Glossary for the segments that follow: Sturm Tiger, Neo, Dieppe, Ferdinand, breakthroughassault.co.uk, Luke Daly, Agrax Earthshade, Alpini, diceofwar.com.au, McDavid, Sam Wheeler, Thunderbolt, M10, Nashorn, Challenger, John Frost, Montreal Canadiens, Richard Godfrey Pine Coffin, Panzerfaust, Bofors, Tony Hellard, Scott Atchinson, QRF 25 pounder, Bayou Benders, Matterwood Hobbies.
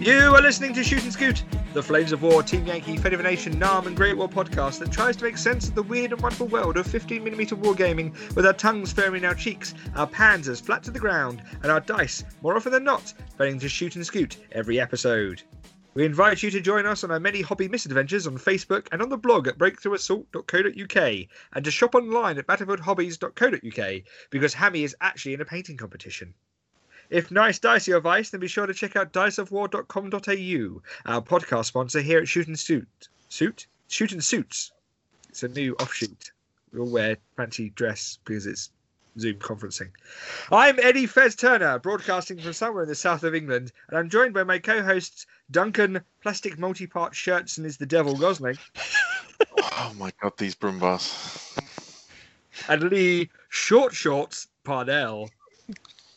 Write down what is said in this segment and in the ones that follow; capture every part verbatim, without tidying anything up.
You are listening to Shoot and Scoot, the Flames of War, Team Yankee, Fate of a Nation, N A M and Great War podcast that tries to make sense of the weird and wonderful world of fifteen millimeter wargaming with our tongues firmly in our cheeks, our panzers flat to the ground, and our dice, more often than not, failing to shoot and scoot every episode. We invite you to join us on our many hobby misadventures on Facebook and on the blog at breakthrough assault dot co dot U K and to shop online at matterwood hobbies dot co dot U K because Hammy is actually in a painting competition. If nice dice are your vice, then be sure to check out dice of war dot com dot A U, our podcast sponsor here at Shoot and Suit. Suit? Shoot and Suits. It's a new offshoot. We all wear fancy dress because it's Zoom conferencing. I'm Eddie Fez Turner, broadcasting from somewhere in the south of England, and I'm joined by my co-hosts Duncan, Plastic Multi-Part Shirts, and Is the Devil Gosling. Oh my god, these Brummbärs. And Lee, Short Shorts Parnell.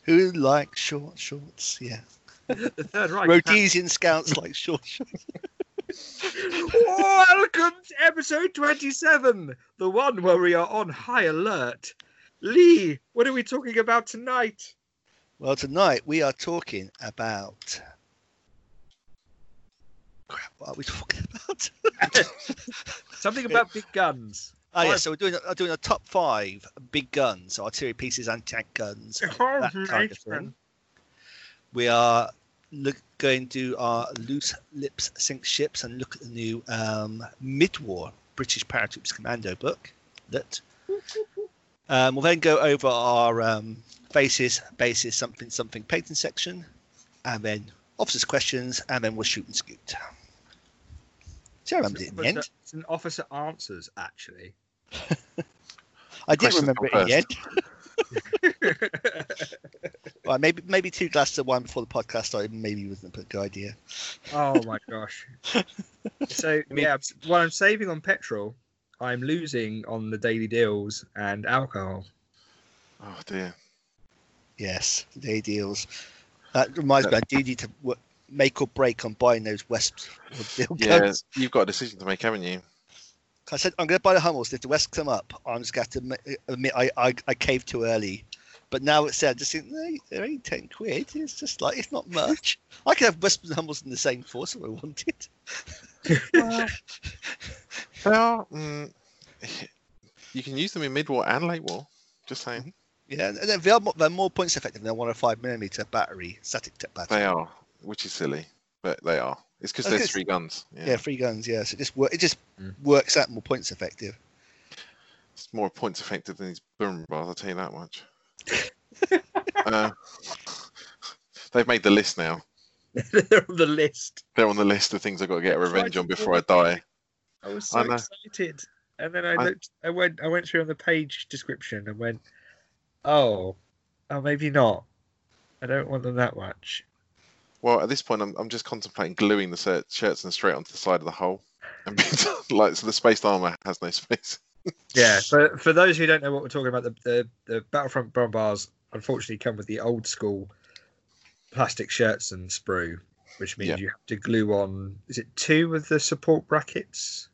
Who likes short shorts? Yeah. The Third Reich. Rhodesian Scouts like short shorts. Welcome to episode twenty-seven, the one where we are on high alert. Lee, what are we talking about tonight? Well, tonight we are talking about... Crap, what are we talking about? Something about big guns. Oh, yeah, so we're doing, we're doing a top five big guns, artillery pieces, anti-tank guns, that kind of thing. We are look, going to our loose lips sink ships and look at the new um, mid-war British Paratroops Commando book. That um, We'll then go over our um, faces, bases, something, something painting section, and then officers' questions, and then we'll shoot and scoot. So I remember it in the end. It's an officer answers, actually. I did remember it in the end. Right, maybe maybe two glasses of wine before the podcast started maybe wasn't a good idea. Oh my gosh. So yeah, what I'm saving on petrol, I'm losing on the daily deals and alcohol. Oh dear. Yes, daily deals. That reminds me, I do need to work, make or break on buying those West deal guns. Yes, you've got a decision to make, haven't you? I said I'm going to buy the Hummels. So if the West come up, I'm just going to admit I, I, I caved too early. But now it's said, just think, no, there ain't ten quid. It's just like it's not much. I could have West and Hummels in the same force if I wanted. Well, well mm, you can use them in mid-war and late-war. Just saying. Yeah, and they're, they're, more, they're more points effective than one or five millimeter battery, static tech battery. They are. Which is silly, but they are. It's because there's three guns. Yeah. yeah, three guns. Yeah, so it just work. It just mm. works out more points effective. It's more points effective than these boom bars. I'll tell you that much. uh, they've made the list now. They're on the list. They're on the list of things I've got to get revenge on before I die. I was so I excited, and then I, I looked. I went. I went through on the page description and went, "Oh, oh, maybe not. I don't want them that much." Well, at this point, I'm I'm just contemplating gluing the shirts and straight onto the side of the hull, and like so the spaced armor has no space. Yeah, for for those who don't know what we're talking about, the the, the Battlefront Brummbärs unfortunately come with the old school plastic shirts and sprue, which means yeah. you have to glue on. Is it two of the support brackets?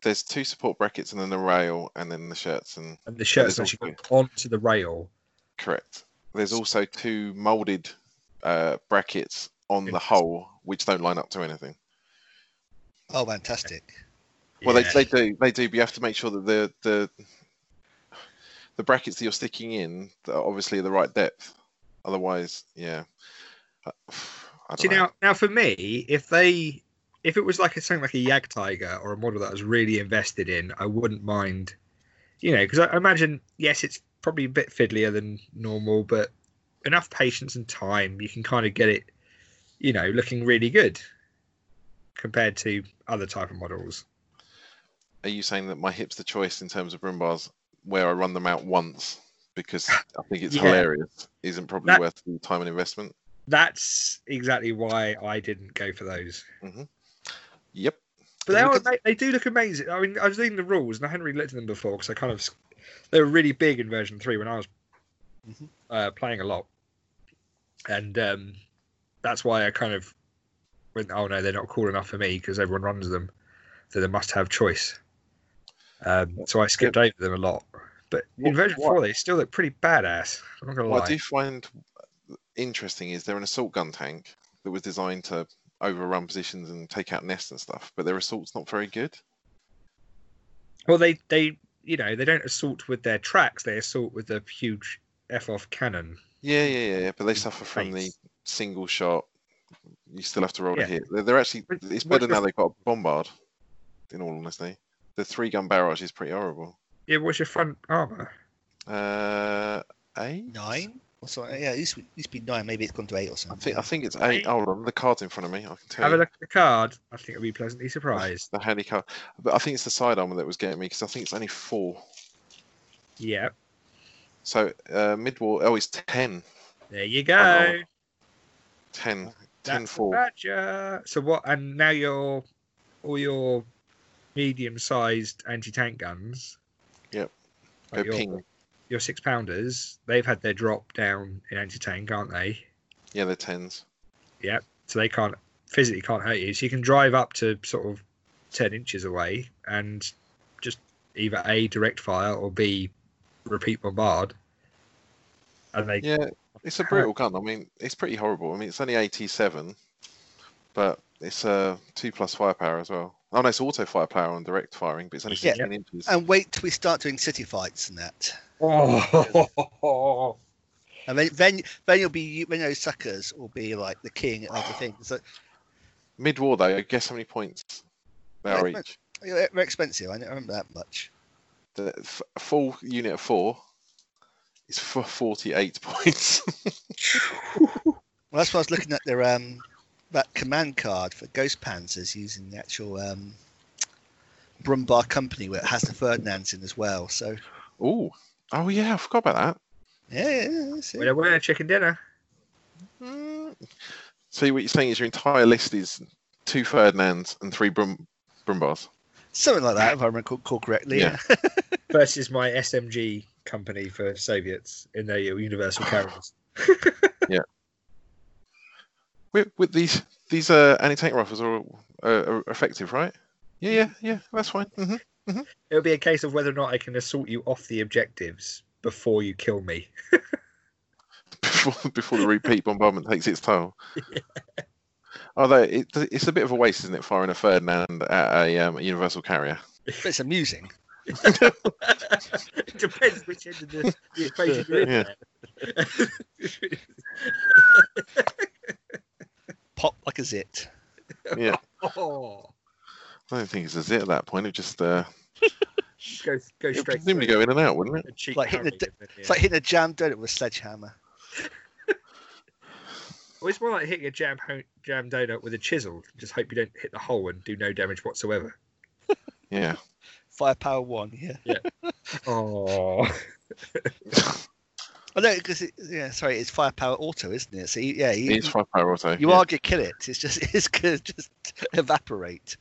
There's two support brackets, and then the rail, and then the shirts and and the shirts actually go onto the rail. Correct. There's also two molded uh, brackets on the whole, which don't line up to anything. Oh, fantastic! Well, yeah. they, they do, they do. But you have to make sure that the the the brackets that you're sticking in are obviously the right depth. Otherwise, yeah. I don't See, know. now, now for me, if they, if it was like a, something like a Yag Tiger or a model that I was really invested in, I wouldn't mind. You know, because I, I imagine, yes, it's probably a bit fiddlier than normal, but enough patience and time, you can kind of get it. You know, looking really good compared to other type of models. Are you saying that my hipster choice in terms of Brummbärs, where I run them out once because I think it's yeah. hilarious, isn't probably that, worth the time and investment? That's exactly why I didn't go for those. Mm-hmm. Yep. But they, are, they, they do look amazing. I mean, I was reading the rules and I hadn't really looked at them before because I kind of... They were really big in version three when I was mm-hmm. uh, playing a lot. And... um that's why I kind of went, oh no, they're not cool enough for me because everyone runs them. So they must have choice. Um, so I skipped over them a lot. But in version four, they still look pretty badass. I'm not gonna lie. What I do find interesting is they're an assault gun tank that was designed to overrun positions and take out nests and stuff, but their assault's not very good. Well, they, they you know, they don't assault with their tracks, they assault with a huge F-off cannon. Yeah, yeah, yeah, but they suffer from the single shot. You still have to roll yeah. to hit. They're, they're actually, it's better now they've got a bombard, in all honesty. The three-gun barrage is pretty horrible. Yeah, what's your front armour? Uh, eight? Nine? Or so, yeah, it used, it used to be nine, maybe it's gone to eight or something. I think, I think it's eight. Hold on, the card's in front of me. I can tell Have you. a look at the card. I think I'll be pleasantly surprised. The handy card. But I think it's the side armour that was getting me, because I think it's only four. Yeah. So, uh, mid-war, oh, it's ten. There you go. ten. ten four. Badger. So what, and now your, all your medium-sized anti-tank guns. Yep. Like your, ping. your six-pounders, they've had their drop down in anti-tank, aren't they? Yeah, they're tens. Yep. So they can't, physically can't hurt you. So you can drive up to sort of ten inches away and just either A, direct fire, or B, repeat bombard. And they... Yeah. It's a brutal gun. I mean, it's pretty horrible. I mean, it's only eighty-seven, but it's a uh, two plus firepower as well. Oh no, it's auto firepower on direct firing, but it's only sixteen yeah. inches. And wait till we start doing city fights and that. Oh. And then, then, then you'll be, when those suckers will be like the king of the things. So, mid-war though, I guess how many points they are each? They're expensive. I don't remember that much. The f full unit of four. It's for forty-eight points. Well, that's why I was looking at their um that command card for Ghost Panzers using the actual um Brummbär company where it has the Ferdinands in as well. So oh oh yeah, I forgot about that. Yeah, yeah. That's it. Well, we're having a chicken dinner. Mm. So what you're saying is your entire list is two Ferdinands and three Brum Brummbärs. Something like that, if I recall correctly. Yeah. Versus my S M G company for Soviets in their universal carriers. Yeah. With, with these these uh, anti-tank rifles are, are, are effective, right? Yeah, yeah, yeah. That's fine. Mm-hmm, mm-hmm. It'll be a case of whether or not I can assault you off the objectives before you kill me. before, before the repeat bombardment takes its toll. Yeah. Although it, it's a bit of a waste, isn't it, firing a Ferdinand at a, um, a universal carrier? It's amusing. It depends which end of the, the equation you're in. Yeah. Pop like a zit. Yeah. Oh. I don't think it's a zit at that point. It just uh... go, go it straight. Presumably go in and out, wouldn't it? Like hitting a, it yeah. It's like hitting a jam donut with a sledgehammer. Well, it's more like hitting a jam jam donut with a chisel. Just hope you don't hit the hole and do no damage whatsoever. Yeah. Firepower one, yeah. Yeah. Oh. I know because it, yeah, sorry, it's firepower auto, isn't it? So you, yeah, you, it's firepower auto. You yeah. argue kill it. It's just it's gonna just evaporate.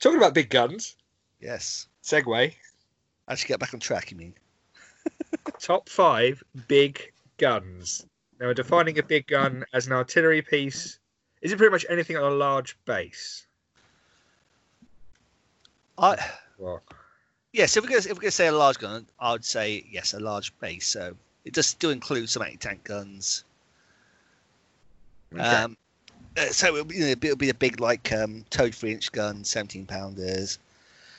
Talking about big guns. Yes. Segway. I should get back on track. You mean top five big guns? Now we're defining a big gun as an artillery piece. Is it pretty much anything on a large base? I, yeah, so if we're going to, if we're going to say a large gun, I would say, yes, a large base. So it does still include some anti-tank guns. Okay. Um, so it'll be, it'll be a big, like, um, towed three-inch gun, seventeen-pounders.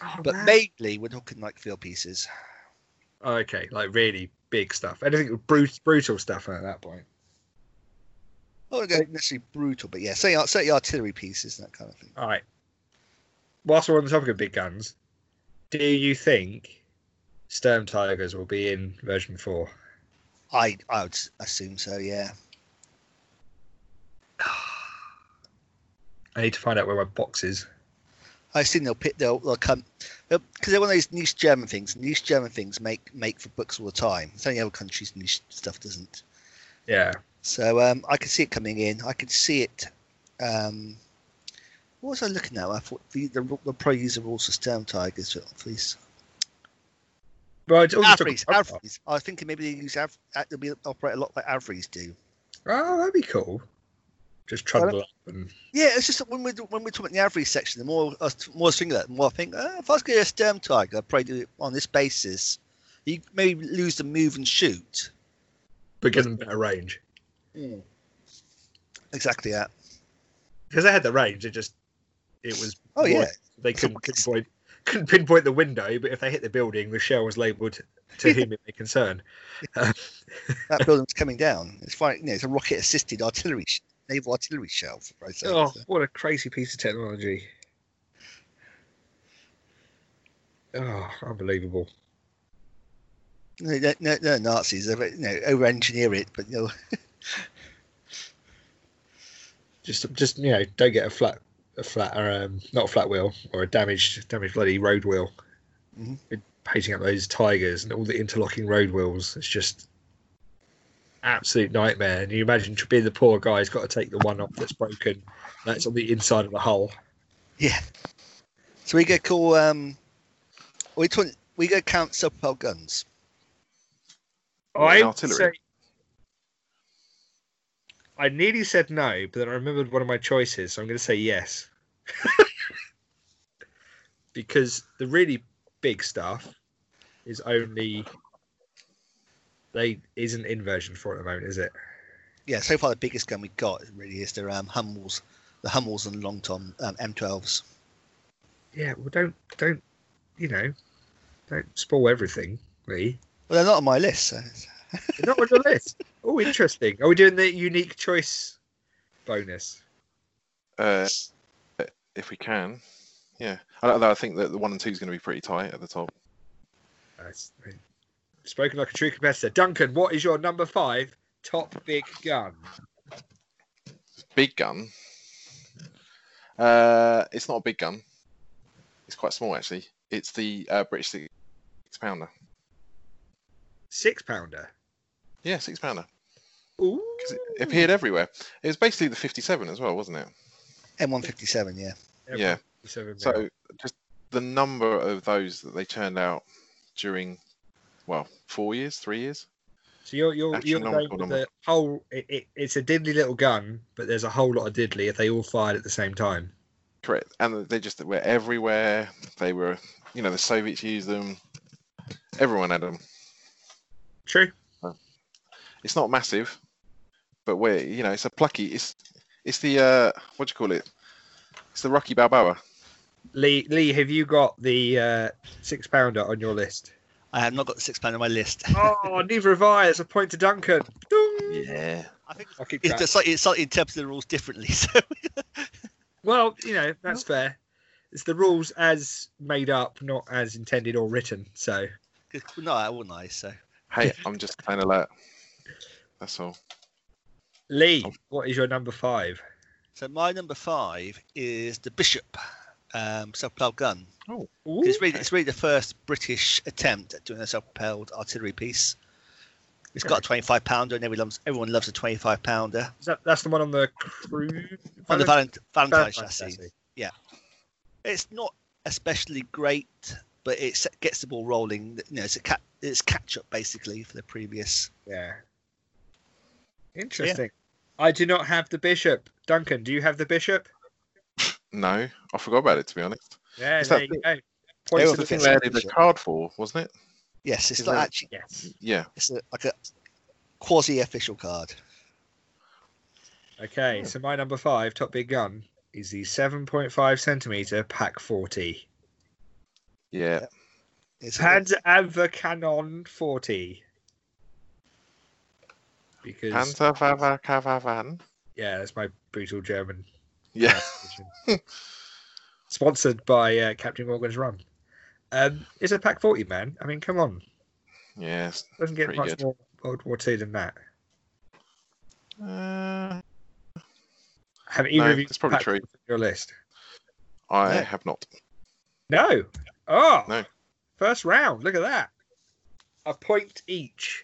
Oh, but wow. mainly we're talking, like, field pieces. Oh, okay, like really big stuff. Anything brut brutal stuff at that point. I wouldn't go necessarily brutal, but yeah, say, say artillery pieces and that kind of thing. All right. Whilst we're on the topic of big guns, do you think Sturm Tigers will be in version four? I I would assume so, yeah. I need to find out where my box is. I assume they'll pick they'll they'll come because they're one of those niche German things. Niche German things make make for books all the time. It's only other countries niche stuff doesn't. Yeah. So um, I could see it coming in. I could see it. Um, What was I looking at? I thought the the, the pro user rules for Sturm Tigers, please. Well, Avery's, Avery's. I was thinking maybe they use Av they'll be operate a lot like Avery's do. Oh, that'd be cool. Just trundle up and yeah, it's just when we when we talk about the Avery section, the more I was, more thinking that, the more I think oh, if I was going to do a Sturm Tiger, I'd probably do it on this basis. You maybe lose the move and shoot, but give them better range. Yeah. exactly that. Because they had the range, it just it was oh wide. Yeah, they couldn't pinpoint couldn't pinpoint the window, but if they hit the building, the shell was labelled to whom it may concern. Um, that building's coming down. It's fine. You know, it's a rocket-assisted artillery naval artillery shell. For oh, so. What a crazy piece of technology! Oh, unbelievable. No, no, no Nazis. They you know, over-engineer it, but you know. Just, just you know, don't get a flat, a flat, or um, not a flat wheel, or a damaged, damaged bloody road wheel. Mm-hmm. Painting up those Tigers and all the interlocking road wheels. It's just absolute nightmare. And you imagine to be the poor guy who's got to take the one off that's broken. That's on the inside of the hull. Yeah. So we go call. Um, we talking, we go count self-propelled guns. I artillery. I nearly said no, but then I remembered one of my choices, so I'm going to say yes. Because the really big stuff is only... They isn't in version four at the moment, is it? Yeah, so far the biggest gun we've got really is the um, Hummels, the Hummels and Long Tom um, M twelves. Yeah, well, don't, don't, you know, don't spoil everything, really. Well, they're not on my list, so... Not on your list. Oh, interesting. Are we doing the unique choice bonus? Uh, if we can, yeah. I, I think that the one and two is going to be pretty tight at the top. Uh, spoken like a true competitor. Duncan, what is your number five top big gun? Big gun? Uh, it's not a big gun. It's quite small, actually. It's the uh, British six pounder. Six pounder. Yeah, six pounder. Ooh. Because it appeared everywhere. It was basically the fifty-seven as well, wasn't it? M one fifty-seven, yeah. M one fifty-seven, yeah. M one fifty-seven, so yeah. Just the number of those that they turned out during, well, four years, three years. So you're you're you're going with the whole. It, it, it's a diddly little gun, but there's a whole lot of diddly if they all fired at the same time. Correct, and they just were everywhere. They were, you know, the Soviets used them. Everyone had them. True. It's not massive, but we're, you know, it's a plucky. It's it's the uh, what do you call it? It's the Rocky Balboa. Lee, Lee, have you got the uh, six pounder on your list? I have not got the six pounder on my list. Oh, neither have I. It's a point to Duncan. Ding! Yeah, I think I'll keep it's just like, it's like interpreted the rules differently. So, well, you know, that's no. fair. It's the rules as made up, not as intended or written. So, no, I wouldn't. I so. Hey, I'm just kind of like. That's all. Lee, what is your number five? So my number five is the Bishop um, self-propelled gun. Oh, it's really, it's really the first British attempt at doing a self-propelled artillery piece. It's got a twenty-five pounder, and everyone loves, everyone loves a twenty-five pounder. Is that, that's the one on the cruise? On the Valent Valentine, Valentine chassis. chassis. Yeah, it's not especially great, but it gets the ball rolling. You know, it's a cat, it's catch up basically for the previous. Yeah. Interesting. Yeah. I do not have the Bishop. Duncan, do you have the Bishop? No, I forgot about it, to be honest. Yeah, it's there that you go. Points to the thing they added a card for, wasn't it? Yes, it's Is not it? actually. Yes. Yeah. It's a, like a quasi-official card. Okay, yeah. So my number five top big gun is the seven point five centimeter Pack forty. Yeah. yeah. It's Panzer A V R E Canon forty. Because Panzer four Caravan. Yeah, that's my brutal German. Yeah. Sponsored by uh, Captain Morgan's Rum. Um, it's a Pack forty, man. I mean, come on. Yes. Yeah, doesn't get much good. more World War Two than that. Uh, have either no, of you? It's probably true. Your list. I yeah. have not. No. Oh. No. First round. Look at that. A point each.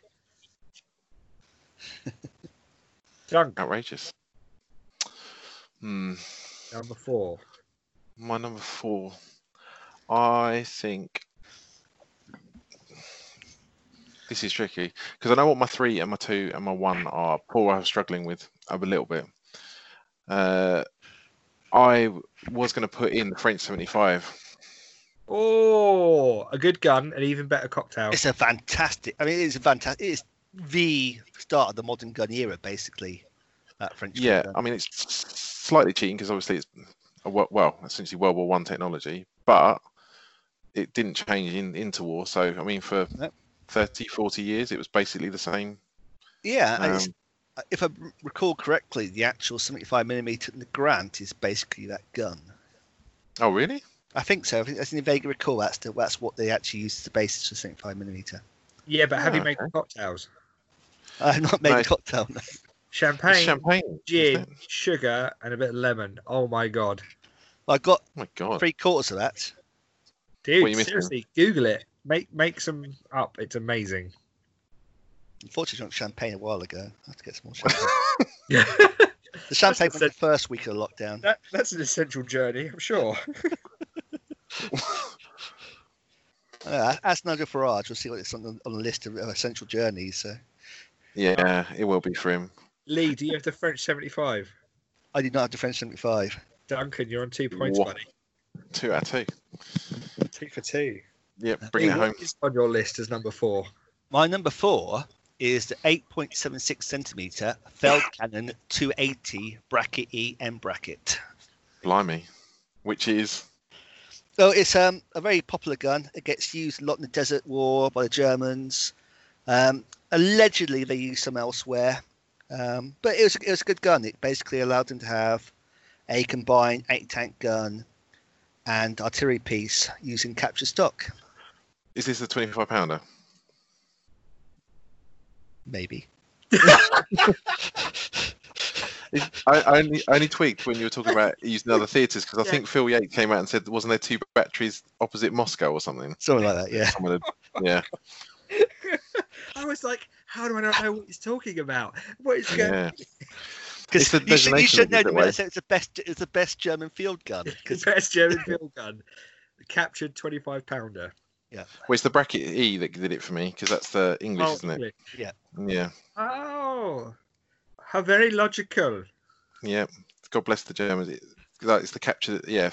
Dunk. Outrageous. Hmm. Number four. My number four. I think this is tricky because I know what my three and my two and my one are. Paul, I was struggling with a little bit. Uh, I was going to put in the French seventy-five. Oh, a good gun, an even better cocktail. It's a fantastic. I mean, it's a fantastic. It's the start of the modern gun era, basically. that French. Yeah, I mean, it's slightly cheating because obviously it's a, well, essentially World War One technology, but it didn't change in into war. So I mean, for yep. thirty, forty years, it was basically the same. Yeah, um, if I recall correctly, the actual seventy-five millimeter in the Grant is basically that gun. Oh, really? I think so. I think that's in vague recall. That's the, that's what they actually used as the basis for seventy-five millimeter. Yeah, but have oh, you made okay. cocktails? I've not made no. cocktails. No. Champagne, champagne, gin, sugar, and a bit of lemon. Oh my god! I got oh my god. three quarters of that. Dude, seriously, Google it. Make make some up. It's amazing. Unfortunately, I drank champagne a while ago. I have to get some more champagne. Yeah. The champagne was the first week of lockdown. That, that's an essential journey, I'm sure. uh, ask Nigel Farage. We'll see what it's on the, on the list of essential journeys. So. Yeah, um, it will be for him. Lee, do you have the French seventy-five? I did not have the French seventy-five. Duncan, you're on two points, what? buddy. Two out of two. Two for two. Yeah, bring Lee, it home. It's on your list as number four. My number four is the eight point seven six centimetre Feldcannon two eighty bracket E M bracket. Blimey. Which is? So it's um, a very popular gun. It gets used a lot in the Desert War by the Germans. Um, allegedly, they used some elsewhere. Um, but it was, it was a good gun. It basically allowed them to have a combined eight-tank gun and artillery piece using captured stock. Is this a twenty-five pounder? Maybe. I only I only tweaked when you were talking about using other theatres because I yeah. think Phil Yates came out and said, wasn't there two batteries opposite Moscow or something? Something like that, yeah. Had, yeah. I was like, how do I not know what he's talking about? What is going on? Yeah. Because you, you should know that it's the best it's the best German field gun. The best German field gun. Captured twenty-five pounder. Yeah. Well, it's the bracket E that did it for me because that's the English, oh, isn't it? Yeah. Yeah. Oh, how very logical. Yeah. God bless the Germans. It, it's the capture. Yeah.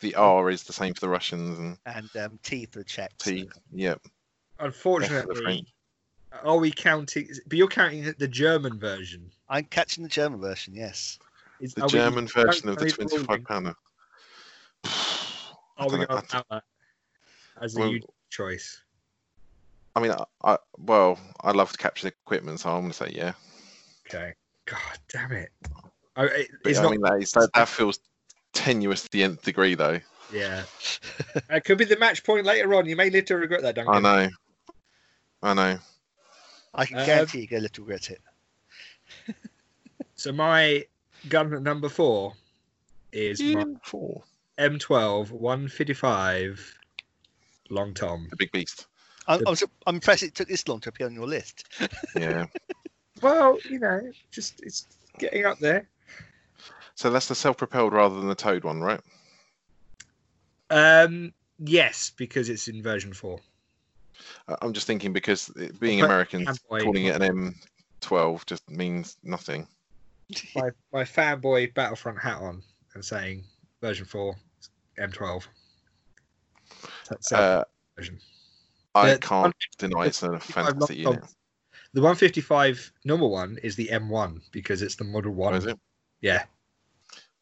The R is the same for the Russians and and um, T for the Czechs. T. Yeah. Unfortunately, are we counting? But you're counting the German version. I'm catching the German version. Yes. Is, the German we, version of the twenty-five pounder. Are we going to count that as a well, unique choice? I mean, I, I well, I love captured equipment, so I'm going to say yeah. Okay. God damn it! I, it it's yeah, not. I mean, that, is, that, that feels tenuous to the nth degree, though. Yeah. It could be the match point later on. You may live to regret that, Duncan. I know. I know. I can guarantee um, you go live to regret it. So my gun at number four is my four. M twelve one fifty-five. Long Tom, the big beast. I'm, the... I'm impressed it took this long to appear on your list. Yeah. Well, you know, just it's getting up there. So that's the self-propelled rather than the towed one, right? Um, yes, because it's in version four. I'm just thinking because it, being but American, fanboy, calling it an M twelve just means nothing. My, my fanboy Battlefront hat on and saying version four M twelve. Uh, I the, can't deny it's a fantastic unit. The one fifty-five number one is the M one because it's the model one. Oh, is it? Yeah.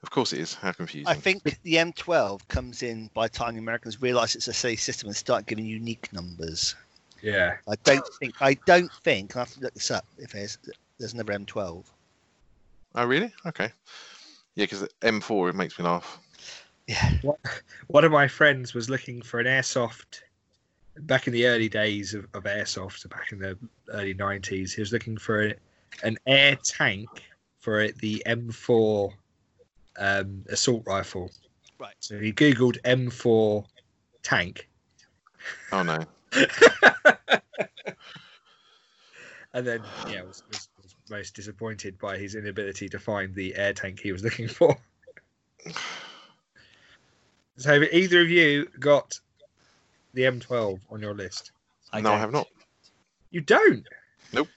Of course it is. How confusing. I think the M twelve comes in by the time the Americans realise it's a silly system and start giving unique numbers. Yeah. I don't think, I don't think, I have to look this up, if there's, there's another M twelve. Oh, really? Okay. Yeah, because M four, it makes me laugh. Yeah. One of my friends was looking for an airsoft back in the early days of, of airsoft, so back in the early nineties. He was looking for a, an air tank for a, the M four um, assault rifle. Right. So he Googled M four tank. Oh, no. And then, yeah, was, was, was most disappointed by his inability to find the air tank he was looking for. So have either of you got the M twelve on your list? I no, don't. I have not. You don't? Nope.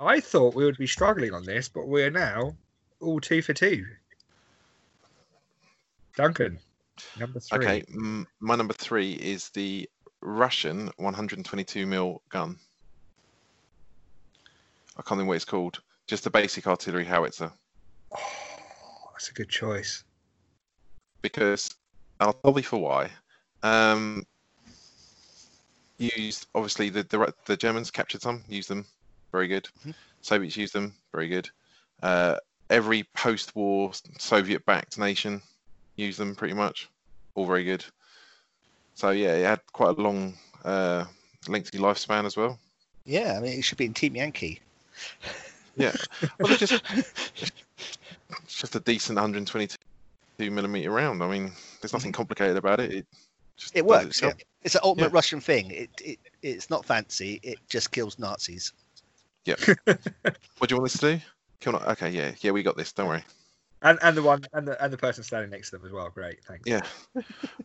I thought we would be struggling on this, but we're now all two for two. Duncan, number three. Okay, m my number three is the Russian one twenty-two millimeter gun. I can't think what it's called. Just a basic artillery howitzer. Oh, that's a good choice. Because, and I'll probably for why. Um, you used, obviously, the, the the Germans captured some, used them, very good. Mm-hmm. Soviets used them, very good. Uh, every post-war Soviet-backed nation used them, pretty much. All very good. So, yeah, it had quite a long, uh, lengthy lifespan as well. Yeah, I mean, it should be in Team Yankee. Yeah. Well, it's just, it's just a decent one twenty-two millimeter round. I mean, there's nothing complicated about it. It, just it works. It. It's an ultimate yeah. Russian thing. It, it It's not fancy. It just kills Nazis. Yeah. What do you want this to do? Kill not- okay, yeah. Yeah, we got this. Don't worry. And and the one and the and the person standing next to them as well. Great, thanks. Yeah,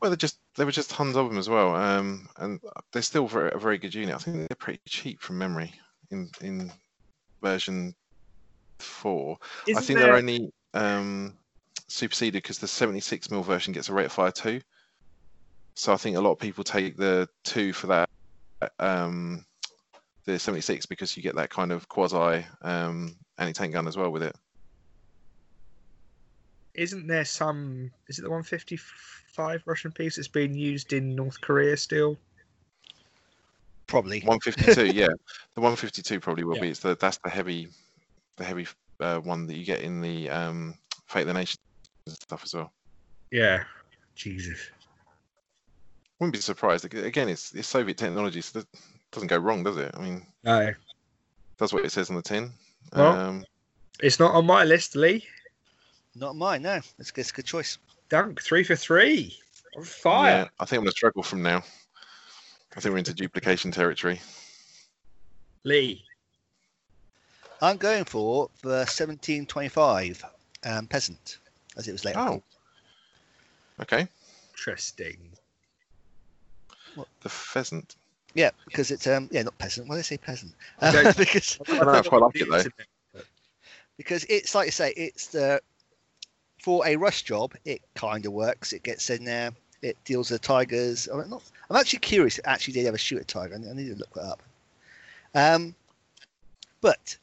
well, they just there were just tons of them as well. Um, and they're still very, a very good unit. I think they're pretty cheap from memory in in version four. Isn't I think there... they're only um superseded because the seventy-six millimeter version gets a rate of fire two. So I think a lot of people take the two for that um the seventy-six because you get that kind of quasi um anti-tank gun as well with it. Isn't there some? Is it the one fifty-five Russian piece that's being used in North Korea still? Probably one fifty-two. Yeah, the one fifty-two probably will yeah. be. It's the that's the heavy, the heavy uh, one that you get in the um, Fate of the Nation and stuff as well. Yeah, Jesus. Wouldn't be surprised. Again, it's it's Soviet technology, so that doesn't go wrong, does it? I mean, no. That's what it says on the tin. Well, um, it's not on my list, Lee. Not mine, no. It's, it's a good choice. Dunk, three for three. On fire. Yeah, I think I'm going to struggle from now. I think we're into duplication territory. Lee. I'm going for the seventeen twenty-five um, Peasant, as it was later. Oh. Okay. Interesting. What? The Pheasant. Yeah, because it's, um, yeah, not Peasant. Why do they say Peasant? Um, I, because, I, don't know, I quite like it, though. But... Because it's, like you say, it's the... For a rush job, it kind of works. It gets in there. It deals with tigers. I'm, not, I'm actually curious. Actually, did ever shoot a tiger? I need to look that up. Um, but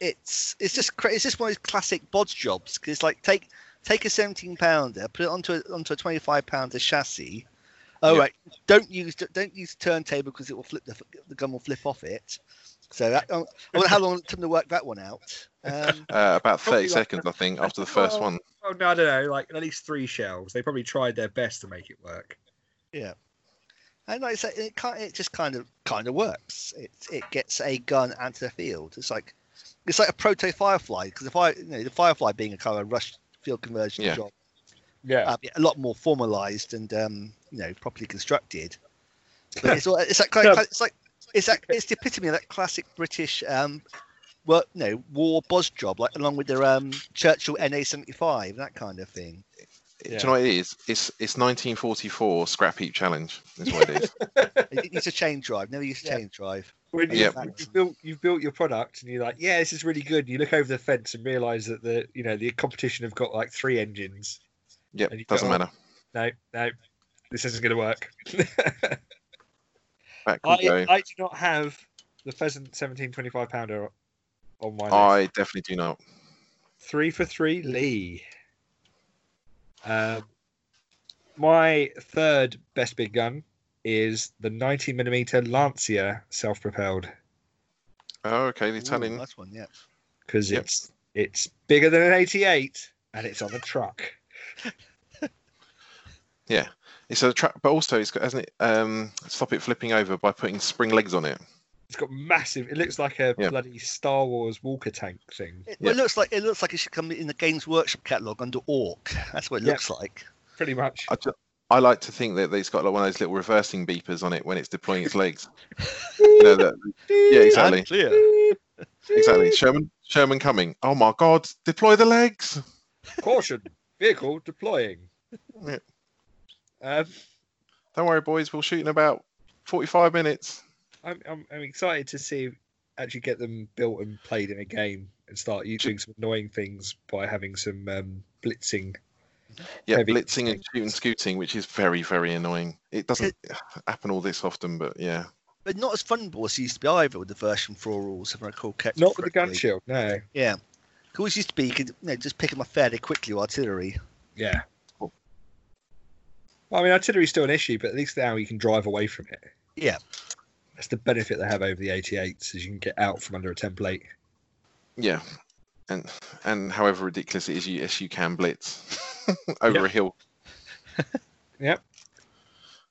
it's it's just it's just one of those classic bodge jobs because it's like take take a seventeen pounder, put it onto a, onto a twenty-five pounder chassis. Oh yeah. Right, don't use don't use the turntable because it will flip the, the gun will flip off it. So that, I wonder how long it took them to work that one out. Um, uh, about thirty like, seconds, I think, after the first well, one. Oh no, I don't know. Like at least three shells. They probably tried their best to make it work. Yeah, and like I said, it can't, it just kind of kind of works. It it gets a gun out to the field. It's like it's like a proto Firefly because the fire, you know, the Firefly being a kind of rush field conversion yeah. job. Yeah, uh, a lot more formalised and um, you know properly constructed. But it's all, it's that kind of, it's like. It's that, it's the epitome of that classic British, um, well, no, war boss job, like along with their um, Churchill N A seventy-five, that kind of thing. Yeah. Do you know what it is? It's it's nineteen forty-four scrap heap challenge. Is what it is. It used to chain drive. Never used to yeah. chain drive. When you, yep. you've built you've built your product and you're like, yeah, this is really good. And you look over the fence and realise that the you know the competition have got like three engines. Yep, doesn't go, matter. No, no, this isn't going to work. I, I do not have the Pheasant seventeen twenty-five pounder on my list. I definitely do not. Three for three, Lee. Um, my third best big gun is the ninety millimeter Lancia self-propelled. Oh, okay, the Italian. Ooh, that's one, yeah. Because yep. it's it's bigger than an eighty-eight and it's on a truck. Yeah. It's a trap, but also it's got, hasn't it? Um, stop it flipping over by putting spring legs on it. It's got massive. It looks like a yeah. bloody Star Wars walker tank thing. It, yeah. it looks like it looks like it should come in the Games Workshop catalogue under Orc. That's what it yeah. looks like. Pretty much. I, just, I like to think that it's got like one of those little reversing beepers on it when it's deploying its legs. You know that? Yeah, exactly. Clear. Exactly. Sherman, Sherman coming. Oh my God! Deploy the legs. Caution! Vehicle deploying. Yeah. Um, Don't worry, boys. We'll shoot in about forty-five minutes. I'm, I'm I'm excited to see actually get them built and played in a game and start doing some annoying things by having some um, blitzing. Yeah, blitzing things. And shoot and scooting, which is very very annoying. It doesn't it, happen all this often, but yeah. But not as fun as it used to be either with the version four rules, if I recall. Not correctly. With the gun shield, no. Yeah, It always used to be you could, you know, just pick them up fairly quickly with artillery. Yeah. Cool. Well, I mean, artillery is still an issue, but at least now you can drive away from it. Yeah. That's the benefit they have over the eighty-eights, is you can get out from under a template. Yeah. And and however ridiculous it is, you, yes, you can blitz over yep. a hill. Yep.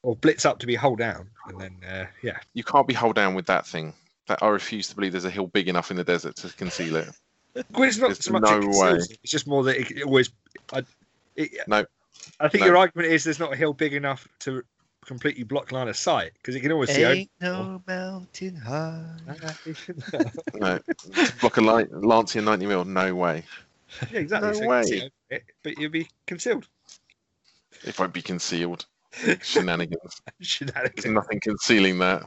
Or blitz up to be hold down, and then uh, yeah. You can't be hold down with that thing. That I refuse to believe there's a hill big enough in the desert to conceal it. Well, it's not There's so much no it way. It's just more that it, it always. I, it, no. I think no. your argument is there's not a hill big enough to completely block line of sight, because it can always see. Ain't no mountain high. No, to block a light, Lancia ninety mil, no way. Yeah, exactly. No so way. It, but you'll be concealed. If I'd be concealed, shenanigans. Shenanigans. There's nothing concealing that.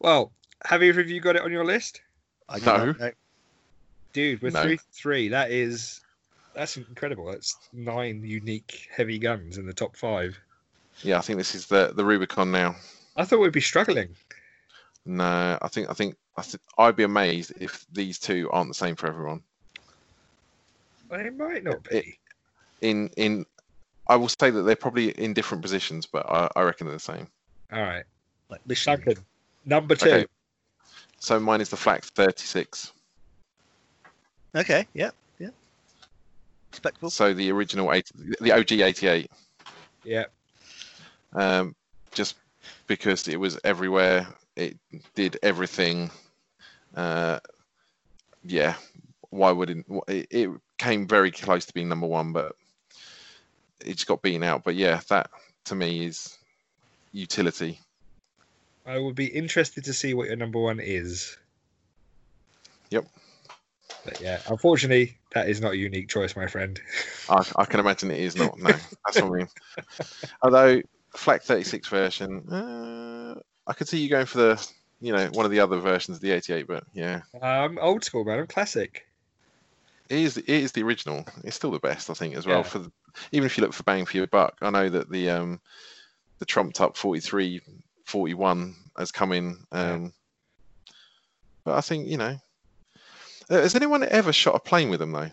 Well, have either of you got it on your list? I no. Know. Dude, we're no. three three. That is, that's incredible. That's nine unique heavy guns in the top five. Yeah, I think this is the the Rubicon now. I thought we'd be struggling. No, I think I think I th I'd be amazed if these two aren't the same for everyone. Well, it might not be. It, in in, I will say that they're probably in different positions, but I, I reckon they're the same. All right, like mission number two. Okay. So mine is the Flak thirty-six. Okay. Yeah. Yeah. Respectable. So the original eight, the O G eighty-eight. Yeah. Um, just because it was everywhere, it did everything. Uh, yeah. Why wouldn't it, it came very close to being number one, but it just got beaten out. But yeah, that to me is utility. I would be interested to see what your number one is. Yep. But yeah, unfortunately, that is not a unique choice, my friend. I, I can imagine it is not. No, that's what I mean. Although Flak thirty-six version, uh, I could see you going for the, you know, one of the other versions of the eighty-eight. But yeah, I'm um, old school, man. I'm classic. It is. It is the original. It's still the best, I think, as well. Yeah. For the, even if you look for bang for your buck, I know that the um, the trumped up forty-three, forty-one has come in. Um, yeah. But I think, you know. Has anyone ever shot a plane with them, though?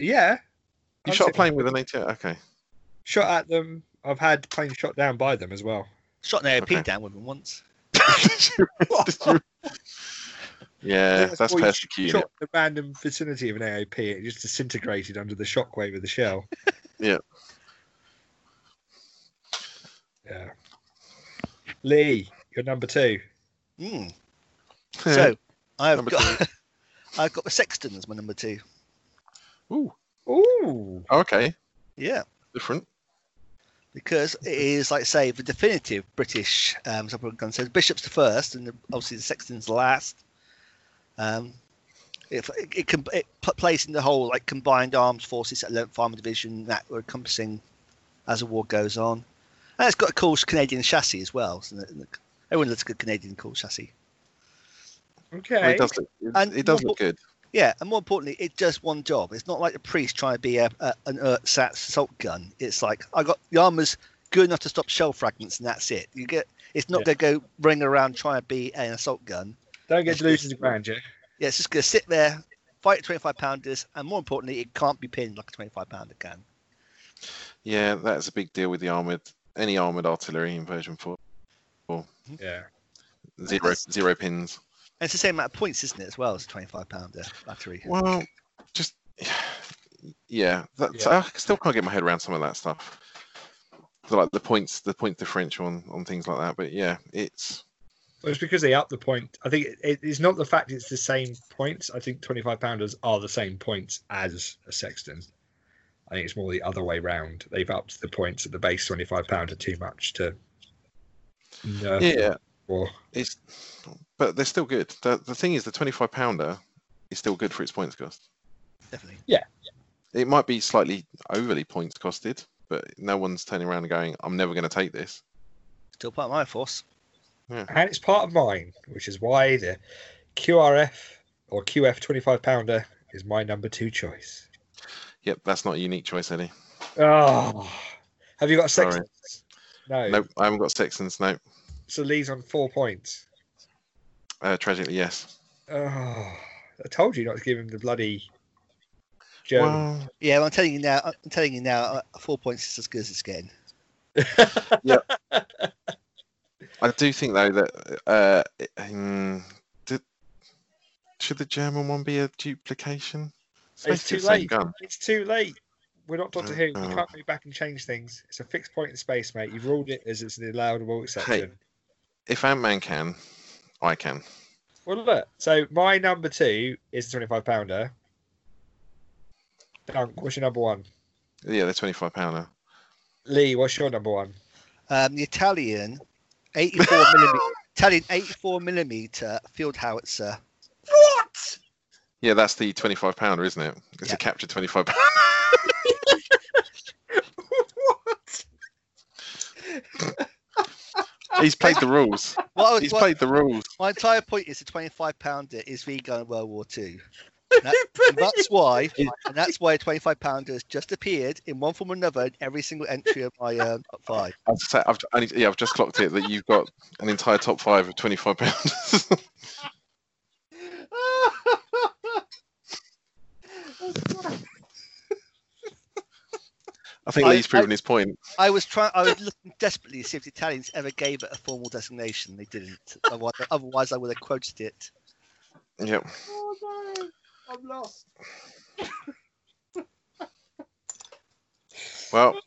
Yeah. You I've shot a plane with an eighty-eight? Okay. Shot at them. I've had planes shot down by them as well. Shot an A O P okay. down with them once. Did you, did you... Yeah, that's persecuting. Shot the random vicinity of an A O P. It just disintegrated under the shockwave of the shell. Yeah. Yeah. Lee, you're number two. Mm. Yeah. So... I've got, I've got the Sexton as my number two. Ooh. Ooh. Okay. Yeah. Different. Because it is, like I say, the definitive British um, submachine gun. So the Bishop's the first, and the, obviously the Sexton's the last. Um, it, it, it, can, it plays in the whole like combined arms forces at eleventh Armoured Division that we're encompassing as the war goes on. And it's got a cool Canadian chassis as well. So everyone looks good Canadian cool chassis. Okay. Well, it does look, it, and it does more, look good. Yeah, and more importantly, it's just one job. It's not like the priest trying to be a, a an ersatz assault gun. It's like I got the armor's good enough to stop shell fragments, and that's it. You get it's not yeah. going to go running around trying to be an assault gun. Don't get delusions of grandeur. Yeah, it's just going to sit there, fight twenty-five pounders, and more importantly, it can't be pinned like a twenty-five pounder can. Yeah, that's a big deal with the armored any armored artillery in version four. Yeah, zero zero pins. And it's the same amount of points, isn't it, as well as a twenty-five pounder battery? Well, just, yeah. That's, yeah. I still can't get my head around some of that stuff. So, like, the points, the point differential on, on things like that. But, yeah, it's... Well, it's because they up the point. I think it, it, it's not the fact it's the same points. I think twenty-five pounders are the same points as a Sexton. I think it's more the other way round. They've upped the points at the base twenty-five pounder too much to... nerf yeah. Or... It's... But they're still good. The, the thing is, the twenty-five pounder is still good for its points cost. Definitely. Yeah. It might be slightly overly points costed, but no one's turning around and going, I'm never going to take this. Still part of my force. Yeah. And it's part of mine, which is why the Q R F or Q F twenty-five pounder is my number two choice. Yep, that's not a unique choice, Eddie. Oh. Have you got Sextons? No. Nope, I haven't got Sextons, no. So Lee's on four points. Uh, tragically, yes. Oh, I told you not to give him the bloody German. Well, yeah, well, I'm telling you now. I'm telling you now. Four points is as good as it's getting. Yeah. I do think though that uh, um, did, should the German one be a duplication? It's, it's too late. Gun. It's too late. We're not Doctor Who. Oh. You can't go back and change things. It's a fixed point in space, mate. You've ruled it as it's an allowable exception. Hey, if Ant-Man can, I can. Well, look. So my number two is the twenty-five pounder. Dunk, what's your number one? Yeah, the twenty-five pounder. Lee, what's your number one? Um, the Italian eighty-four millimeter, Italian eighty-four millimeter field howitzer. What? Yeah, that's the twenty-five pounder, isn't it? It's yep. a captured twenty-five pounder. He's played the rules. Well, He's well, played the rules. My entire point is the twenty-five pounder is V-gun in World War Two. And that, and that's why, and that's why twenty-five pounder has just appeared in one form or another in every single entry of my um, top five. I've, say, I've, only, yeah, I've just clocked it that you've got an entire top five of twenty-five pounders. I think Lee's proven I, his point. I was trying. I was looking desperately to see if the Italians ever gave it a formal designation. They didn't. Otherwise, I would have quoted it. Yep. Oh no! I'm lost. Well,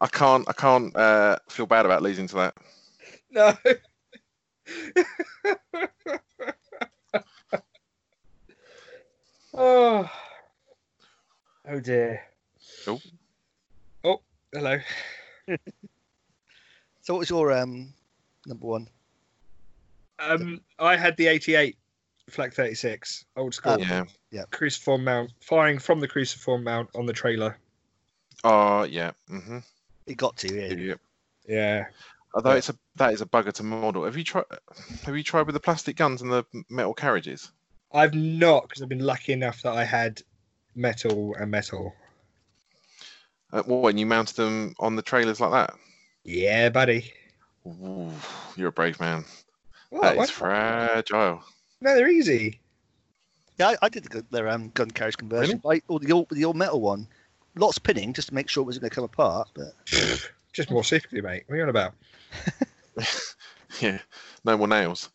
I can't. I can't uh, feel bad about losing to that. No. Oh. Oh dear. Oh. Oh, hello. So what was your um number one? Um, I had the eighty-eight Flak thirty-six, old school. Um, yeah. yeah. Cruciform mount, firing from the cruciform mount on the trailer. Oh, uh, yeah. Mm-hmm. It got to, yeah. Yeah. yeah. Although yeah. it's a that is a bugger to model. Have you tried have you tried with the plastic guns and the metal carriages? I've not, because I've been lucky enough that I had metal and metal. Uh, well, when you mounted them on the trailers like that? Yeah, buddy. Ooh, you're a brave man. What, that is fragile. No, they're easy. Yeah, I, I did the, their um, gun carriage conversion. Really? By, or the, old, the old metal one. Lots of pinning just to make sure it wasn't going to come apart. But just more safety, mate. What are you on about? Yeah, no more nails.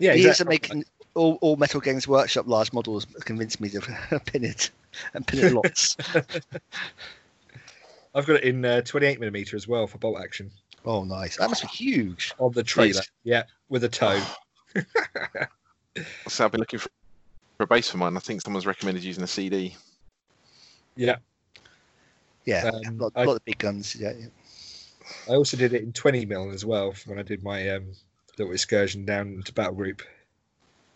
Yeah, exactly. Years of making all, all Metal Games Workshop large models convinced me to pin it and pin it lots. I've got it in uh, twenty-eight millimeter as well for bolt action. Oh, nice. That must be huge. On the trailer. Nice. Yeah, with a toe. So I've been looking for a base for mine. I think someone's recommended using a C D. Yeah. Yeah, um, a lot, I, lot of big guns. Yeah, yeah. I also did it in twenty mil as well when I did my um, little excursion down to Battle Group.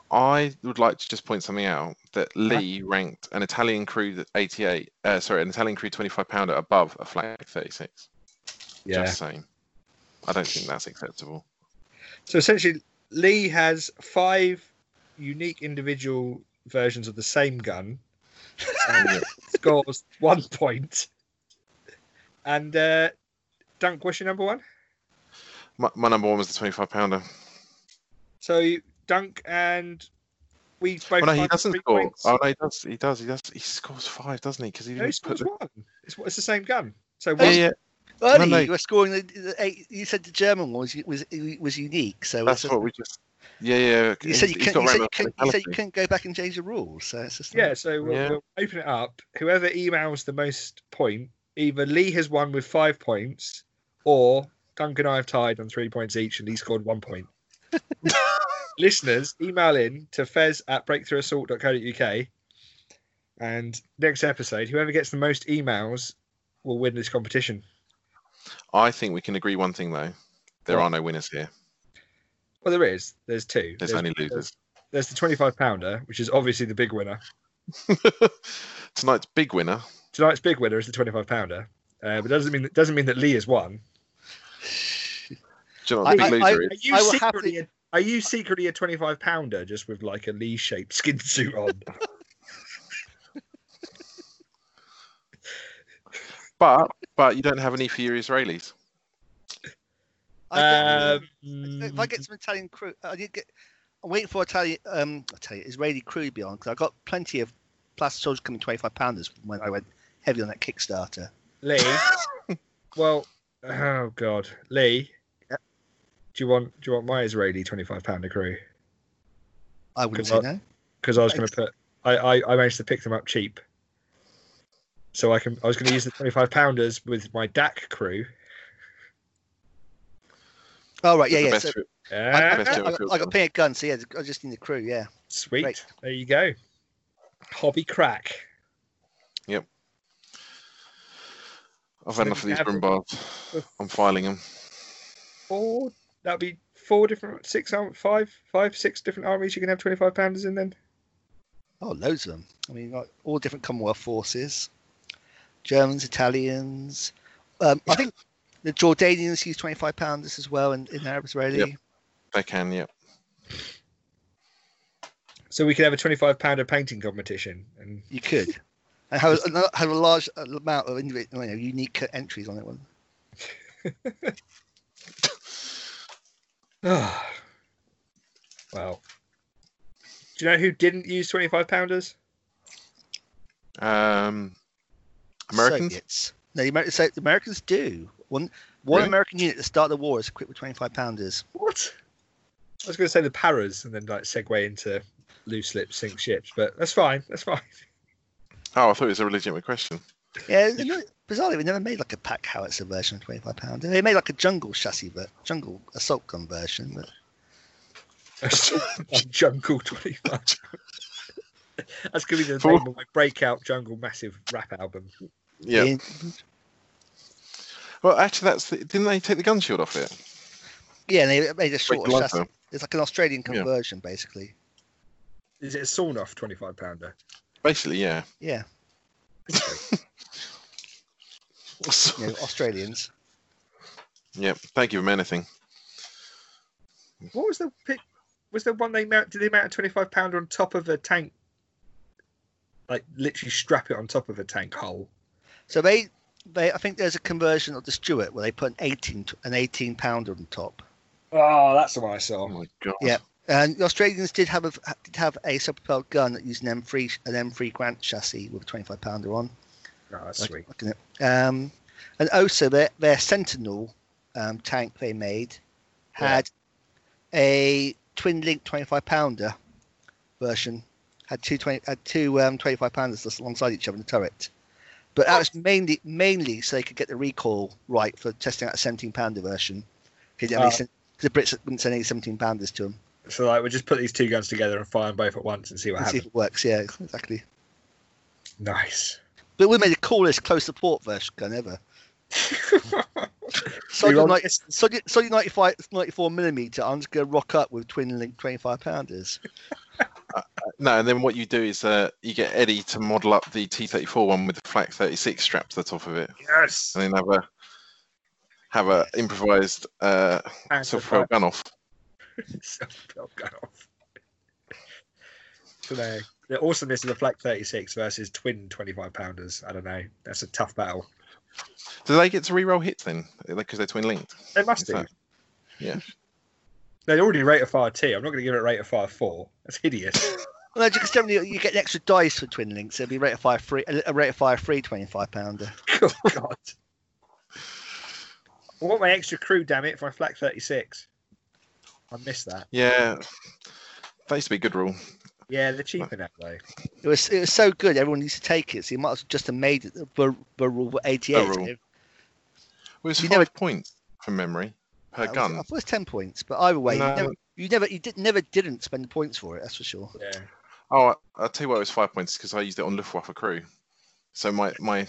I would like to just point something out that Lee ranked an Italian crew eighty-eight, uh, sorry, an Italian crew twenty-five pounder above a Flak thirty-six. Yeah, just saying. I don't think that's acceptable. So essentially, Lee has five unique individual versions of the same gun, and scores one point. And uh, Dunk, what's your number one? My, my number one was the twenty-five pounder. So. You, Dunk and we both. Oh, no, he doesn't score. Points. Oh no, he does. He does. He does. He scores five, doesn't he? Because he, no, he scores put one. The... It's, it's the same gun. So one. Yeah, yeah. Buddy, no, no. You were scoring the, the eight. You said the German one was was, was unique. So that's what a... we just. Yeah, yeah. You said you, couldn't, you, said, you, couldn't, you said you couldn't go back and change the rules. So it's just yeah. Like... So we'll, yeah. we'll open it up. Whoever emails the most point, either Lee has won with five points, or Dunk and I have tied on three points each, and he scored one point. Listeners, email in to fez at breakthrough assault dot co dot U K, and next episode, whoever gets the most emails will win this competition. I think we can agree one thing, though. There are no winners here. Well, there is. There's two. There's, there's only losers. There's, there's the twenty-five pounder, which is obviously the big winner. Tonight's big winner. Tonight's big winner is the twenty-five pounder. Uh, but doesn't mean that, doesn't mean that Lee has won. Do you know what the big loser is? Are you secretly a Are you secretly a twenty-five pounder just with like a Lee shaped skin suit on? but but you don't have any for your Israelis. I get, um, if I get some Italian crew, I did get. I'm waiting for Italian, um, I tell you, Israeli crew beyond, because I got plenty of plastic soldiers coming twenty-five pounders when I went heavy on that Kickstarter. Lee, well, oh God, Lee, yep. do you want do you want my Israeli twenty-five pounder crew? I wouldn't say I, no, because I was going to put, I, I I managed to pick them up cheap, so I can I was going to use the twenty-five pounders with my D A C crew. Oh, right, yeah, yeah. So yeah. I, I, I, I got paint guns, so yeah, I just need the crew, yeah. Sweet. Great. There you go. Hobby crack. Yep. I've so had enough of these Brummbärs. I'm filing them. Four, that'd be four different, six, five, five, six different armies you can have twenty-five pounders in then? Oh, loads of them. I mean, like all different Commonwealth forces. Germans, Italians. Um, I think... The Jordanians use twenty-five pounders as well in, in their Israeli. Yep. They can, yeah. So we could have a twenty-five pounder painting competition. And... You could. And have, have a large amount of you know, unique entries on it. One. oh. Well. Do you know who didn't use twenty-five pounders? Um, Americans? Soviets. No, the Americans, so the Americans do. One one really? American unit to start the war is equipped with twenty-five pounders. What? I was going to say the paras and then like segue into loose lips, sink ships, but that's fine. That's fine. Oh, I thought it was a legitimate question. Yeah, bizarrely, we never made like a pack howitzer version of twenty-five pounder. They made like a jungle chassis, but jungle assault gun version. But... a jungle twenty-five. That's going to be the For... name of my breakout jungle massive rap album. Yeah. In... Well, actually, that's the, didn't they take the gun shield off it? Yeah, they made a shorter chassis. It's like an Australian conversion, yeah. basically. Is it a sawn-off twenty-five pounder? Basically, yeah. Yeah. Okay. you know, Australians. Yeah, thank you for anything. What was the pick? Was the one they mount? Did they mount a twenty-five pounder on top of a tank? Like literally strap it on top of a tank hull. So they. They, I think there's a conversion of the Stuart where they put an eighteen an eighteen pounder on top. Oh, that's the one I saw. Oh my God. Yeah, and the Australians did have a did have a self-propelled gun that used an M three an M three Grant chassis with a twenty-five pounder on. Oh, that's like, sweet. Looking at, um, and also their their Sentinel um, tank they made had yeah. a twin link twenty-five pounder version. Had two twenty had two um, twenty-five pounders alongside each other in the turret. But that was mainly, mainly so they could get the recall right for testing out a seventeen pounder version. Because uh, the Brits wouldn't send any seventeen pounders to them. So like, we'll just put these two guns together and fire them both at once and see what and happens. See if it works, yeah, exactly. Nice. But we made the coolest close support version gun ever. Sodium ninety-four millimeter, I'm just going to rock up with twin link twenty-five pounders. Uh, no, and then what you do is uh, you get Eddie to model up the T thirty-four one with the Flak thirty-six strapped to the top of it. Yes. And then have a have a improvised uh, self-propelled gun off. self-propelled gun off. So there, the awesomeness of the Flak thirty-six versus twin twenty-five pounders. I don't know. That's a tough battle. Do they get to reroll hits then? Because they're twin linked. They must do. That... Yeah. They'd already rate of fire T. I'm not going to give it a rate of fire four. That's hideous. Well, because no, generally you get an extra dice for twin links. It'll be rate of fire three, a rate of fire three twenty-five pounder. Oh, God. I want my extra crew, damn it, for my Flak thirty-six. I missed that. Yeah, that used to be a good rule. Yeah, they're cheaper now though. It was it was so good. Everyone used to take it. So you might have just have made it the rule eighty-eight. Rule. It was five never... points from memory. Her gun. I thought it was ten points, but either way, no. you never, you never, you did, never didn't spend the points for it. That's for sure. Yeah. Oh, I, I'll tell you why it was five points because I used it on Luftwaffe crew. So my my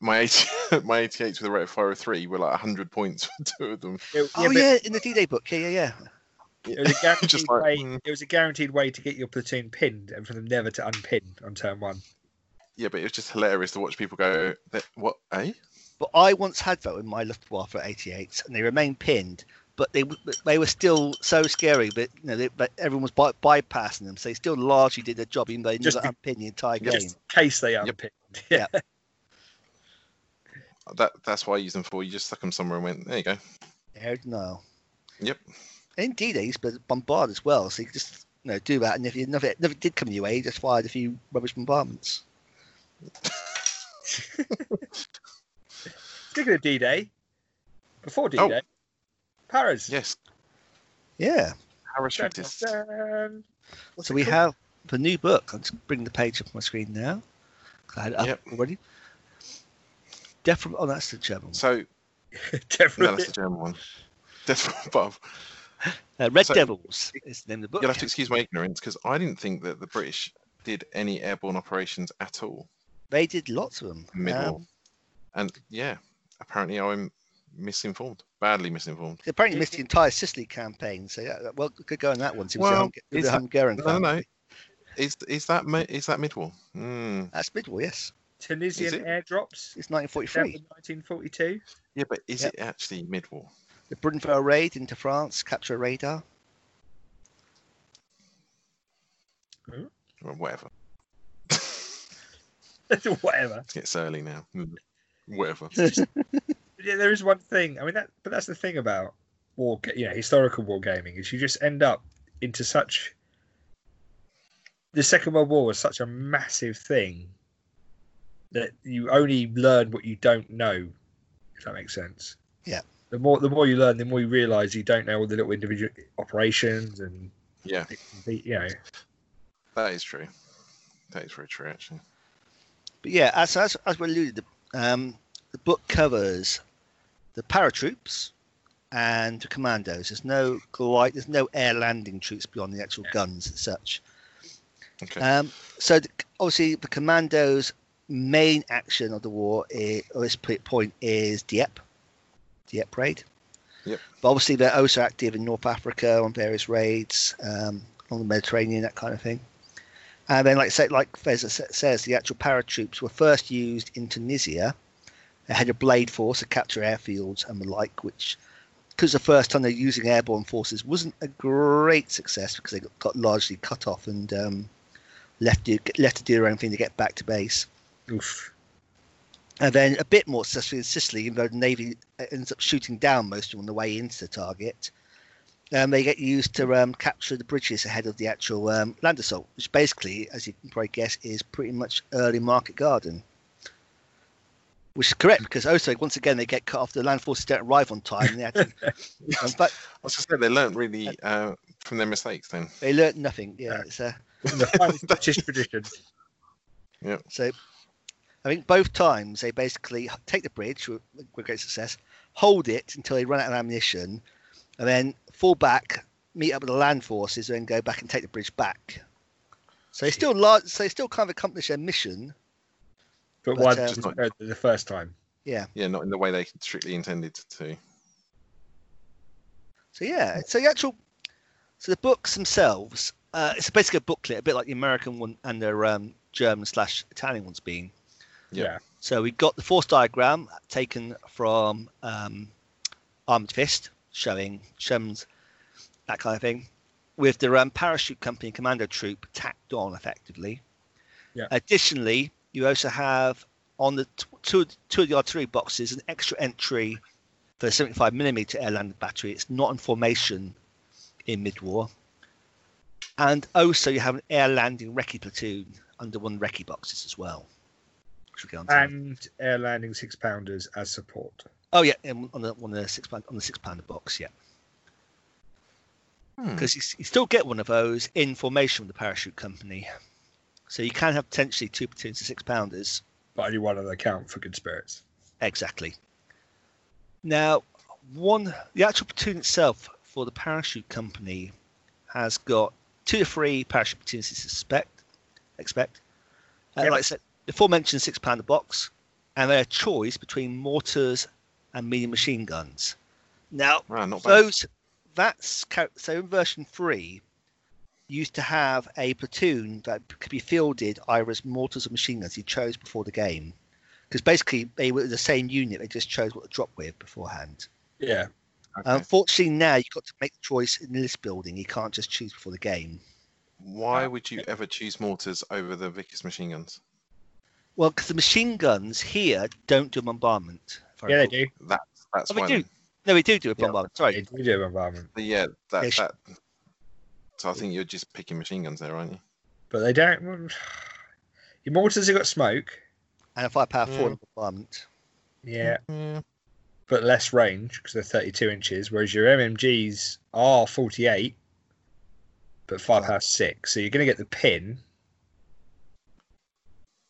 my eighty, my eighty-eights with a rate of fire of three were like a hundred points for two of them. It, oh yeah, but, yeah, in the D-Day book. Yeah, yeah, yeah. It was a guaranteed like, way. Mm. It was a guaranteed way to get your platoon pinned and for them never to unpin on turn one. Yeah, but it was just hilarious to watch people go. What? Eh? But I once had that with my Luftwaffe eighty-eights, and they remained pinned. But they they were still so scary. But you know, they, but everyone was by, bypassing them, so they still largely did their job, even though they just never unpinned the entire just game. Just in case they unpinned. Yeah. yeah. That that's what I use them for. You just stuck them somewhere and went, there you go. Hell no. Yep. in D-Day, but bombard as well, so you could just, you know, do that. And if you never, never did come your way, you just fired a few rubbish bombardments. Speaking of D-Day, before D-Day, oh. Paris. Yes. Yeah. Paris. Dun, dun, dun. So we called? have the new book. I'm just bringing the page up on my screen now. I had it up yep. already. Death from, oh, that's the German one. So, Definitely. No, that's the German one. Death from Above. Uh, Red so, Devils is the name of the book. You'll have to excuse my ignorance, because I didn't think that the British did any airborne operations at all. They did lots of them. Middle. Um, and, yeah, apparently I'm misinformed. Badly misinformed. They apparently missed the entire Sicily campaign, so, yeah, well, could go on that one. Since well, the that, Hungarian No, family. no. Is, is that, is that mid-war? Mm. That's mid-war, yes. Tunisian airdrops. It's nineteen forty-three. nineteen forty-two. Yeah, but is yep. it actually mid-war? The Brunfell raid into France, capture radar. Hmm? Well, whatever. Whatever. It's early now. Whatever. Yeah, there is one thing. I mean, that, but that's the thing about war, you know, historical war gaming, is you just end up into such. The Second World War was such a massive thing that you only learn what you don't know, if that makes sense. Yeah. The more the more you learn, the more you realise you don't know all the little individual operations and yeah, the, you know. That is true. That is very true, actually. But yeah, as as, as we alluded, um, the book covers the paratroops and the commandos. There's no glide, there's no air landing troops beyond the actual yeah. guns and such. Okay. Um, so the, obviously the commandos. Main action of the war, is, or this point, is Dieppe, Dieppe raid. Yep. But obviously they're also active in North Africa on various raids, um, on the Mediterranean, that kind of thing. And then, like say, like Fez says, the actual paratroops were first used in Tunisia. They had a blade force to capture airfields and the like, which, because the first time they're using airborne forces, wasn't a great success because they got, got largely cut off and um, left to, left to do their own thing to get back to base. Oof. And then a bit more successfully in Sicily, even though the Navy ends up shooting down most of them on the way into the target. Um, they get used to um, capture the bridges ahead of the actual um, land assault, which basically, as you can probably guess, is pretty much early Market Garden. Which is correct, because also, once again, they get cut off. The land forces don't arrive on time. They had to, in fact, I was just saying, they learned really uh, from their mistakes then. They learned nothing, yeah. yeah. It's a Dutch tradition. Yeah. So... I think both times they basically take the bridge with, with great success, hold it until they run out of ammunition, and then fall back, meet up with the land forces, and then go back and take the bridge back. So they still large, so they still kind of accomplish their mission. But, but why um, just not the first time? Yeah. Yeah, not in the way they strictly intended to. So yeah, so the actual, so the books themselves, uh, it's basically a booklet, a bit like the American one and their um, German slash Italian one's been. Yeah. yeah. So we got the force diagram taken from um, Armed Fist, showing Sherman's, that kind of thing, with the um, parachute company commando troop tacked on effectively. Yeah. Additionally, you also have on the t two, two of the artillery boxes an extra entry for the seventy-five millimeter air landed battery. It's not in formation in mid-war. And also you have an air landing recce platoon under one of the recce boxes as well. And air landing six pounders as support. Oh yeah, and on the on the six pound on the six pounder box, yeah. Because hmm. you, you still get one of those in formation with the parachute company, so you can have potentially two platoons of six pounders. But only one of them count for good spirits. Exactly. Now, one the actual platoon itself for the parachute company has got two to three parachute platoons. Suspect, expect, and yeah, like I said. The aforementioned six-pounder box, and their choice between mortars and medium machine guns. Now, wow, those bad. that's so in version three, used to have a platoon that could be fielded either as mortars or machine guns. You chose before the game, because basically they were the same unit. They just chose what to drop with beforehand. Yeah. Okay. Unfortunately, now you've got to make the choice in the list building. You can't just choose before the game. Why would you ever choose mortars over the Vickers machine guns? Well, because the machine guns here don't do bombardment. Yeah, they do. That's, that's oh, they do. No, we do do a bombardment. Yeah, sorry, we do a bombardment. Yeah, that, yeah, that. So I think you're just picking machine guns there, aren't you? But they don't. Your mortars have got smoke and a firepower yeah. four bombardment. Yeah. yeah, but less range because they're thirty-two inches, whereas your M M Gs are forty-eight, but firepower six. So you're going to get the pin.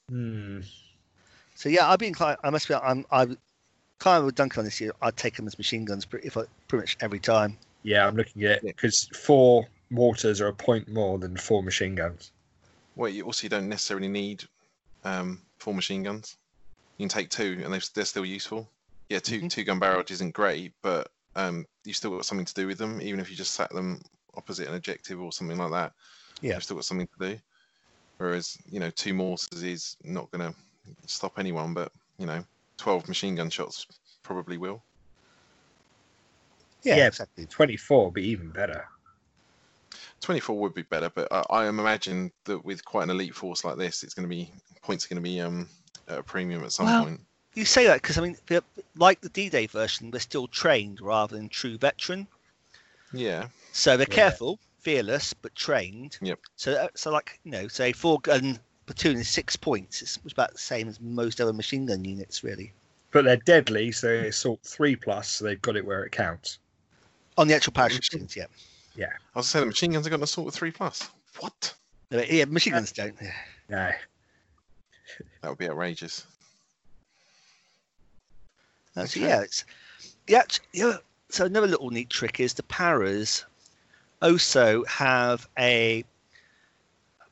Hmm. So yeah, I've been inclined. I must be. I'm. I'm kind of with Duncan on this year. I'd take them as machine guns, if I, pretty much every time. Yeah, I'm looking at it because four mortars are a point more than four machine guns. Well, you also don't necessarily need um, four machine guns. You can take two, and they're still useful. Yeah, two mm-hmm. two gun barrage isn't great, but um, you still got something to do with them, even if you just sat them opposite an objective or something like that. Yeah, you've still got something to do. Whereas, you know, two mortars is not going to stop anyone, but, you know, twelve machine gun shots probably will. Yeah, yeah, exactly. twenty-four would be even better. twenty-four would be better, but I, I imagine that with quite an elite force like this, it's going to be points are going to be um, at a premium at some well, point. You say that because, I mean, like the D-Day version, they're still trained rather than true veteran. Yeah. So they're yeah. careful, fearless, but trained. Yep. So, so like, you know, say four-gun platoon is six points. It's about the same as most other machine gun units, really. But they're deadly, so they assault three plus, so they've got it where it counts. On the actual parachute machines, yeah. Yeah. I was saying the machine guns have got an assault of three plus. What? No, yeah, machine guns don't. Yeah. No. That would be outrageous. No, so okay. yeah, it's yeah. yeah. So another little neat trick is the paras also have a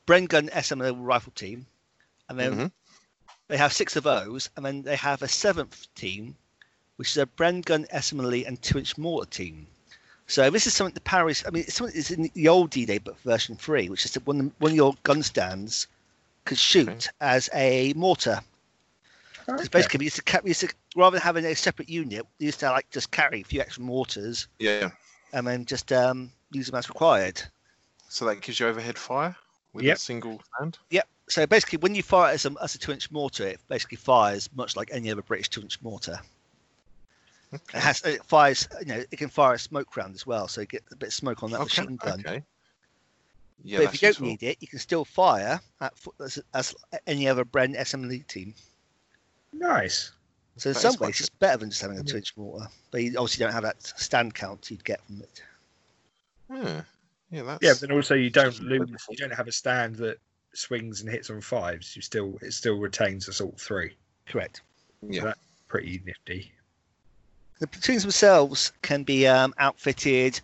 Bren Gun S M L rifle team, and then mm-hmm. they have six of those, and then they have a seventh team, which is a Bren Gun S M L and two-inch mortar team. So this is something the paras. I mean, it's something that's in the old D-Day, but version three, which is that one one of your gun stands could shoot okay. as a mortar. Because okay. basically, we used, to, we used to rather than having a separate unit, we used to like just carry a few extra mortars. Yeah. And then just um, use them as required. So that gives you overhead fire with yep. a single stand. Yep. So basically, when you fire as a, as a two-inch mortar, it basically fires much like any other British two-inch mortar. Okay. It has it fires. You know, it can fire a smoke round as well, so you get a bit of smoke on that okay. machine gun. Okay. Yeah. But if you don't useful. need it, you can still fire at, as, as any other Bren S M L team. Nice. So in that some ways, good. It's better than just having a two-inch mortar. But you obviously don't have that stand count you'd get from it. Yeah, yeah, that's... yeah. But also, you don't lose. You don't have a stand that swings and hits on fives. You still, it still retains assault three. Correct. Yeah, so that's pretty nifty. The platoons themselves can be um, outfitted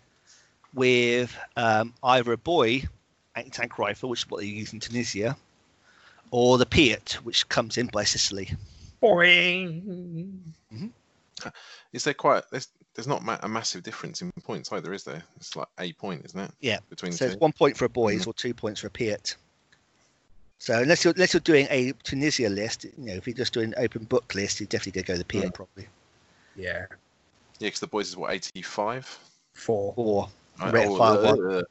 with um, either a Boy anti-tank rifle, which is what they use in Tunisia, or the Piat, which comes in by Sicily. Boring. Mm-hmm. Is there quite there's, there's not ma- a massive difference in points either, is there? It's like a point, isn't it? Yeah. Between so the it's two. One point for a Boys mm-hmm. or two points for a Piat. So unless you're unless you're doing a Tunisia list, you know, if you're just doing an open book list, you definitely go go the Piat mm-hmm. probably. Yeah. Yeah, because the Boys is what eighty-five. Four. Four. I, oh, uh,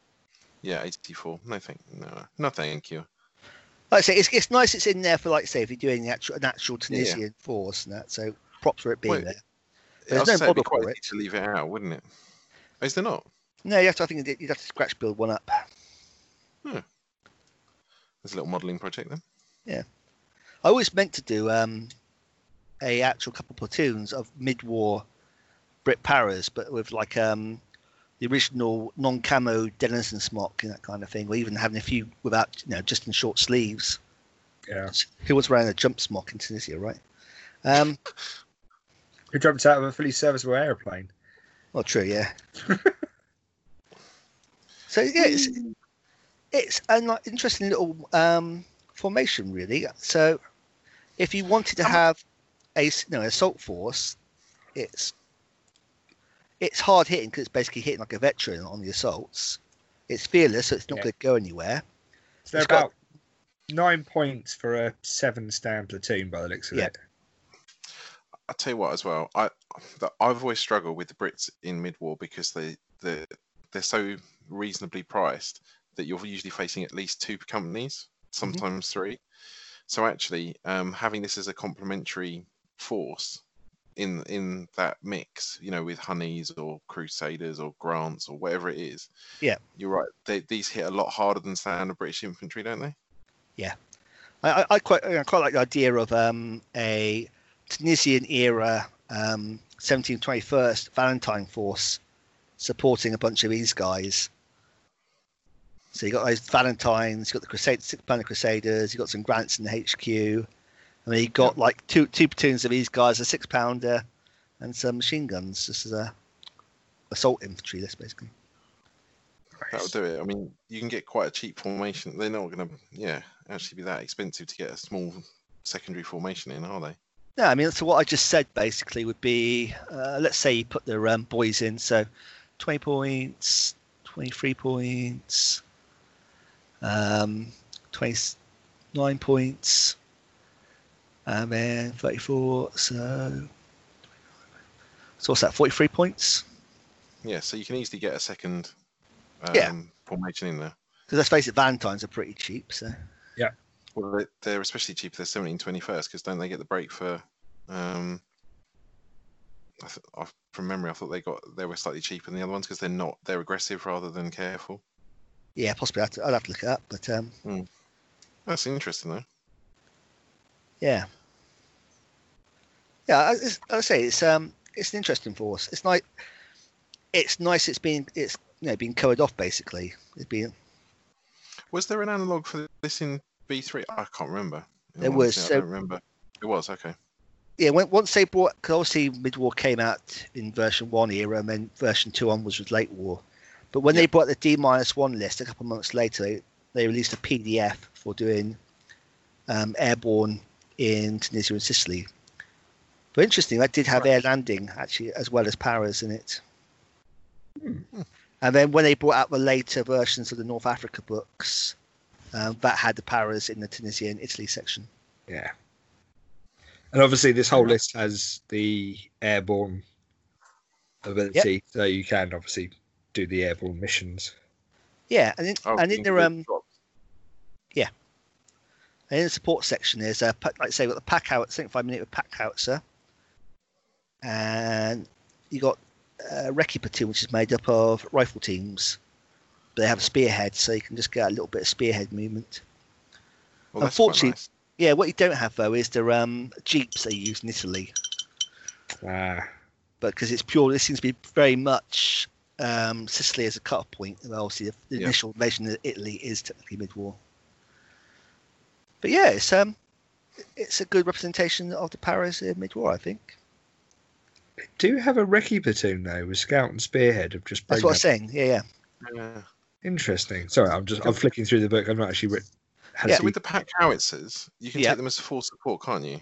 yeah, eighty-four. No thank no, no thank you. Like I say, it's, it's nice it's in there for, like, say, if you're doing an actual, an actual Tunisian yeah. force and that, so props for it being well, there. But there's no model for it. To leave it out, wouldn't it? Is there not? No, you have to, I think you'd have to scratch build one up. Hmm. There's a little modelling project then. Yeah. I always meant to do um, a actual couple platoons of mid-war Brit paras, but with, like, um, the original non-camo Denison smock and that kind of thing, or even having a few without, you know, just in short sleeves. Yeah. Who was wearing a jump smock in Tunisia, right? Um, Who jumped out of a fully serviceable aeroplane? Well, true, yeah. So yeah, it's it's an like, interesting little um, formation, really. So if you wanted to have a you know assault force, it's It's hard hitting because it's basically hitting like a veteran on the assaults. It's fearless, so it's not yeah. going to go anywhere. So they're about got... nine points for a seven-stand platoon by the looks of yeah. it. I tell you what, as well, I I've always struggled with the Brits in mid-war because they they they're so reasonably priced that you're usually facing at least two companies, sometimes mm-hmm. three. So actually, um, having this as a complementary force in in that mix, you know, with Honeys or Crusaders or Grants or whatever it is. Yeah, you're right. They, these hit a lot harder than standard British infantry, don't they? Yeah, I, I quite I quite like the idea of um, a Tunisian era um, seventeen twenty-first Valentine force supporting a bunch of these guys. So you got those Valentines, you got the Crusaders, Sixth Planet Crusaders, you got some Grants in the H Q, and then you got like two two platoons of these guys, a six pounder, and some machine guns. This is a assault infantry. This basically. That'll do it. I mean, you can get quite a cheap formation. They're not going to, yeah, actually be that expensive to get a small secondary formation in, are they? No, I mean, so what I just said basically would be, uh, let's say you put the um, boys in, so twenty points, twenty-three points. Um, twenty-nine points, and then thirty-four. So, so what's that? forty-three points. Yeah, so you can easily get a second um, yeah. formation in there. Because let's face it, Valentines are pretty cheap. So yeah, well, they're especially cheap. They're seventeen twenty-first because don't they get the break for? Um, I th- I, from memory, I thought they got they were slightly cheaper than the other ones because they're not they're aggressive rather than careful. Yeah, possibly. I'd, I'd have to look it up, but um, mm. that's interesting, though. Yeah, yeah. I, it's, I say it's um, it's an interesting force. It's like it's nice. It's been it's you know being covered off basically. It's been. Was there an analog for this in B three? I can't remember. There was. So, I don't remember. It was okay. Yeah, when, once they brought, because obviously mid-war came out in version one era, and then version two onwards was late war. But when yep. they brought the D minus one list a couple of months later, they, they released a P D F for doing um, airborne in Tunisia and Sicily. But interesting, that did have right. air landing, actually, as well as paras in it. Mm-hmm. And then when they brought out the later versions of the North Africa books, um, that had the paras in the Tunisia and Italy section. Yeah. And obviously this whole list has the airborne ability, yep. so you can obviously... do the airborne missions. Yeah, and in, oh, and in their um, drops. yeah, and in the support section is uh, like I say, we've got the pack howitzer, seventy-five minute with pack howitzer, and you got a recce platoon which is made up of rifle teams. But they have a spearhead, so you can just get a little bit of spearhead movement. Well, unfortunately, that's quite nice. Yeah, what you don't have though is the um jeeps they use in Italy. Ah, but because it's pure, this seems to be very much. Um, Sicily as a cut-off point. Well, obviously, the, the yeah. initial invasion of Italy is technically mid-war. But yeah, it's um, it's a good representation of the paras in mid-war, I think. They do have a recce platoon though, with Scout and Spearhead of just. That's what up. I'm saying. Yeah, yeah. Uh, Interesting. Sorry, I'm just I'm flicking through the book. I'm not actually. Written, yeah, with the pack howitzers, you can yeah. take them as full support, can't you?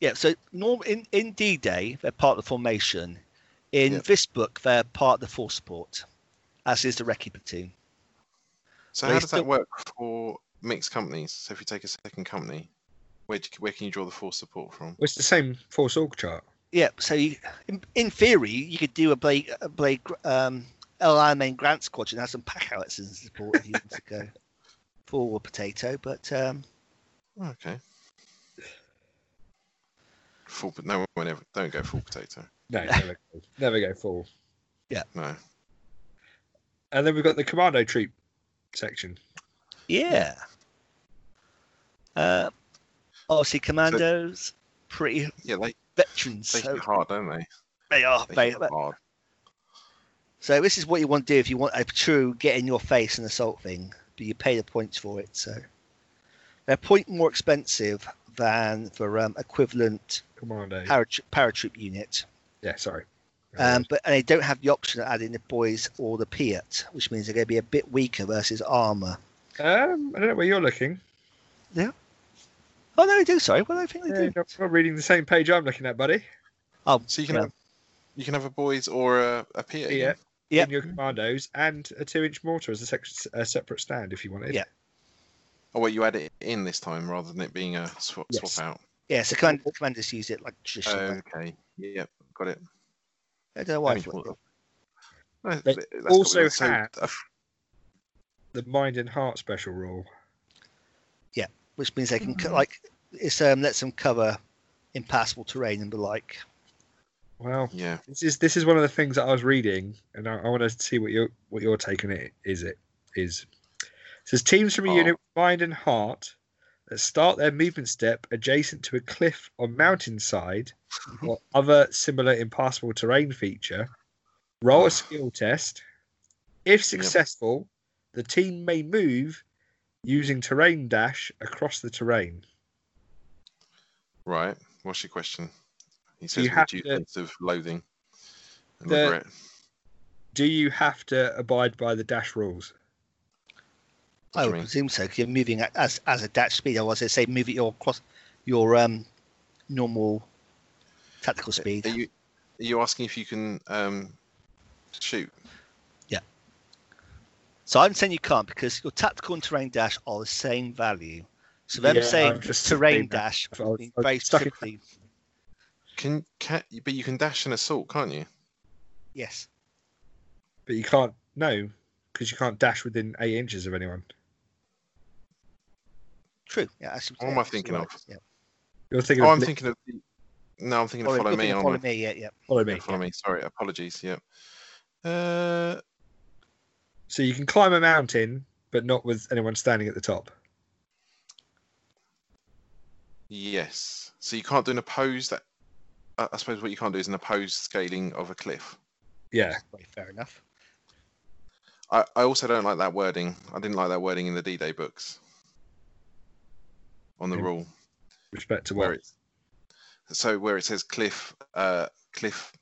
Yeah. So norm in in D-Day, they're part of the formation. In yep. this book, they're part of the force support, as is the recce platoon. So but how does still... that work for mixed companies? So if you take a second company, where do you, where can you draw the force support from? Well, it's the same force org chart. Yeah, so you, in, in theory, you could do a Blade, a Blade um, L I main Grant squadron and have some pack howitzers in support if you want to go forward potato, but... Um... Okay. Full, no one ever, don't go full potato. No, never, never go full. Yeah. No. And then we've got the commando troop section. Yeah. Uh, obviously, commandos, so, pretty yeah, they, veterans. They so, hard, don't they? They are. They, they are hard. So this is what you want to do if you want a true get in your face and assault thing, but you pay the points for it. So they're a point more expensive than for um, equivalent commando paratroop, paratroop unit. Yeah, sorry. Um, but and they don't have the option of adding the boys or the Piat, which means they're going to be a bit weaker versus armour. Um, I don't know where you're looking. Yeah. Oh, no, they do, sorry. Well, I think they yeah, do. You're not reading the same page I'm looking at, buddy. Oh, so you can, well. have, you can have a boys or a, a Piat yeah. yep. in your commandos and a two-inch mortar as a, se- a separate stand if you wanted. Yeah. Oh, well, you add it in this time rather than it being a swap, yes. swap out. Yeah, so command- commanders use it like traditional. Oh, okay, yeah. Got it. I don't know why. I mean, no, they also have the mind and heart special rule. Yeah, which means they can mm-hmm. co- like it's um lets them cover impassable terrain and the like. Well, yeah. This is this is one of the things that I was reading, and I, I want to see what your what your take on it is. It is it says teams from a oh. unit, mind and heart, that start their movement step adjacent to a cliff or mountainside or other similar impassable terrain feature. Roll a skill test. If successful, yep. the team may move using terrain dash across the terrain. Right. What's your question? He says reduce sense of loathing and the, regret. Do you have to abide by the dash rules? What I would mean? presume so. Cause you're moving at, as as a dash speed. Otherwise, they say move at your cross your um normal tactical speed. Are you are you asking if you can um shoot? Yeah. So I'm saying you can't because your tactical and terrain dash are the same value. So them yeah, saying just terrain dash would mean very simply. Can, can but you can dash an assault, can't you? Yes. But you can't no, because you can't dash within eight inches of anyone. True. Yeah. That's, what yeah, am I thinking of? Yeah. You're thinking. Oh, of I'm li- thinking of. The, no, I'm thinking follow, of follow me. Follow on. me. Yeah, yeah. Follow me. Yeah, follow yeah. me. Sorry, apologies. Yeah. Uh. So you can climb a mountain, but not with anyone standing at the top. Yes. So you can't do an opposed. I suppose what you can't do is an opposed scaling of a cliff. Yeah. Fair enough. I, I also don't like that wording. I didn't like that wording in the D-Day books. On the in rule. Respect to where it's so where it says cliff, uh, cliff,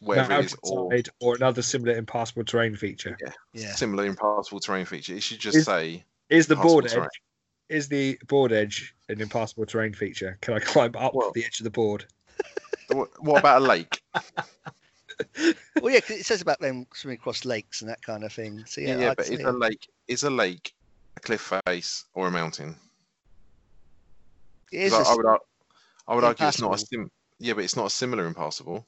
wherever no, it is, or or another similar impassable terrain feature. Yeah. yeah. Similar impassable terrain feature. It should just is, say. Is the board terrain. edge? Is the board edge an impassable terrain feature? Can I climb up well, the edge of the board? What about a lake? Well, yeah, because it says about them swimming across lakes and that kind of thing. So yeah, yeah but is a lake is a lake a cliff face or a mountain? It is. I, I would, I would argue it's not a sim. Yeah, but it's not a similar impassable.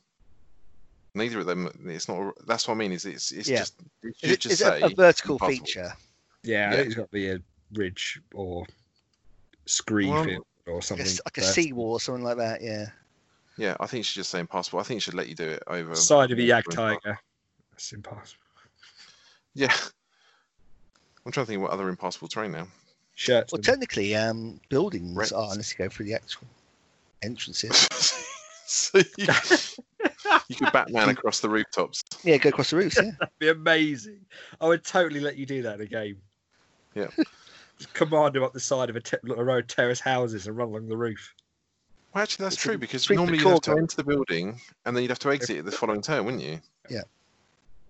Neither of them. It's not. A, that's what I mean. Is it's it's yeah. just it's is it, just is say it a vertical impassable. feature? Yeah, yeah. I think it's got to be a ridge or scree well, field or something like, a, like a seawall or something like that. Yeah. Yeah, I think she's just saying impossible. I think she should let you do it over. Side of a Yak Tiger. That's impossible. Yeah. I'm trying to think what other impossible terrain now. Shirts. Well, technically, um, buildings Rents. are, unless you go through the actual entrances. So you, you could Batman across the rooftops. Yeah, go across the roofs, yeah. That'd be amazing. I would totally let you do that in a game. Yeah. Just command him up the side of a, te- a row of terrace houses and run along the roof. Well, actually, that's it's true because normally you have to enter the building and then you'd have to exit the following turn, wouldn't you? Yeah.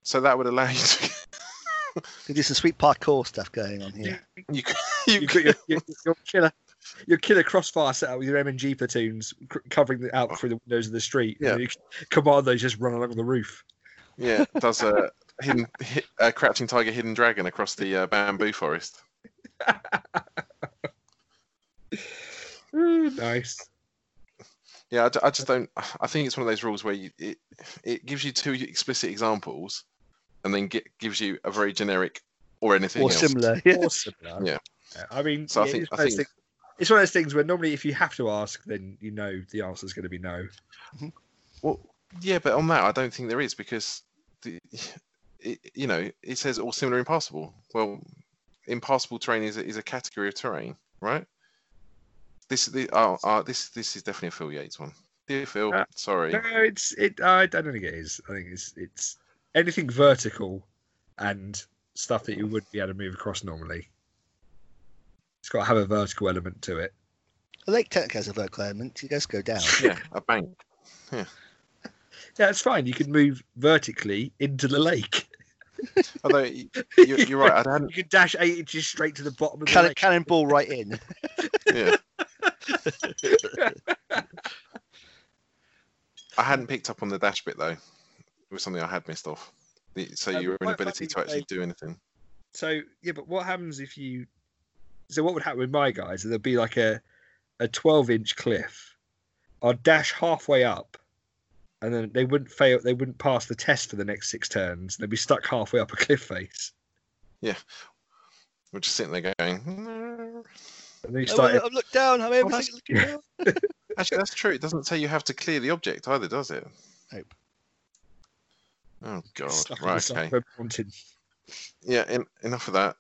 So that would allow you to. There's some sweet parkour stuff going on here. Yeah. You could, you could, your, your, your killer, your killer crossfire set up with your M and G platoons c- covering the, out through the windows of the street. Yeah. And you command those just run along the roof. Yeah, it does a hidden, hit, uh, crouching tiger, hidden dragon across the uh, bamboo forest. Ooh, nice. Yeah, I, d- I just don't. I think it's one of those rules where you, it it gives you two explicit examples, and then get, gives you a very generic or anything or else. similar, yeah. or similar. Yeah, I mean, so yeah, I think, it's, I think... Things, it's one of those things where normally, if you have to ask, then you know the answer is going to be no. Well, yeah, but on that, I don't think there is because the, it, you know, it says all similar impassable. Well, impassable terrain is is a category of terrain, right? This the oh, oh, this this is definitely a Phil Yates one. Dear Phil, uh, sorry. No, it's it. I don't think it is. I think it's it's anything vertical and stuff that you wouldn't be able to move across normally. It's got to have a vertical element to it. A lake technically has a vertical element. You just go down. Yeah, a bank. Yeah. Yeah, it's fine. You can move vertically into the lake. Although you, you're right, I hadn't... you can dash eight inches straight to the bottom of Cannon, the lake. Cannonball right in. Yeah. I hadn't picked up on the dash bit though. It was something I had missed off. So um, your inability to actually do anything. So yeah, but what happens if you? So what would happen with my guys? There'd be like a a twelve inch cliff. I'd dash halfway up, and then they wouldn't fail. They wouldn't pass the test for the next six turns. They'd be stuck halfway up a cliff face. Yeah, we're just sitting there going. And then you start. I've looked down. I'm oh, that's... Down. Actually, that's true. It doesn't say you have to clear the object either, does it? Nope. Oh god! Stuff right. Okay. Yeah. In, enough of that.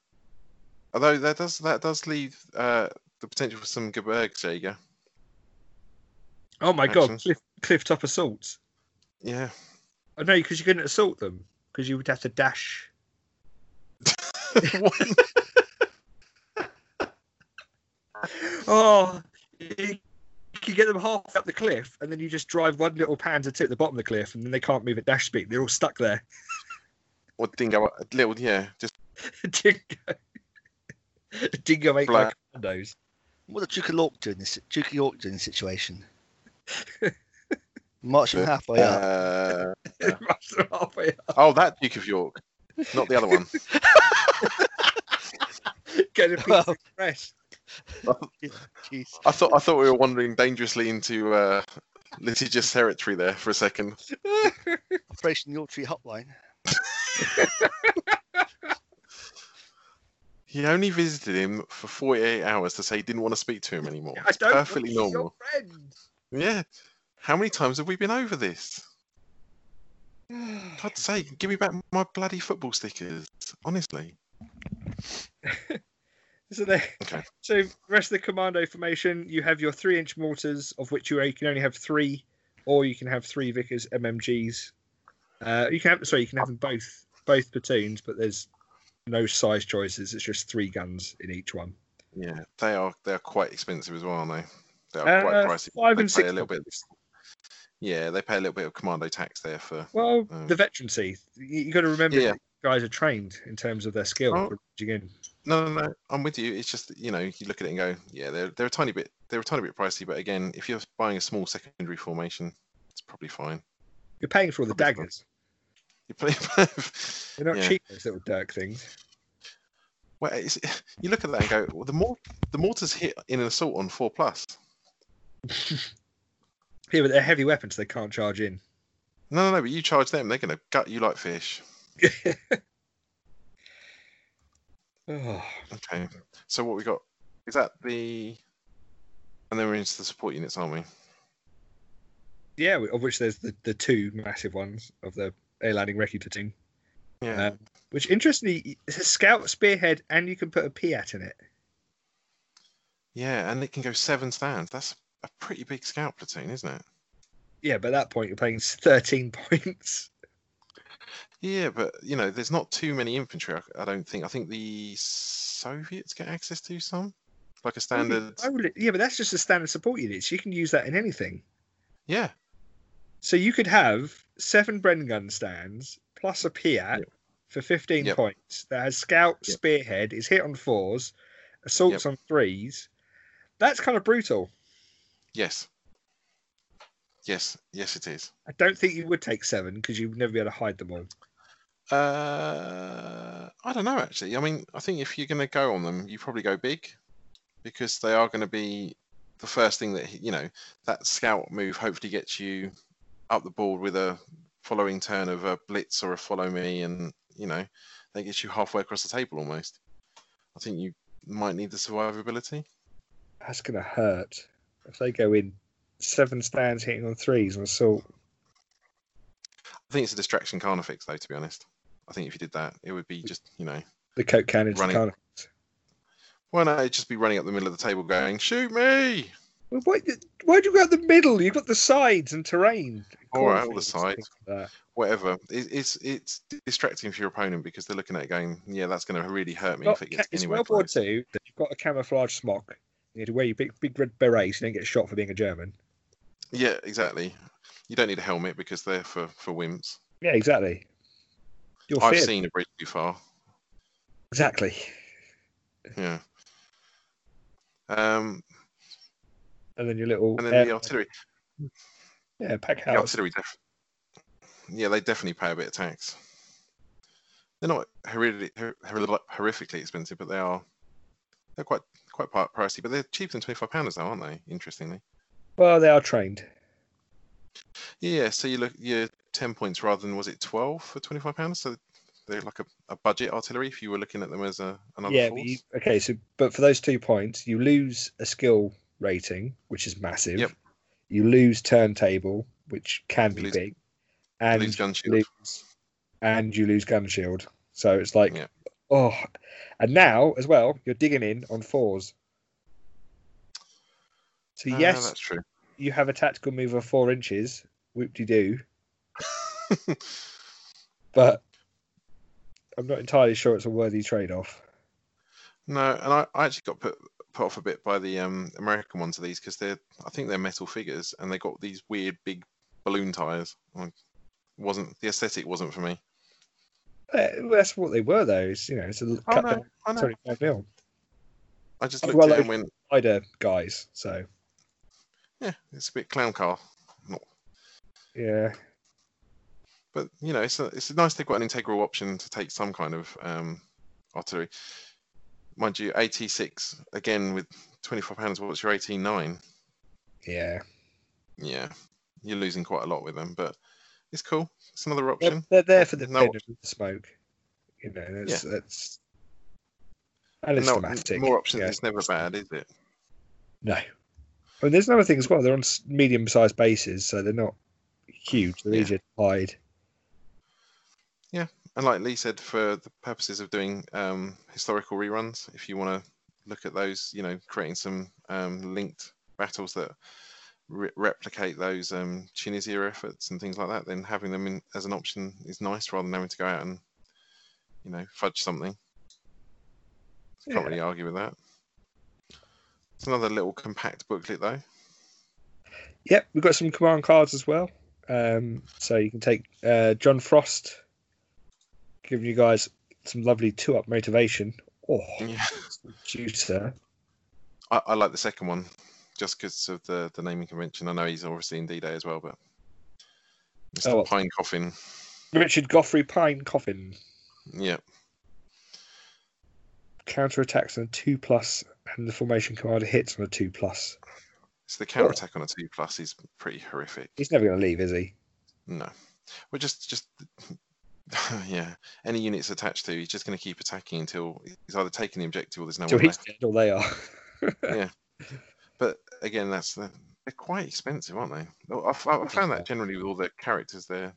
Although that does that does leave uh, the potential for some Gebirgsjäger. Oh my actions. God! Cliff, cliff top assaults. Yeah. I know, because you couldn't assault them because you would have to dash. Oh, you, you get them half up the cliff, and then you just drive one little Panzer two at the bottom of the cliff, and then they can't move at dash speed. They're all stuck there. Or dingo, little yeah, just dingo, dingo ain't like commandos. What did Duke of York do in this? Duke of York do in this situation? March them halfway uh, up. Yeah. March them halfway up. Oh, that Duke of York, not the other one. Get a piece well, of fresh. I thought I thought we were wandering dangerously into uh, litigious territory there for a second. Operation Yorkshire Hotline. He only visited him for forty-eight hours to say he didn't want to speak to him anymore. I don't perfectly want to be normal. Your yeah. How many times have we been over this? God's sake, give me back my bloody football stickers. Honestly. So, there, okay. So rest of the commando formation, you have your three-inch mortars, of which you can only have three, or you can have three Vickers M M Gs. Uh, you can have, sorry, you can have them both, both platoons, but there's no size choices. It's just three guns in each one. Yeah, they are they are quite expensive as well, aren't they? They are quite uh, pricey. Five they and six. A little bit, yeah, they pay a little bit of commando tax there for. Well, um, the veterancy. You got to remember, yeah. Guys are trained in terms of their skill. Oh. Again. No, no, no. I'm with you. It's just, you know, you look at it and go, yeah, they're they're a tiny bit they're a tiny bit pricey, but again, if you're buying a small secondary formation, it's probably fine. You're paying for all the probably daggers. Fine. You're paying. They're not yeah. cheap, those little dark things. Well, it's, you look at that and go, well, the more the mortars hit in an assault on four plus. Yeah, but they're heavy weapons, so they can't charge in. No, no, no. But you charge them, they're gonna gut you like fish. Oh. Okay, so what we got is that the, and then we're into the support units, aren't we? Yeah, of which there's the, the two massive ones of the air landing recce platoon. Yeah, uh, which interestingly, it's a scout spearhead, and you can put a P A T in it. Yeah, and it can go seven stands. That's a pretty big scout platoon, isn't it? Yeah, but at that point you're playing thirteen points. Yeah, but, you know, there's not too many infantry, I, I don't think. I think the Soviets get access to some, like a standard... Yeah, but that's just a standard support unit. You can use that in anything. Yeah. So you could have seven Bren gun stands plus a P A T yep. for fifteen yep. points that has Scout, yep. Spearhead, is hit on fours, assaults yep. on threes. That's kind of brutal. Yes. Yes, yes it is. I don't think you would take seven because you would never be able to hide them all. Uh, I don't know, actually. I mean, I think if you're going to go on them, you probably go big because they are going to be the first thing that, you know, that scout move hopefully gets you up the board with a following turn of a blitz or a follow me and, you know, that gets you halfway across the table almost. I think you might need the survivability. That's going to hurt if they go in. Seven stands hitting on threes and assault. I think it's a distraction carnifex, though, to be honest. I think if you did that, it would be just, you know... The Coke cannon to carnifex. Why not? It'd just be running up the middle of the table going, shoot me! Well, why, why'd you go up the middle? You've got the sides and terrain. All right, all the sides. Like whatever. It, it's it's distracting for your opponent because they're looking at it going, yeah, that's going to really hurt me not, if it gets anywhere close. It's World War Two, you've got a camouflage smock. You need to wear your big, big red beret so you don't get shot for being a German. Yeah, exactly. You don't need a helmet because they're for, for wimps. Yeah, exactly. You're I've feared. seen a bridge too far. Exactly. Yeah. Um. And then your little. And then air... the artillery. Yeah, pack house. The artillery. Def... Yeah, they definitely pay a bit of tax. They're not horrid... Hor... horrifically expensive, but they are. They're quite quite pricey, but they're cheaper than twenty-five pounders, though, aren't they? Interestingly. Well, they are trained. Yeah, so you look, you're ten points rather than, was it twelve for twenty-five pounds? So they're like a, a budget artillery if you were looking at them as a, another yeah, force. Yeah, okay, so, but for those two points, you lose a skill rating, which is massive. Yep. You lose turntable, which can you be lose, big. and lose gun shield. Lose, and you lose gun shield. So it's like, yeah. oh, and now as well, you're digging in on fours. So uh, yes, that's true. You have a tactical move of four inches. Whoop-de-doo. But I'm not entirely sure it's a worthy trade-off. No, and I, I actually got put put off a bit by the um, American ones of these because they're, I think they're metal figures, and they got these weird big balloon tires. It wasn't the aesthetic wasn't for me. Uh, that's what they were though. It's, you know, it's a oh, cut no, down I know. seventy-five mil. I just looked well, at it and went wider guys. So yeah, it's a bit clown car. Not... Yeah. But, you know, it's a, it's nice they've got an integral option to take some kind of um, artillery. Mind you, eighty-six, again, with twenty-five pounds, what's your eighteen nine? Yeah. Yeah. You're losing quite a lot with them, but it's cool. It's another option. They're, they're there for the no, smoke. You know, that's... Yeah. that's and it's no, dramatic. More options, yeah. It's never bad, is it? No. I mean, there's another thing as well. They're on medium-sized bases, so they're not huge. They're yeah. easier to hide. Yeah, and like Lee said, for the purposes of doing um, historical reruns, if you want to look at those, you know, creating some um, linked battles that re replicate those um, Chinese era efforts and things like that, then having them in, as an option is nice rather than having to go out and, you know, fudge something. So yeah. Can't really argue with that. It's another little compact booklet, though. Yep, we've got some command cards as well. Um, so you can take uh, John Frost... Giving you guys some lovely two-up motivation. Oh, yeah. Juicer. I, I like the second one, just because of the, the naming convention. I know he's obviously in D-Day as well, but Mister Oh, well. Pine Coffin. Richard Godfrey Pine Coffin. Yeah. Counter-attacks on a two plus, and the formation commander hits on a two plus. So the counter-attack oh. on a two plus is pretty horrific. He's never going to leave, is he? No. We're just... just... Yeah, any units attached to, he's just going to keep attacking until he's either taking the objective or there's no one left. Till he's dead or they are. Yeah, but again, that's the, they're quite expensive, aren't they? I, I, I found that generally with all the characters there.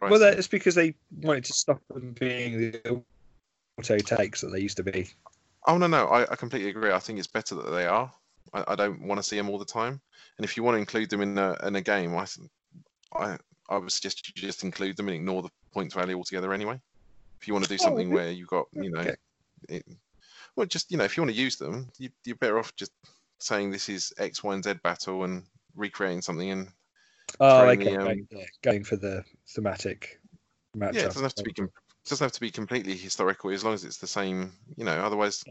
Well, it's because they wanted to stop them being the auto takes that they used to be. Oh no, no, I, I completely agree. I think it's better that they are. I, I don't want to see them all the time, and if you want to include them in a in a game, I. I I would suggest you just include them and ignore the points value altogether anyway. If you want to do something oh, where you've got, you know, okay. it, well, just, you know, if you want to use them, you, you're better off just saying this is X, Y, and Z battle and recreating something and oh, okay, the, um, right, yeah. going for the thematic matchup. Yeah, it doesn't have to be com it doesn't have to be completely historical as long as it's the same, you know. Otherwise,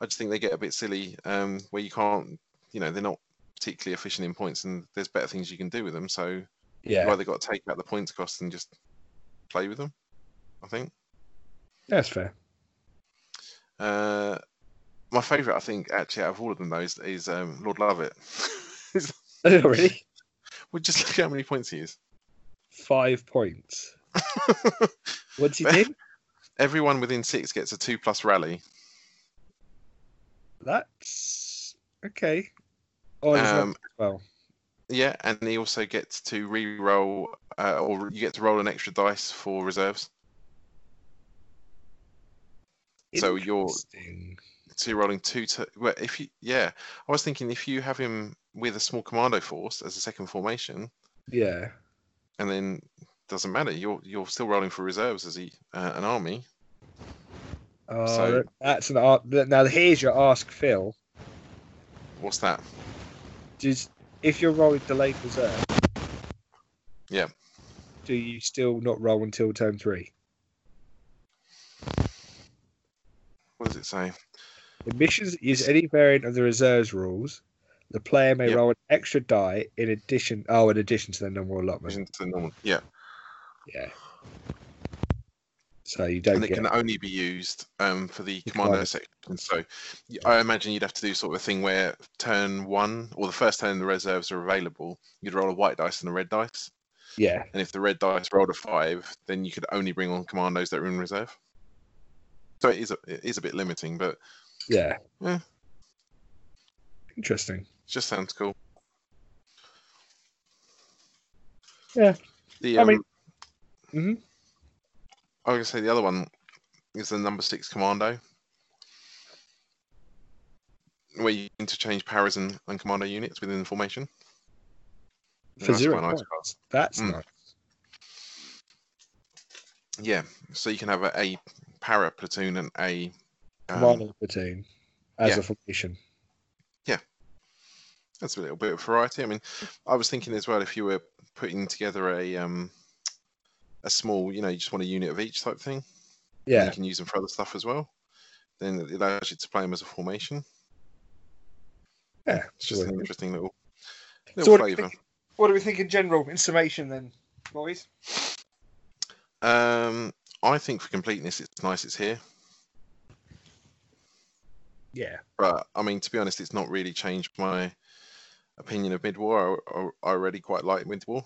I just think they get a bit silly um, where you can't, you know, they're not particularly efficient in points, and there's better things you can do with them. So. Yeah, you've either got to take out the points cost and just play with them, I think. That's fair. Uh, my favourite, I think, actually, out of all of them, though, is, is um, Lord Lovett. Oh, really? Well, just look at how many points he is. Five points. What's he do? Everyone within six gets a two plus rally. That's... Okay. Oh, um, well... Yeah, and he also gets to re-roll, uh, or you get to roll an extra dice for reserves. So you're so you're rolling two. To, well, if you, yeah, I was thinking if you have him with a small commando force as a second formation. Yeah. And then doesn't matter. You're you're still rolling for reserves as he uh, an army. Oh, so, that's an art. Now here's your ask, Phil. What's that? Just. If you're rolling delayed reserve, yeah, do you still not roll until turn three? What does it say? The missions use any variant of the reserves rules. The player may yep. roll an extra die in addition. Oh, in addition to the normal allotment. In addition to the normal, yeah, yeah. So you don't. And it get... can only be used um, for the commander section. So I imagine you'd have to do sort of a thing where turn one or the first turn the reserves are available, you'd roll a white dice and a red dice. Yeah. And if the red dice rolled a five, then you could only bring on commandos that are in reserve. So it is a, it is a bit limiting, but yeah. Yeah. Interesting. Just sounds cool. Yeah. The, I um, mean, mm-hmm. I was going to say the other one is the number six commando, where you interchange paras and, and commando units within the formation. For that's zero nice cards. That's mm. nice. Yeah, so you can have a, a para platoon and a um, commando platoon as yeah. a formation. Yeah, that's a little bit of variety. I mean, I was thinking as well, if you were putting together a um a small, you know, you just want a unit of each type thing. Yeah, you can use them for other stuff as well. Then it allows you to play them as a formation. Yeah, it's just an interesting little, little so flavour. What do we think in general, in summation then, boys? Um, I think for completeness, it's nice it's here. Yeah. But, I mean, to be honest, it's not really changed my opinion of mid-war. I, I, I already quite like mid-war.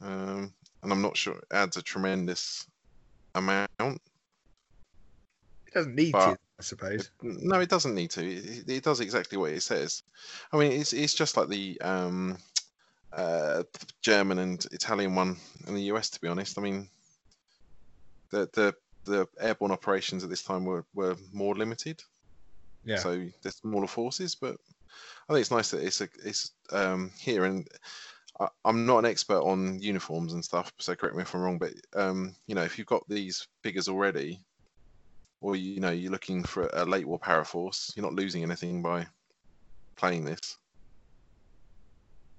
Um, and I'm not sure it adds a tremendous amount. It doesn't need but, to. I suppose. No, it doesn't need to. It, it does exactly what it says. I mean, it's it's just like the um, uh, German and Italian one in the U S, to be honest. I mean, the the, the airborne operations at this time were, were more limited. Yeah. So there's smaller forces, but I think it's nice that it's a, it's um, here. And I, I'm not an expert on uniforms and stuff, so correct me if I'm wrong. But um, you know, if you've got these figures already, or you know you're looking for a late war para force, you're not losing anything by playing this.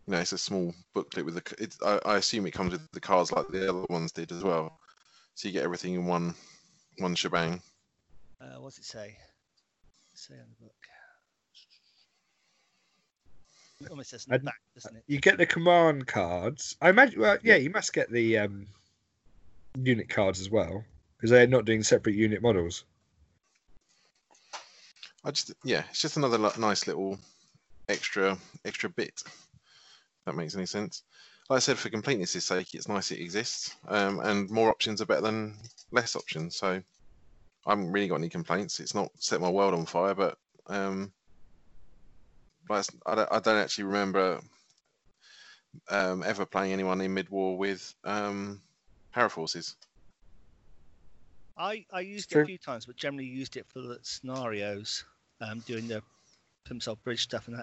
You know, it's a small booklet with the. It's, I, I assume it comes with the cards like the other ones did as well, so you get everything in one, one shebang. Uh, what's it say? What's it say on the book? It almost says in the back, doesn't it? You get the command cards. I imagine. Well, yeah, you must get the um, unit cards as well, because they're not doing separate unit models. I just, yeah, it's just another nice little extra extra bit. If that makes any sense. Like I said, for completeness' sake, it's nice it exists, um, and more options are better than less options. So I haven't really got any complaints. It's not set my world on fire, but um, but I don't, I don't actually remember um, ever playing anyone in mid-war with um, paraforces. I, I used it a few times, but generally used it for the scenarios, um, doing the Plimsoll Bridge stuff and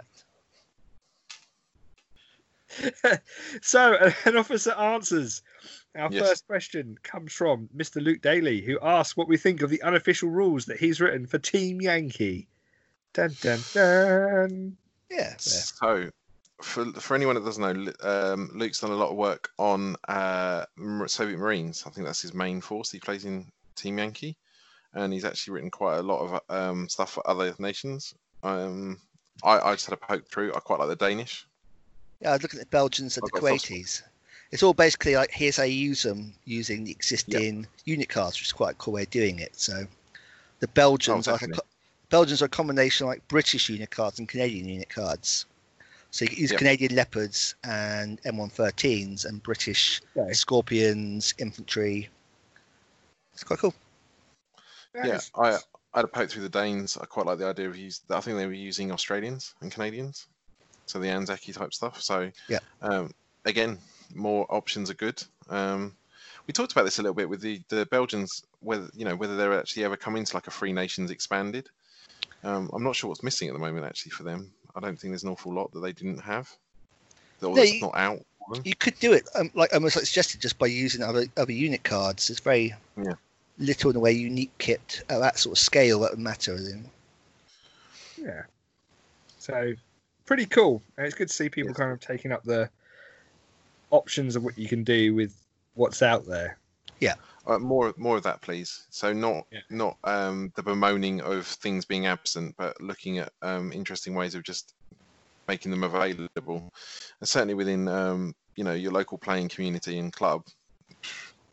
that. So, an officer answers. Our yes. first question comes from Mister Luke Daly, who asks what we think of the unofficial rules that he's written for Team Yankee. Dun, dun, dun. Yeah. So, for, for anyone that doesn't know, um, Luke's done a lot of work on uh, Soviet Marines. I think that's his main force he plays in Team Yankee, and he's actually written quite a lot of um, stuff for other nations. Um, I, I just had a poke through. I quite like the Danish. Yeah, I was looking at the Belgians and I've the Kuwaitis. It's all basically like, here's how you use them using the existing yeah. unit cards, which is quite a cool way of doing it. So the Belgians, oh, are, like a, Belgians are a combination of like British unit cards and Canadian unit cards. So you can use yeah. Canadian Leopards and M one thirteens and British okay. Scorpions, infantry. It's quite cool. Yeah, I, I had a poke through the Danes. I quite like the idea of using, I think they were using Australians and Canadians, so the Anzaki type stuff. So, yeah, um, again, more options are good. Um, we talked about this a little bit with the, the Belgians, whether you know whether they're actually ever coming to like a Free Nations expanded. Um, I'm not sure what's missing at the moment actually for them. I don't think there's an awful lot that they didn't have. Or no, that's you, not out. You could do it, um, like almost like suggested, just by using other other unit cards. It's very yeah. little in a way unique kit at that sort of scale that would matter. Yeah, so pretty cool, and it's good to see people yes. kind of taking up the options of what you can do with what's out there. Yeah, uh, more more of that, please. So not yeah. not um, the bemoaning of things being absent, but looking at um, interesting ways of just making them available, and certainly within um, you know your local playing community and club.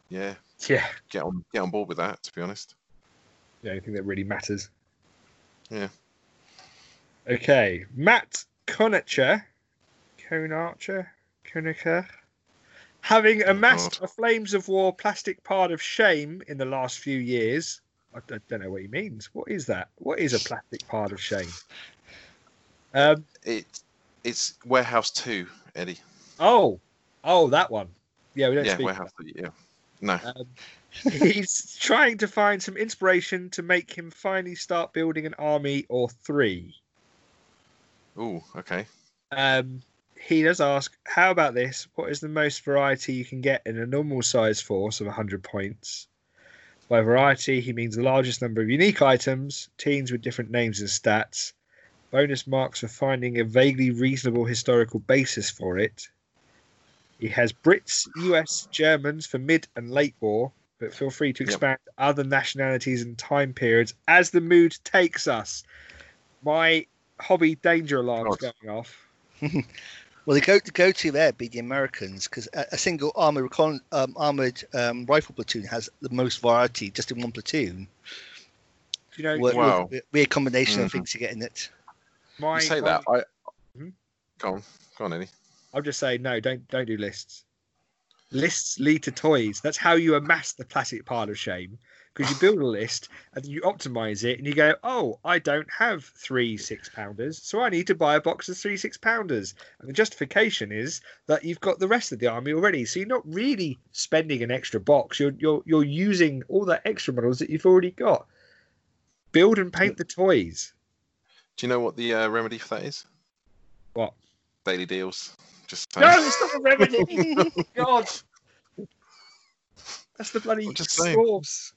Yeah. Yeah, get on get on board with that. To be honest, the only thing that really matters. Yeah. Okay, Matt Conacher, Conacher, Conacher, having amassed oh, a Flames of War plastic part of shame in the last few years. I don't know what he means. What is that? What is a plastic part of shame? Um, it it's Warehouse Two, Eddie. Oh, oh, that one. Yeah, we don't yeah, speak. Warehouse, yeah. No. Um, he's trying to find some inspiration to make him finally start building an army or three. Ooh, okay. Um, he does ask, how about this? What is the most variety you can get in a normal size force of one hundred points? By variety, he means the largest number of unique items, teams with different names and stats, bonus marks for finding a vaguely reasonable historical basis for it. He has Brits, U S, Germans for mid and late war, but feel free to expand yep. other nationalities and time periods as the mood takes us. My hobby danger alarm's going off. Well, the go to go to there be the Americans, because a, a single armored um, armored um, rifle platoon has the most variety just in one platoon. You know, we're, wow. we're, we're a combination mm-hmm. of things you get in it. My, you say my, that, I mm-hmm. go on, go on, Eddie. I'll just say no. Don't don't do lists. Lists lead to toys. That's how you amass the plastic pile of shame. Because you build a list and you optimize it, and you go, "Oh, I don't have three six pounders, so I need to buy a box of three six pounders." And the justification is that you've got the rest of the army already, so you're not really spending an extra box. You're you're you're using all the extra models that you've already got. Build and paint the toys. Do you know what the uh, remedy for that is? What? Daily deals. Just no, it's not a remedy. God, that's the bloody source.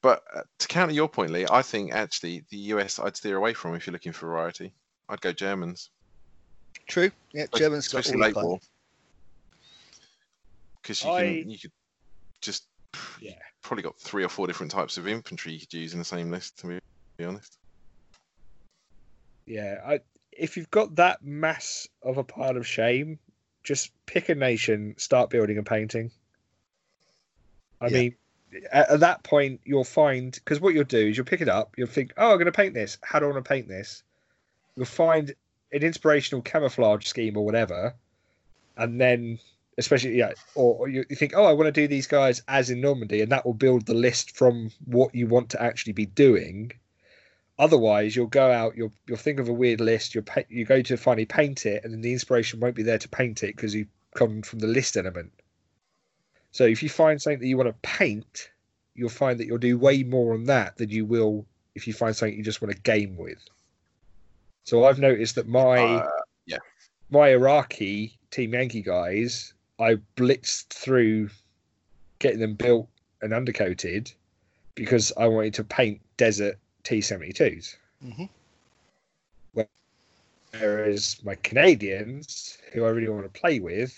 But uh, to counter your point, Lee, I think actually the U S I'd steer away from if you're looking for variety. I'd go Germans. True. Yeah, like, Germans got all late war. Because you, I... you could just yeah. probably got three or four different types of infantry you could use in the same list, to be honest. Yeah, I, if you've got that mass of a pile of shame, just pick a nation, start building and painting. I yeah. mean... At that point, you'll find, because what you'll do is you'll pick it up, you'll think, oh, I'm going to paint this. How do I want to paint this? You'll find an inspirational camouflage scheme or whatever. And then, especially, yeah, or you think, oh, I want to do these guys as in Normandy, and that will build the list from what you want to actually be doing. Otherwise, you'll go out, you'll you'll think of a weird list, you'll pa- you go to finally paint it, and then the inspiration won't be there to paint it because you come from the list element. So if you find something that you want to paint, you'll find that you'll do way more on that than you will if you find something you just want to game with. So I've noticed that my uh, yeah. my Iraqi Team Yankee guys, I blitzed through getting them built and undercoated because I wanted to paint desert T seventy-twos. Mm-hmm. Whereas my Canadians, who I really want to play with,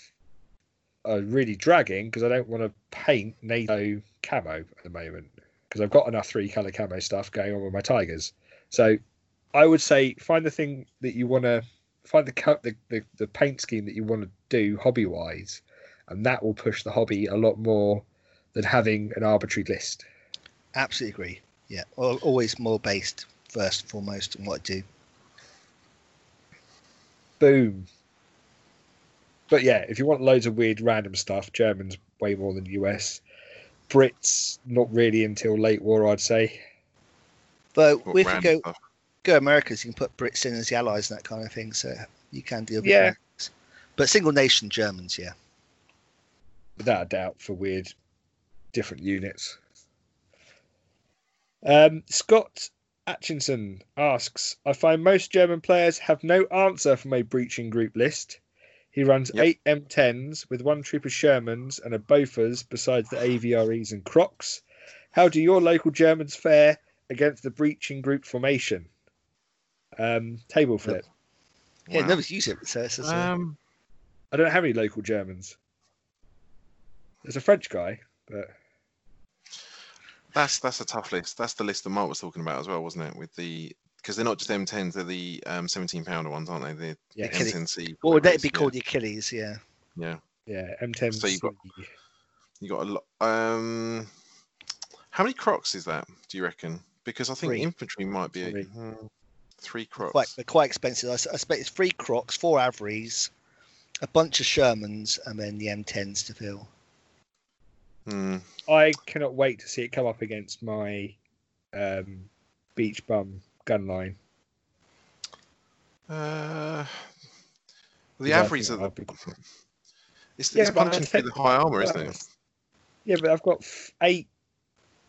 are really dragging because I don't want to paint NATO camo at the moment because I've got enough three color camo stuff going on with my Tigers. So I would say find the thing that you want to find, the, the the the paint scheme that you want to do hobby wise, and that will push the hobby a lot more than having an arbitrary list. Absolutely agree. Yeah, always more based first and foremost on what I do. Boom. But yeah, if you want loads of weird random stuff, Germans way more than U S. Brits, not really until late war, I'd say. But if you go stuff. go Americas, you can put Brits in as the Allies and that kind of thing, so you can deal with yeah. that. But single nation Germans, yeah. Without a doubt, for weird different units. Um, Scott Atchinson asks, I find most German players have no answer from a breaching group list. He runs yep. eight M tens with one troop of Shermans and a Bofors besides the A V R Es and Crocs. How do your local Germans fare against the breaching group formation? Um, table flip. Yep. Yeah, wow. Nobody's used it. So it's just, um, I don't know how many local Germans. There's a French guy, but that's that's a tough list. That's the list that Mark was talking about as well, wasn't it? With the Because they're not just M tens, they're the um, seventeen-pounder ones, aren't they? The yeah, M ten C. Or they'd be called the Achilles, yeah. Yeah. Yeah, M ten C. So you've got, you got a lot. Um, how many Crocs is that, do you reckon? Because I think three. Infantry might be three, uh, three Crocs. Quite, they're quite expensive. I expect it's three Crocs, four Averies, a bunch of Shermans, and then the M tens to fill. Hmm. I cannot wait to see it come up against my um, beach bum. Gun line. Uh, the Averies are the It's, yeah, it's punching through the high armour, isn't uh, it? Yeah, but I've got eight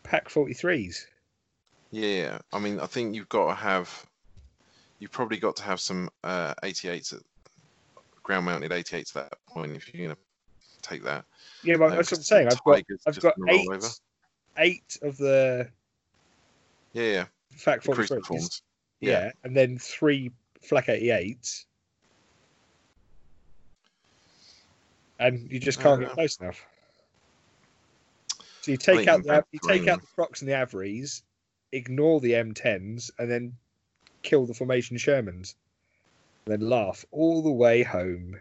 pack forty-threes. Yeah, I mean, I think you've got to have... You've probably got to have some uh, eighty-eights, at, ground-mounted eighty-eights at that point if you're going to take that. Yeah, but uh, that's what I'm saying. I've got, I've got eight, eight of the... Yeah, yeah. Flak forty-threes. Yeah. yeah, and then three Flak eighty-eights. And you just can't get close enough. So you take out the you take out the Crocs and the Averies, ignore the M tens, and then kill the formation Shermans. And then laugh all the way home.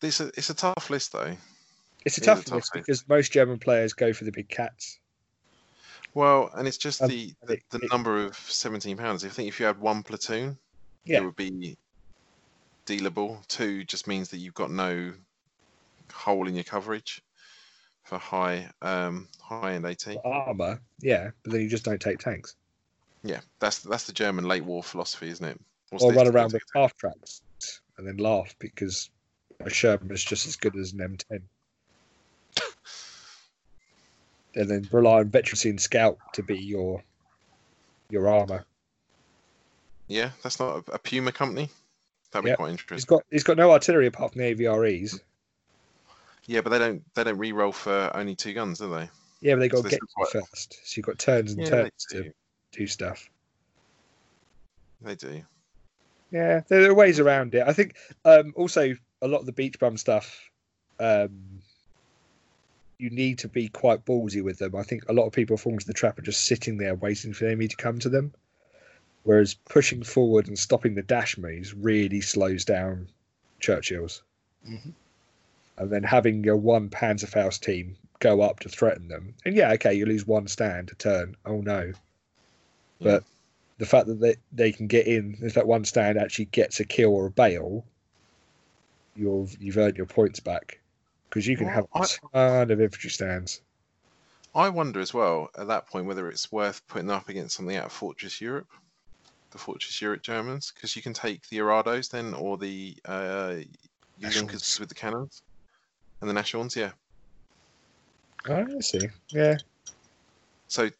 This it's a tough list though. It's a tough list because most German players go for the big cats. Well, and it's just the the, the number of seventeen pounds. I think if you had one platoon, yeah. it would be dealable. Two just means that you've got no hole in your coverage for high um high end AT armor. Yeah, but then you just don't take tanks. Yeah, that's that's the German late war philosophy, isn't it? What's or run around with half tracks and then laugh because a Sherman is just as good as an M ten. And then rely on veterancy and scout to be your your armor. Yeah, that's not a, a Puma company. That'd be yep. quite interesting. He's got he's got no artillery apart from the A V R Es. Yeah, but they don't they don't re-roll for only two guns, do they? Yeah, but they got so to get quite... first. So you've got turns and yeah, turns do. to do stuff. They do. Yeah, there are ways around it. I think um, also a lot of the beach bum stuff, um, you need to be quite ballsy with them. I think a lot of people fall into the trap of just sitting there waiting for the enemy to come to them. Whereas pushing forward and stopping the dash moves really slows down Churchill's. Mm-hmm. And then having your one Panzerfaust team go up to threaten them. And yeah, okay, you lose one stand a turn. Oh no. But yeah. the fact that they, they can get in, if that one stand actually gets a kill or a bail, you've, you've earned your points back. Because you can well, have a ton I... of infantry stands. I wonder as well, at that point, whether it's worth putting up against something out of Fortress Europe. The Fortress Europe Germans, because you can take the Irados then, or the uh, Junkers with the cannons, and the Nashorns, yeah. Oh, I see, yeah. So,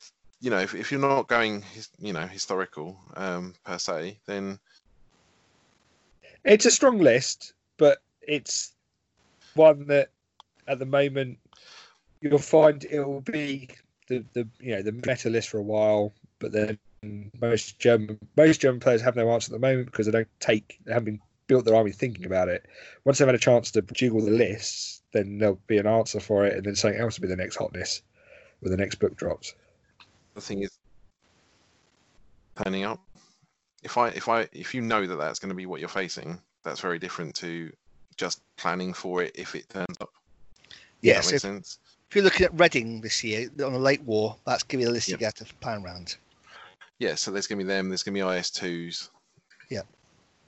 you know, if, if you're not going, you know, historical um, per se, then it's a strong list, but it's one that, at the moment, you'll find it will be the the you know the meta list for a while, but then. Most German, most German players have no answer at the moment because they don't take, they haven't been built their army thinking about it. Once they've had a chance to jiggle the lists, then there'll be an answer for it, and then something else will be the next hotness when the next book drops. The thing is, turning up. If I, if I, if you know that that's going to be what you're facing, that's very different to just planning for it if it turns up. Yes, yeah, so makes if, sense. If you're looking at Reading this year on a late war, that's giving you the list yep. you get to plan round. Yeah, so there's going to be them, there's going to be I S twos. Yeah.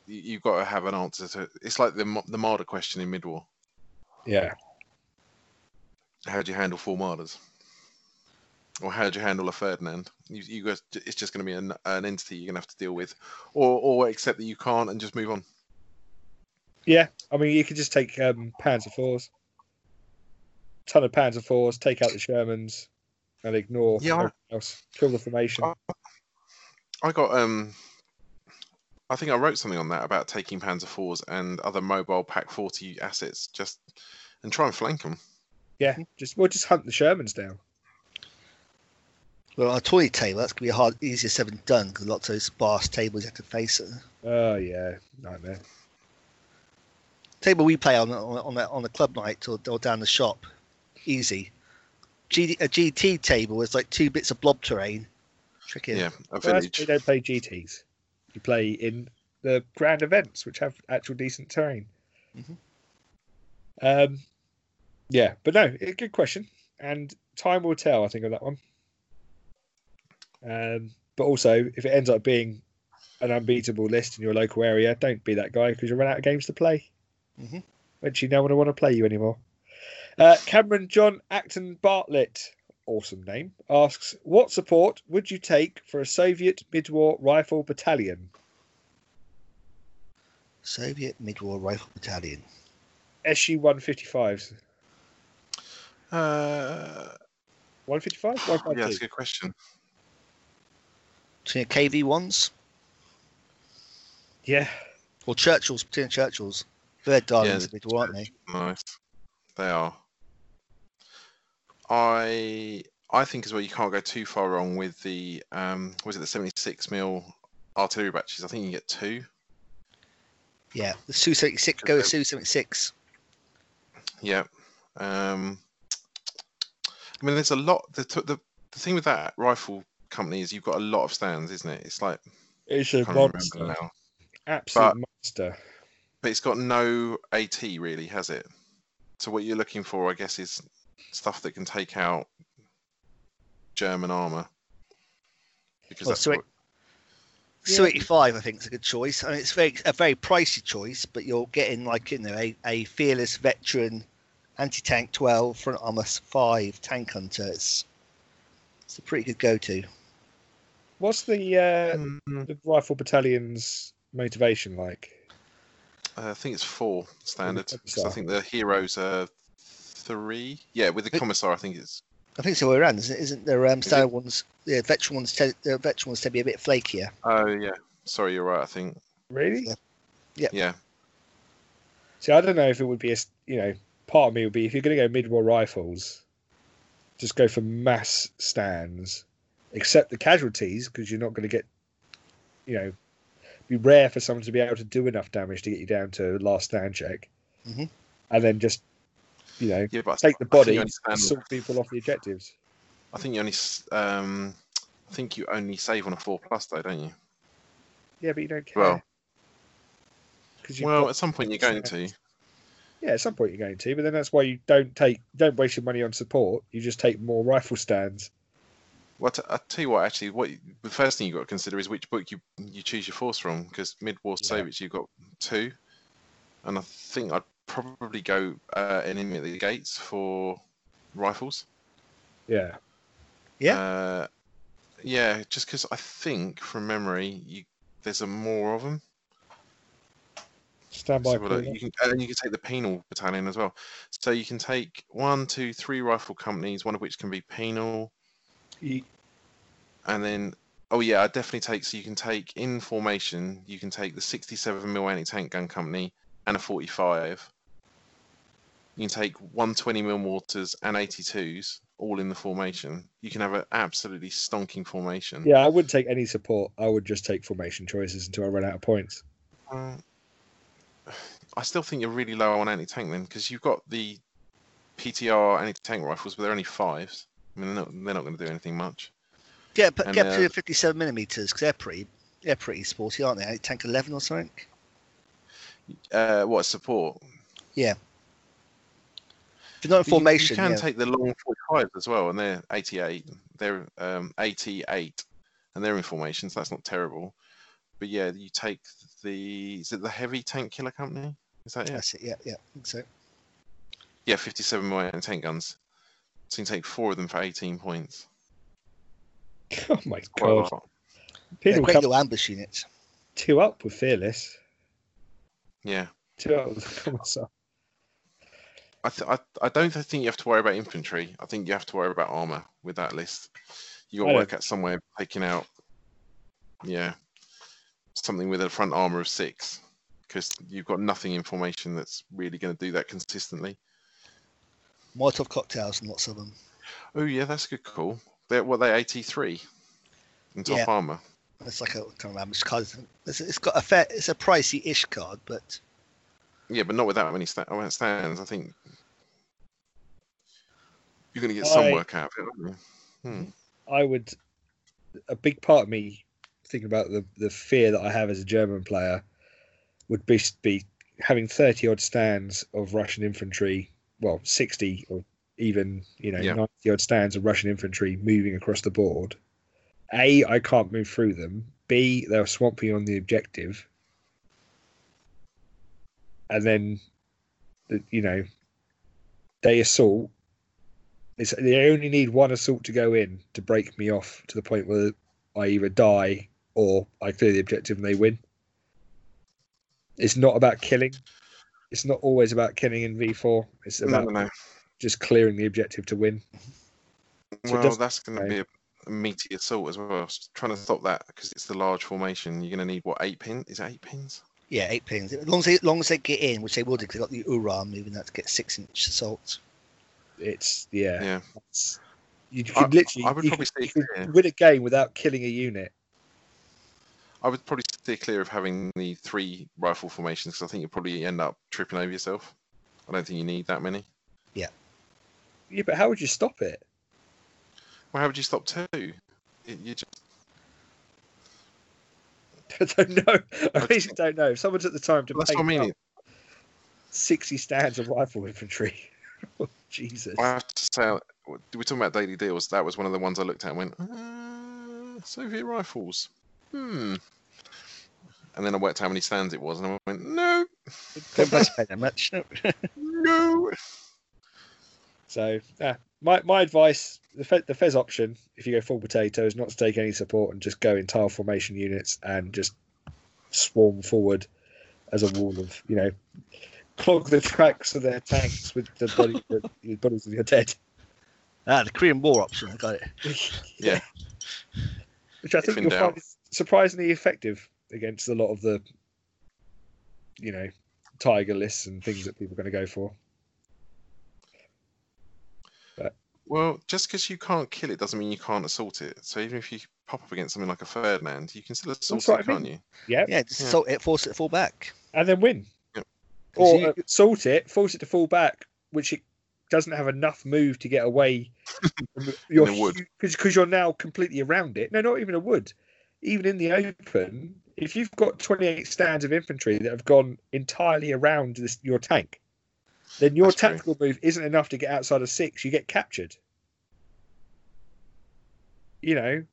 You've got to have an answer to it. It's like the the Marder question in mid-war. Yeah. How do you handle four Marders? Or how do you handle a Ferdinand? You, you guys, it's just going to be an, an entity you're going to have to deal with. Or or accept that you can't and just move on. Yeah, I mean, you could just take um, Panzer fours. Ton of Panzer fours, take out the Shermans, and ignore yeah, everything else. Kill the formation. I, I got, um, I think I wrote something on that about taking Panzer fours and other mobile Pack forty assets just and try and flank them. Yeah, just we'll just hunt the Shermans down. Well, on a toy table, that's going to be a hard, easier said than done because lots of those sparse tables you have to face it. Oh, yeah, nightmare. Table we play on on the, on the club night or, or down the shop, easy. G, a G T table is like two bits of blob terrain. Tricky. Yeah, a village. Well, you don't play G Ts. You play in the grand events, which have actual decent terrain. Mm-hmm. Um, yeah, but no, good question. And time will tell, I think, on that one. Um, but also, if it ends up being an unbeatable list in your local area, don't be that guy because you'll run out of games to play. Mm-hmm. Eventually, no one will want to play you anymore. Uh, Cameron John Acton Bartlett. Awesome name, asks, what support would you take for a Soviet mid-war rifle battalion? Soviet mid-war rifle battalion. S U one fifty-fives? Uh, one fifty-five? Yeah, that's a good question. So, you know, K V ones? Yeah. Or Churchills, particularly Churchills. They're darlings of people, aren't they? Nice. They are. I I think as well you can't go too far wrong with the um was it the seventy-six mil artillery batches? I think you can get two. Yeah, the S U seventy-six go with S U seventy-six. Yeah. Um I mean there's a lot the the the thing with that rifle company is you've got a lot of stands, isn't it? It's like it's a monster. Absolute monster. But it's got no AT really, has it? So what you're looking for, I guess, is stuff that can take out German armour. Because well, that's so what... S U eighty-five, I think, is a good choice. I mean, it's very a very pricey choice, but you're getting like you know a, a fearless veteran, anti-tank twelve, front armour five, tank hunter. It's, it's a pretty good go-to. What's the, uh, um, the rifle battalion's motivation like? I think it's four standard. So I think the heroes are three. Yeah, with the commissar, I think it's. I think it's the way around, isn't it? Isn't there um, standard Is ones? Yeah, veteran ones. Tend, the veteran ones tend to be a bit flakier. Oh yeah, sorry, you're right. I think. Really? Yeah. Yeah. yeah. See, I don't know if it would be a. You know, part of me would be if you're going to go mid-war rifles, just go for mass stands, except the casualties because you're not going to get. You know. Be rare for someone to be able to do enough damage to get you down to last stand check, mm-hmm. and then just you know yeah, take I, the body and sort people off the objectives. I think you only, um, I think you only save on a four plus though, don't you? Yeah, but you don't care. Well, well at some point you're going to. Yeah, at some point you're going to, but then that's why you don't take, don't waste your money on support. You just take more rifle stands. Well, I'll tell you what, actually, what you, the first thing you've got to consider is which book you you choose your force from, because mid-war yeah. Soviets, you've got two. And I think I'd probably go uh, enemy at the gates for rifles. Yeah. Yeah. Uh, yeah, just because I think, from memory, you, there's a more of them. Stand by. So well, you can, and you can take the penal battalion as well. So you can take one, two, three rifle companies, one of which can be penal. You... And then, oh yeah, I definitely take. So you can take in formation. You can take the sixty-seven mil anti-tank gun company and a forty-five. You can take one twenty mil mortars and eighty-twos all in the formation. You can have an absolutely stonking formation. Yeah, I wouldn't take any support. I would just take formation choices until I run out of points. Uh, I still think you're really low on anti-tank then, because you've got the P T R anti-tank rifles, but they're only fives. I mean, they're not, they're not going to do anything much. Yeah, but and, get up to uh, fifty-seven millimeters because they're pretty, they're pretty sporty, aren't they? Tank eleven or something. Uh, what support? Yeah. If you're not in formation, you, you can yeah. take the long forty-five as well, and they're eighty-eight. They're um, eighty-eight, and they're in formation, so that's not terrible. But yeah, you take the is it the heavy tank killer company? Is that it? That's it. Yeah, yeah, I think so. Yeah, fifty-seven mil and tank guns. So you can take four of them for eighteen points. Oh my god. People great little ambush units. Two up with Fearless. Yeah. Two up with Commissar. I, th I, I don't think you have to worry about infantry. I think you have to worry about armour with that list. You've got to work out some way of taking out, yeah, something with a front armour of six. Because you've got nothing in formation that's really going to do that consistently. Molotov cocktails and lots of them. Oh yeah, that's a good call. They're what they eighty-three in top yeah. armor. It's like a kind of ambush card. It's, it's got a fair, it's a pricey-ish card, but yeah, but not with that many st stands. I think you're going to get I, some work out of it. Aren't you? Hmm. I would. A big part of me thinking about the the fear that I have as a German player would be be having thirty odd stands of Russian infantry. Well, sixty or even, you know, yeah. ninety odd stands of Russian infantry moving across the board. A, I can't move through them. B, they'll swamp me on the objective. And then, you know, they assault. It's, they only need one assault to go in to break me off to the point where I either die or I clear the objective and they win. It's not about killing. it's not always about killing in V four. It's about no, no, no. just clearing the objective to win. So well, that's going to be a, a meaty assault as well. I was trying to stop that because it's the large formation. You're going to need, what, eight pins? Is it eight pins? Yeah, eight pins. As long as they, as long as they get in, which they will do, because they got the U R A M moving that to get six-inch assault. It's, yeah. yeah. It's, you could I, literally I would you probably could, stay you could win a game without killing a unit. I would probably steer clear of having the three rifle formations because I think you'll probably end up tripping over yourself. I don't think you need that many. Yeah. Yeah, but how would you stop it? Well, how would you stop two? It, you just... I don't know. I really don't know. If someone's at the time to well, make I mean. sixty stands of rifle infantry. Oh, Jesus. I have to say, we're talking about daily deals. That was one of the ones I looked at and went, uh, Soviet rifles. Hmm. And then I worked out how many stands it was, and I went, no. Don't that much. No. no. So, uh, my my advice, the Fez, the Fez option, if you go full potato, is not to take any support and just go entire formation units and just swarm forward as a wall of, you know, clog the tracks of their tanks with the, body, the, the bodies of your dead. Ah, the Korean War option, I got it. Yeah. Which I think you'll find is surprisingly effective against a lot of the, you know, tiger lists and things that people are going to go for. But. Well, just because you can't kill it doesn't mean you can't assault it. So even if you pop up against something like a Ferdinand, you can still assault it, I mean. Can't you? Yep. Yeah, just yeah. assault it, force it to fall back. And then win. Yep. Or you... assault it, force it to fall back, which it doesn't have enough move to get away because you're now completely around it. No, not even a wood. Even in the open, if you've got twenty-eight stands of infantry that have gone entirely around this, your tank, then your That's tactical true. move isn't enough to get outside of six. You get captured. You know,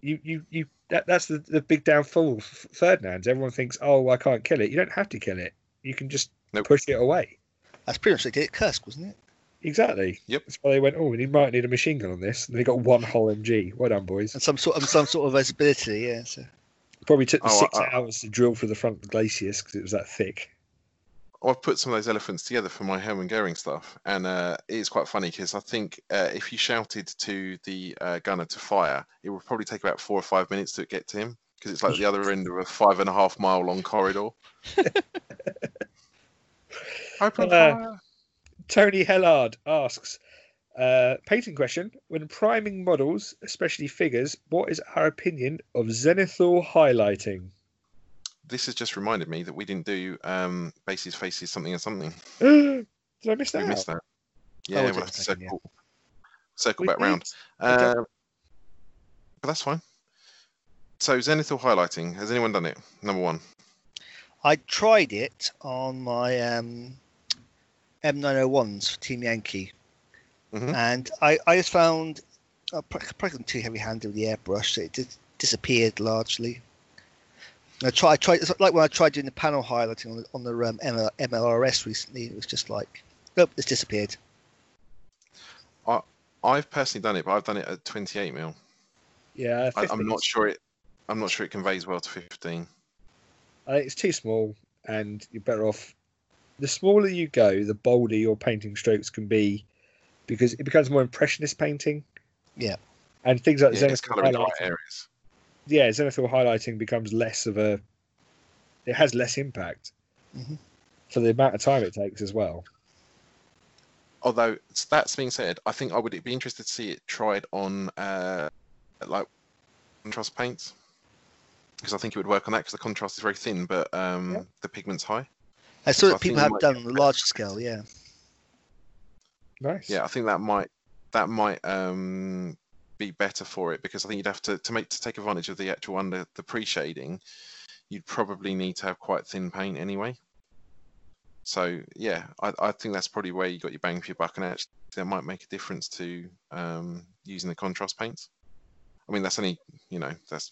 you you you. That, that's the, the big downfall of Ferdinand's. Everyone thinks, oh, I can't kill it. You don't have to kill it. You can just nope. push it away. That's pretty much what they did at Kursk, wasn't it? Exactly. Yep. That's why they went, oh, we might need a machine gun on this. And they got one whole M G. Well done, boys. And some sort of some sort of visibility, yeah. So. It probably took them oh, six I, I, hours to drill through the front glaciers because it was that thick. I've put some of those elephants together for my Hermann Goering stuff. And uh, it is quite funny because I think uh, if you shouted to the uh, gunner to fire, it would probably take about four or five minutes to get to him because it's like the other end of a five and a half mile long corridor. Open uh, fire. Tony Hellard asks, uh, painting question, when priming models, especially figures, what is our opinion of zenithal highlighting? This has just reminded me that we didn't do um, bases, faces, something and something. Did I miss that? We missed that. Yeah, oh, we'll have to circle, yeah. circle we back did. round. Uh, but that's fine. So zenithal highlighting, has anyone done it? Number one. I tried it on my... Um... M nine oh ones for Team Yankee, mm-hmm. and I, I just found uh, probably too heavy-handed with the airbrush, so it just disappeared largely. And I tried, I tried, it's like when I tried doing the panel highlighting on the, on the um, M L R S recently, it was just like, nope, it's disappeared. I, I've personally done it, but I've done it at twenty-eight mil. Yeah, I, I'm not sure it. I'm not sure it conveys well to fifteen. Uh, it's too small, and you're better off. The smaller you go, the bolder your painting strokes can be, because it becomes more impressionist painting. Yeah, and things like yeah, zenithal highlighting. Areas. Yeah, zenithal highlighting becomes less of a. It has less impact mm-hmm. for the amount of time it takes as well. Although that's being said, I think I would be interested to see it tried on uh, like contrast paints, because I think it would work on that because the contrast is very thin, but um, yeah. the pigment's high. I saw so that I people have done the large scale, yeah. Nice. Yeah, I think that might that might um, be better for it because I think you'd have to to make to take advantage of the actual under the pre-shading. You'd probably need to have quite thin paint anyway. So yeah, I, I think that's probably where you got your bang for your buck, and actually that might make a difference to um, using the contrast paints. I mean, that's only you know that's.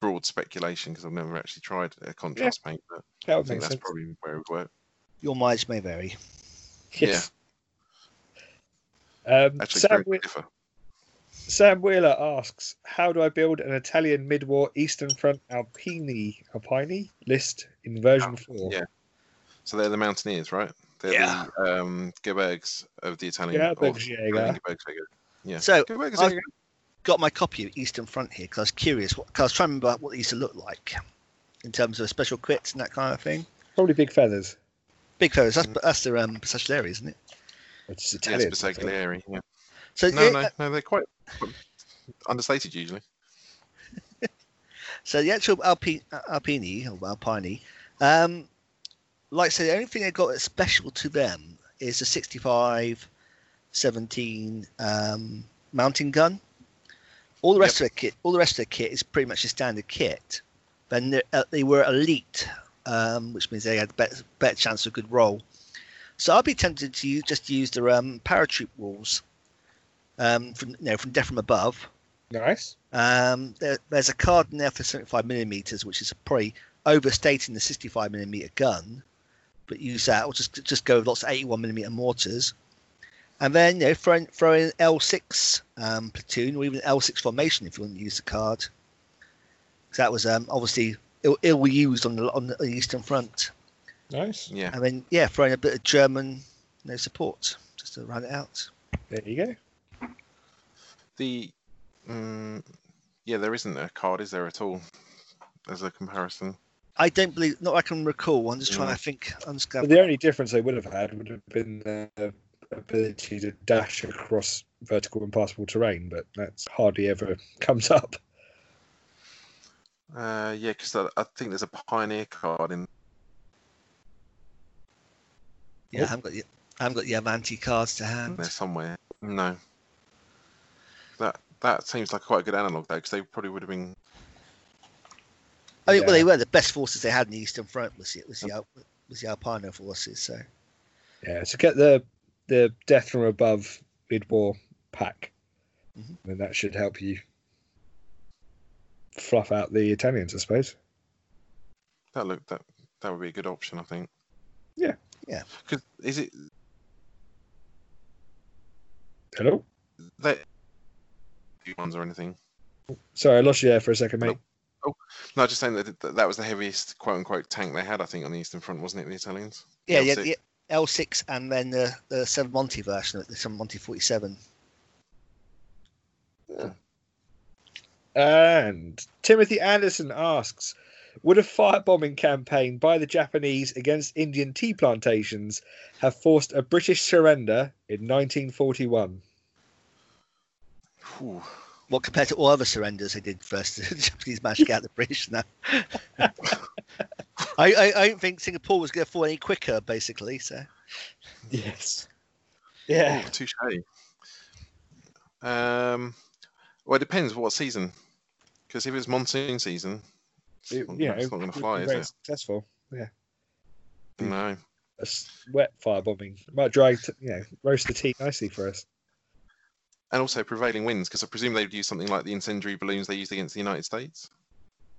broad speculation because I've never actually tried a contrast yeah. paint, but that would I think that's sense. probably where it would work. Your mileage may vary. Yes. Yeah. Um, actually, Sam, Whe Sam Wheeler asks, how do I build an Italian mid-war Eastern Front Alpini Alpini list in version oh, four? Yeah. So they're the mountaineers, right? They're yeah. the um, Gebirgs of the Italian. Yeah, Gebirgsjäger. Yeah. So I've got my copy of Eastern Front here because I was curious. What, cause I was trying to remember what they used to look like in terms of special crits and that kind of thing. Probably big feathers. Big feathers. That's mm. that's their um, Bersaglieri, isn't it? It's Italian. Yes, Bersaglieri. Yeah. So no, yeah, no, no. They're quite understated usually. So the actual Alpine, Alpini or Alpini, um, like I said, the only thing they got that's special to them is the sixty-five seventeen um, mountain gun. All the rest yep. of their kit, all the rest of their kit is pretty much a standard kit. Then uh, they were elite, um, which means they had a better, better chance of a good roll. So I'd be tempted to use, just use their um, paratroop walls, um, from you know from death from above. Nice. Um, there, there's a card in there for seventy-five millimeters, which is probably overstating the sixty-five millimeter gun, but use that or just just go with lots of eighty-one millimeter mortars, and then you know throw in, throw in L six um, platoon or even L six formation if you want to use the card. So that was um, obviously ill, ill used on the on the Eastern Front. Nice. Yeah. And then yeah, throw in a bit of German you know, support just to round it out. There you go. The Um, yeah, there isn't a card, is there at all, as a comparison? I don't believe, not I can recall. I'm just trying mm. to think. Well, the only difference they would have had would have been the ability to dash across vertical impassable terrain, but that's hardly ever comes up. Uh, yeah, because I, I think there's a Pioneer card in. Yeah, oh. I haven't got the, I haven't got the Avanti cards to hand. They're somewhere. No. That. That seems like quite a good analogue, though, because they probably would have been... I mean, yeah. Well, they were the best forces they had in the Eastern Front, was the, was the, Al, was the Alpino forces, so... Yeah, so get the the Death From Above mid-war pack, mm-hmm. and that should help you fluff out the Italians, I suppose. That look, that, that would be a good option, I think. Yeah. Yeah. Because is it... Hello? They... ones or anything. Sorry, I lost you there for a second, mate. Oh, oh. No, just saying that that was the heaviest quote-unquote tank they had, I think, on the Eastern Front, wasn't it, the Italians? Yeah, yeah, the L six and then the, the seven Monty version, the seven Monty forty-seven. Yeah. And Timothy Anderson asks, would a firebombing campaign by the Japanese against Indian tea plantations have forced a British surrender in nineteen forty-one? Ooh. Well, compared to all other surrenders they did first, the Japanese managed to get out the British now. I, I, I don't think Singapore was going to fall any quicker, basically. So, yes, yeah, oh, touche. Um, well, it depends what season, because if it's monsoon season, it, well, you know, it's not going to fly, is it? Successful, yeah. No, a wet firebombing might dry, you know, roast the tea nicely for us. And also prevailing winds, because I presume they would use something like the incendiary balloons they used against the United States.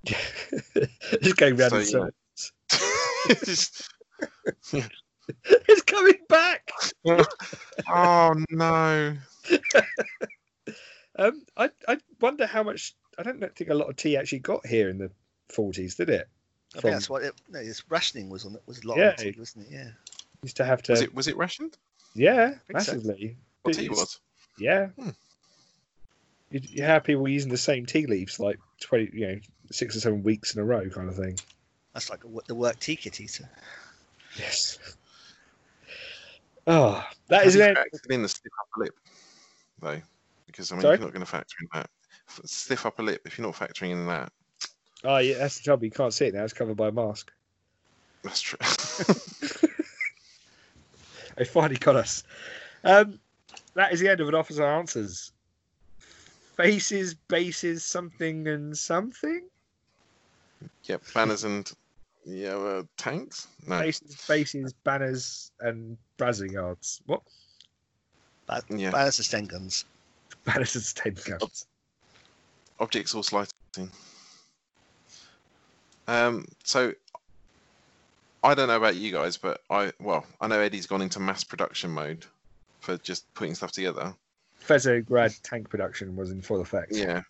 Just going round in circles. It's coming back. Oh no! um, I I wonder how much. I don't think a lot of tea actually got here in the forties, did it? From... I think that's what it, no, its rationing was on. It was a lot yeah. of tea, wasn't it? Yeah. Used to have to. Was it, was it rationed? Yeah, massively. So. What tea was? Yeah, hmm. you, you have people using the same tea leaves like twenty, you know, six or seven weeks in a row, kind of thing. That's like the work tea kit eater. Yes. Oh, that is it. In the stiff upper lip, though, because I mean, Sorry? You're not going to factor in that stiff upper lip if you're not factoring in that. Oh yeah, that's the trouble. You can't see it now; it's covered by a mask. That's true. They finally got us. Um. That is the end of an officer answers. Faces, bases, something and something. Yeah, banners and yeah, uh, tanks. No. Faces, bases, banners and brassards. What? Ba yeah. Banners and stain guns. Banners and stain guns. Ob objects or sliding. Um. So I don't know about you guys, but I well, I know Eddie's gone into mass production mode. For just putting stuff together. Fezograd tank production was in full effect. Yeah.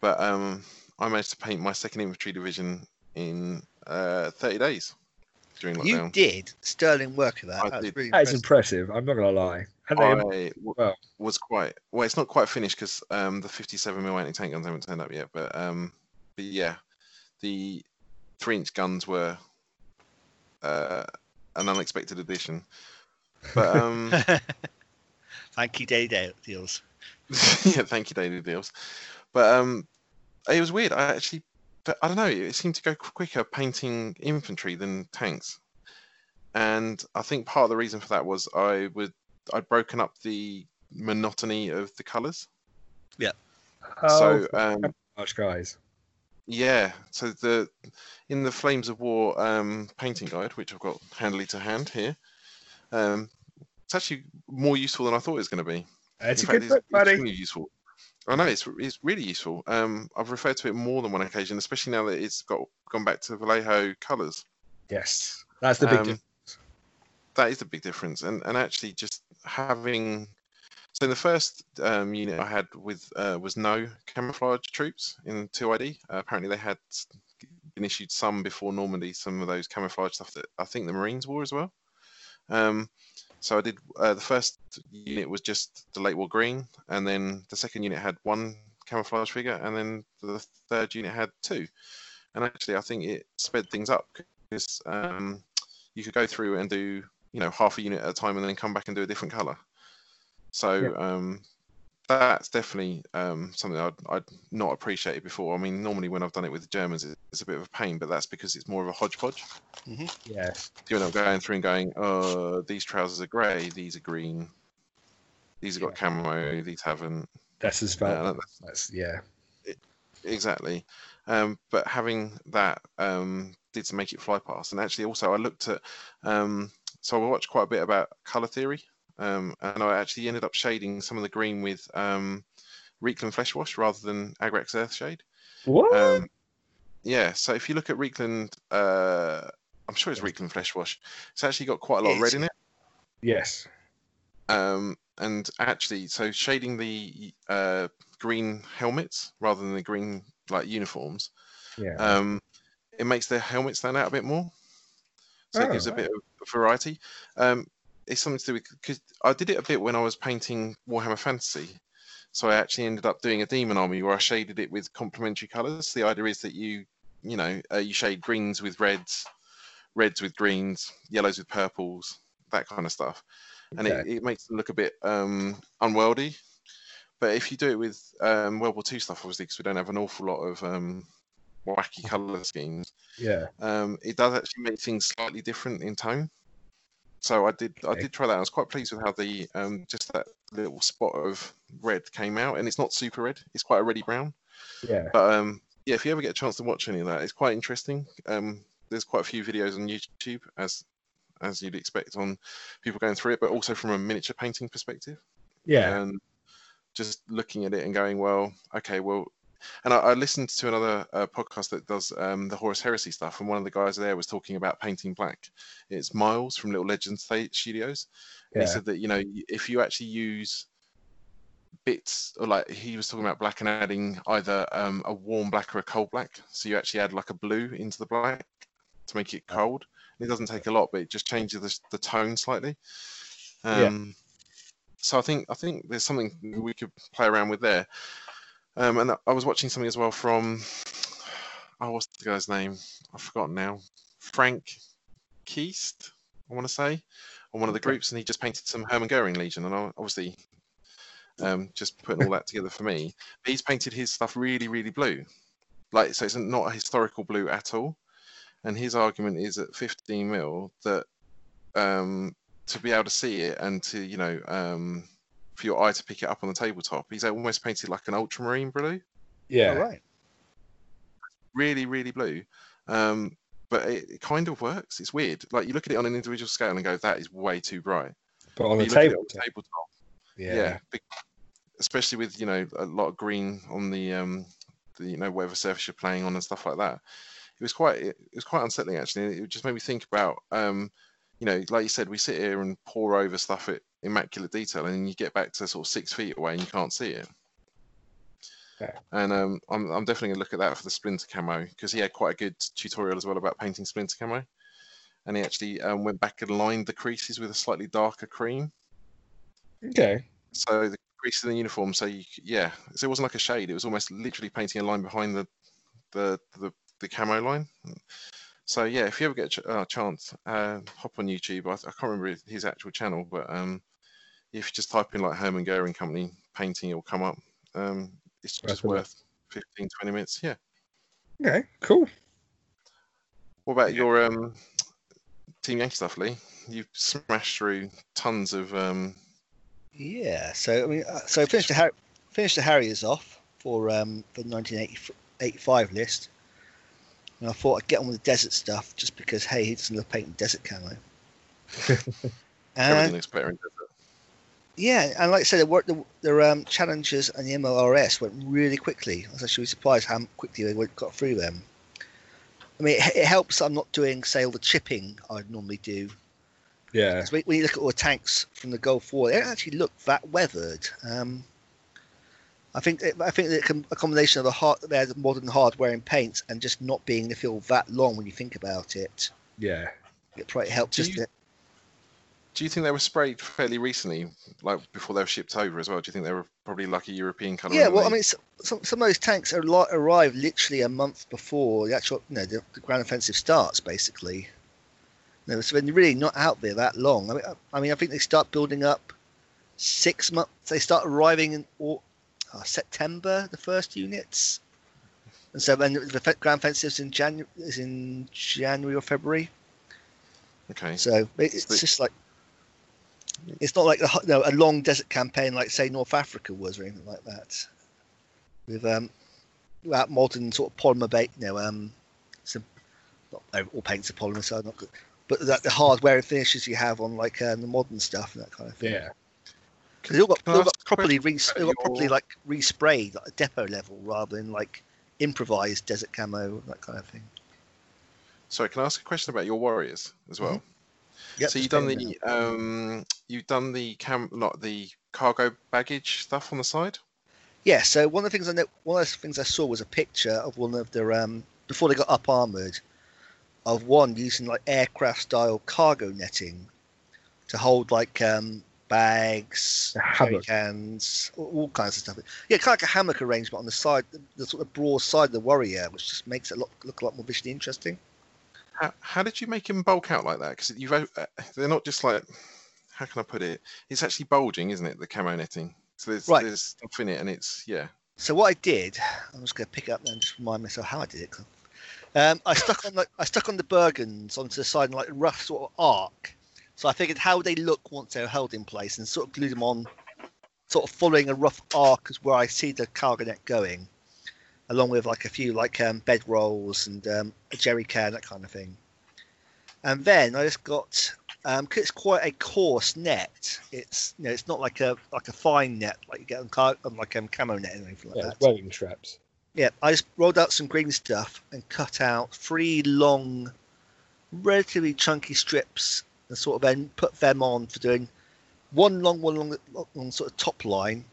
But um, I managed to paint my second infantry division in uh, thirty days. during lockdown. You did sterling work of that. I That's really that impressive. Is impressive. I'm not gonna lie. And I they, well. was quite well. It's not quite finished because um, the fifty-seven millimeter anti-tank guns haven't turned up yet. But um, but yeah, the three-inch guns were uh, an unexpected addition. But um, thank you, Daily Deals. Yeah, thank you, Daily Deals. But um, it was weird. I actually, I don't know. It seemed to go quicker painting infantry than tanks, and I think part of the reason for that was I would. I'd broken up the monotony of the colours. Yeah. So, um, much guys. Yeah. So the in the Flames of War um, painting guide, which I've got handily to hand here, um, it's actually more useful than I thought it was going to be. It's in a fact, good book, buddy. It's extremely useful. I know it's it's really useful. Um, I've referred to it more than one occasion, especially now that it's got gone back to Vallejo colours. Yes, that's the big um, difference. That is the big difference, and and actually just having so in the first um, unit I had with uh, was no camouflage troops in two I D. Uh, apparently they had been issued some before Normandy, some of those camouflage stuff that I think the Marines wore as well. Um, so I did uh, the first unit was just the late war green, and then the second unit had one camouflage figure, and then the third unit had two. And actually I think it sped things up because um, you could go through and do. You know, half a unit at a time, and then come back and do a different color. So yeah. um, that's definitely um, something I'd, I'd not appreciated before. I mean, normally when I've done it with the Germans, it's a bit of a pain, but that's because it's more of a hodgepodge. Mm-hmm. Yeah, you know, going through and going, oh, these trousers are grey, these are green, these have got yeah. camo, these haven't. That's as bad. Uh, that's, that's yeah, it, exactly. Um, but having that um, did make it fly past, and actually also I looked at. Um, So I watched quite a bit about colour theory, um, and I actually ended up shading some of the green with um, Reekland Flesh Wash rather than Agrax Earthshade. What? Um, yeah, so if you look at Reekland, uh, I'm sure it's Reekland Flesh Wash. It's actually got quite a lot it's... of red in it. Yes. Um, and actually, so shading the uh, green helmets rather than the green like uniforms, yeah. um, it makes the helmet stand out a bit more. So oh, it gives a bit of variety. Um, it's something to do with because I did it a bit when I was painting Warhammer Fantasy. So I actually ended up doing a demon army where I shaded it with complementary colours. The idea is that you, you know, uh, you shade greens with reds, reds with greens, yellows with purples, that kind of stuff, and okay. it, it makes them look a bit um, unwieldy. But if you do it with um, World War Two stuff, obviously, because we don't have an awful lot of. Um, wacky colour schemes. Yeah. Um, it does actually make things slightly different in tone. So I did okay. I did try that. I was quite pleased with how the um just that little spot of red came out, and it's not super red, it's quite a reddy brown. Yeah. But um yeah, if you ever get a chance to watch any of that, it's quite interesting. Um there's quite a few videos on YouTube as as you'd expect on people going through it, but also from a miniature painting perspective. Yeah. And just looking at it and going, well, okay, well And I, I listened to another uh, podcast that does um, the Horus Heresy stuff, and one of the guys there was talking about painting black. It's Miles from Little Legends Studios. Yeah. And he said that, you know, if you actually use bits, or like he was talking about black and adding either um, a warm black or a cold black, so you actually add like a blue into the black to make it cold. And it doesn't take a lot, but it just changes the, the tone slightly. Um, yeah. So I think I think there's something we could play around with there. Um, and I was watching something as well from, oh, what's the guy's name? I've forgotten now. Frank Keast, I want to say, on one of the groups, and he just painted some Hermann Goering Legion, and I obviously um, just putting all that together for me. But he's painted his stuff really, really blue. Like, so it's not a historical blue at all. And his argument is at fifteen mil that um, to be able to see it and to, you know... Um, for your eye to pick it up on the tabletop, he's almost painted like an ultramarine blue. Yeah, oh, right. Really, really blue. Um, but it, it kind of works. It's weird. Like you look at it on an individual scale and go, "That is way too bright." But on the tabletop, tabletop, yeah, yeah. Big, especially with you know a lot of green on the um, the you know whatever surface you're playing on and stuff like that. It was quite it, it was quite unsettling actually. It just made me think about um, you know, like you said, we sit here and pore over stuff at immaculate detail, and you get back to sort of six feet away and you can't see it. Okay. And um, I'm, I'm definitely going to look at that for the splinter camo, because he had quite a good tutorial as well about painting splinter camo. and he actually um, went back and lined the creases with a slightly darker cream. Okay. So the creases in the uniform, so you, yeah, so it wasn't like a shade. It was almost literally painting a line behind the the the, the camo line. So yeah, if you ever get a chance, uh, hop on YouTube. I, I can't remember his actual channel, but um, if you just type in like Hermann Göring Company painting, it'll come up. Um, it's just Definitely. worth fifteen, twenty minutes. Yeah. Okay. Cool. What about your um, Team Yankee stuff, Lee? You've smashed through tons of. Um... Yeah. So I mean, so finished the Har- finished the Harriers off for um, the nineteen eighty-five list. And I thought I'd get on with the desert stuff just because, hey, he doesn't love painting desert camo. Everything looks better in desert. Yeah, and like I said, the, the, the um, Challengers and the M L R S went really quickly. I was actually surprised how quickly they got through them. I mean, it, it helps I'm not doing, say, all the chipping I'd normally do. Yeah. Because when you look at all the tanks from the Gulf War, they don't actually look that weathered. Um, I think it, I think that a combination of the hard, their modern hardware and paints, and just not being in the field that long when you think about it. Yeah, it probably helps. Do, do you think they were sprayed fairly recently, like before they were shipped over as well? Do you think they were probably like a European colour? Yeah, well, they? I mean, so, some some of those tanks are li- arrived literally a month before the actual, you know, the, the ground offensive starts, basically. You know, so they're really not out there that long. I mean, I, I mean, I think they start building up six months. They start arriving in or. Uh, September, the first units, and so then the ground fence is in January, is in January or February. Okay. So it's but, just like it's not like a, you know, a long desert campaign like say North Africa was or anything like that, with um, without modern sort of polymer bait. You know, um, some not all paints are polymer, so not good, but that the hardware and finishes you have on like um, the modern stuff and that kind of thing. Yeah. They all got, they all got properly, re- they got properly like resprayed at a depot level rather than like improvised desert camo, that kind of thing. Sorry, can I ask a question about your Warriors as well? Mm-hmm. Yep, so you've done the um, you've done the cam, not the cargo baggage stuff on the side. Yeah. So one of the things I know, one of the things I saw was a picture of one of their um, before they got up armored, of one using like aircraft style cargo netting to hold like. Um, Bags, cans, all kinds of stuff. Yeah, kind of like a hammock arrangement on the side, the sort of broad side of the Warrior, which just makes it look, look a lot more visually interesting. How, how did you make him bulk out like that? Because you've uh, they're not just like, how can I put it? It's actually bulging, isn't it? The camo netting. So there's, right. there's stuff in it, and it's yeah. So what I did, I'm just going to pick it up and just remind myself how I did it. Um, I stuck on like I stuck on the Bergens onto the side in like a rough sort of arc. So I figured how they look once they're held in place and sort of glue them on, sort of following a rough arc is where I see the cargo net going, along with like a few like um, bed rolls and um, a jerry can, that kind of thing. And then I just got, um, cause it's quite a coarse net. It's, you know, it's not like a like a fine net like you get on, car- on like a um, camo net or anything like yeah, that. Yeah, welding straps. Yeah, I just rolled out some green stuff and cut out three long, relatively chunky strips. And sort of then put them on for doing one long, one long, long sort of top line,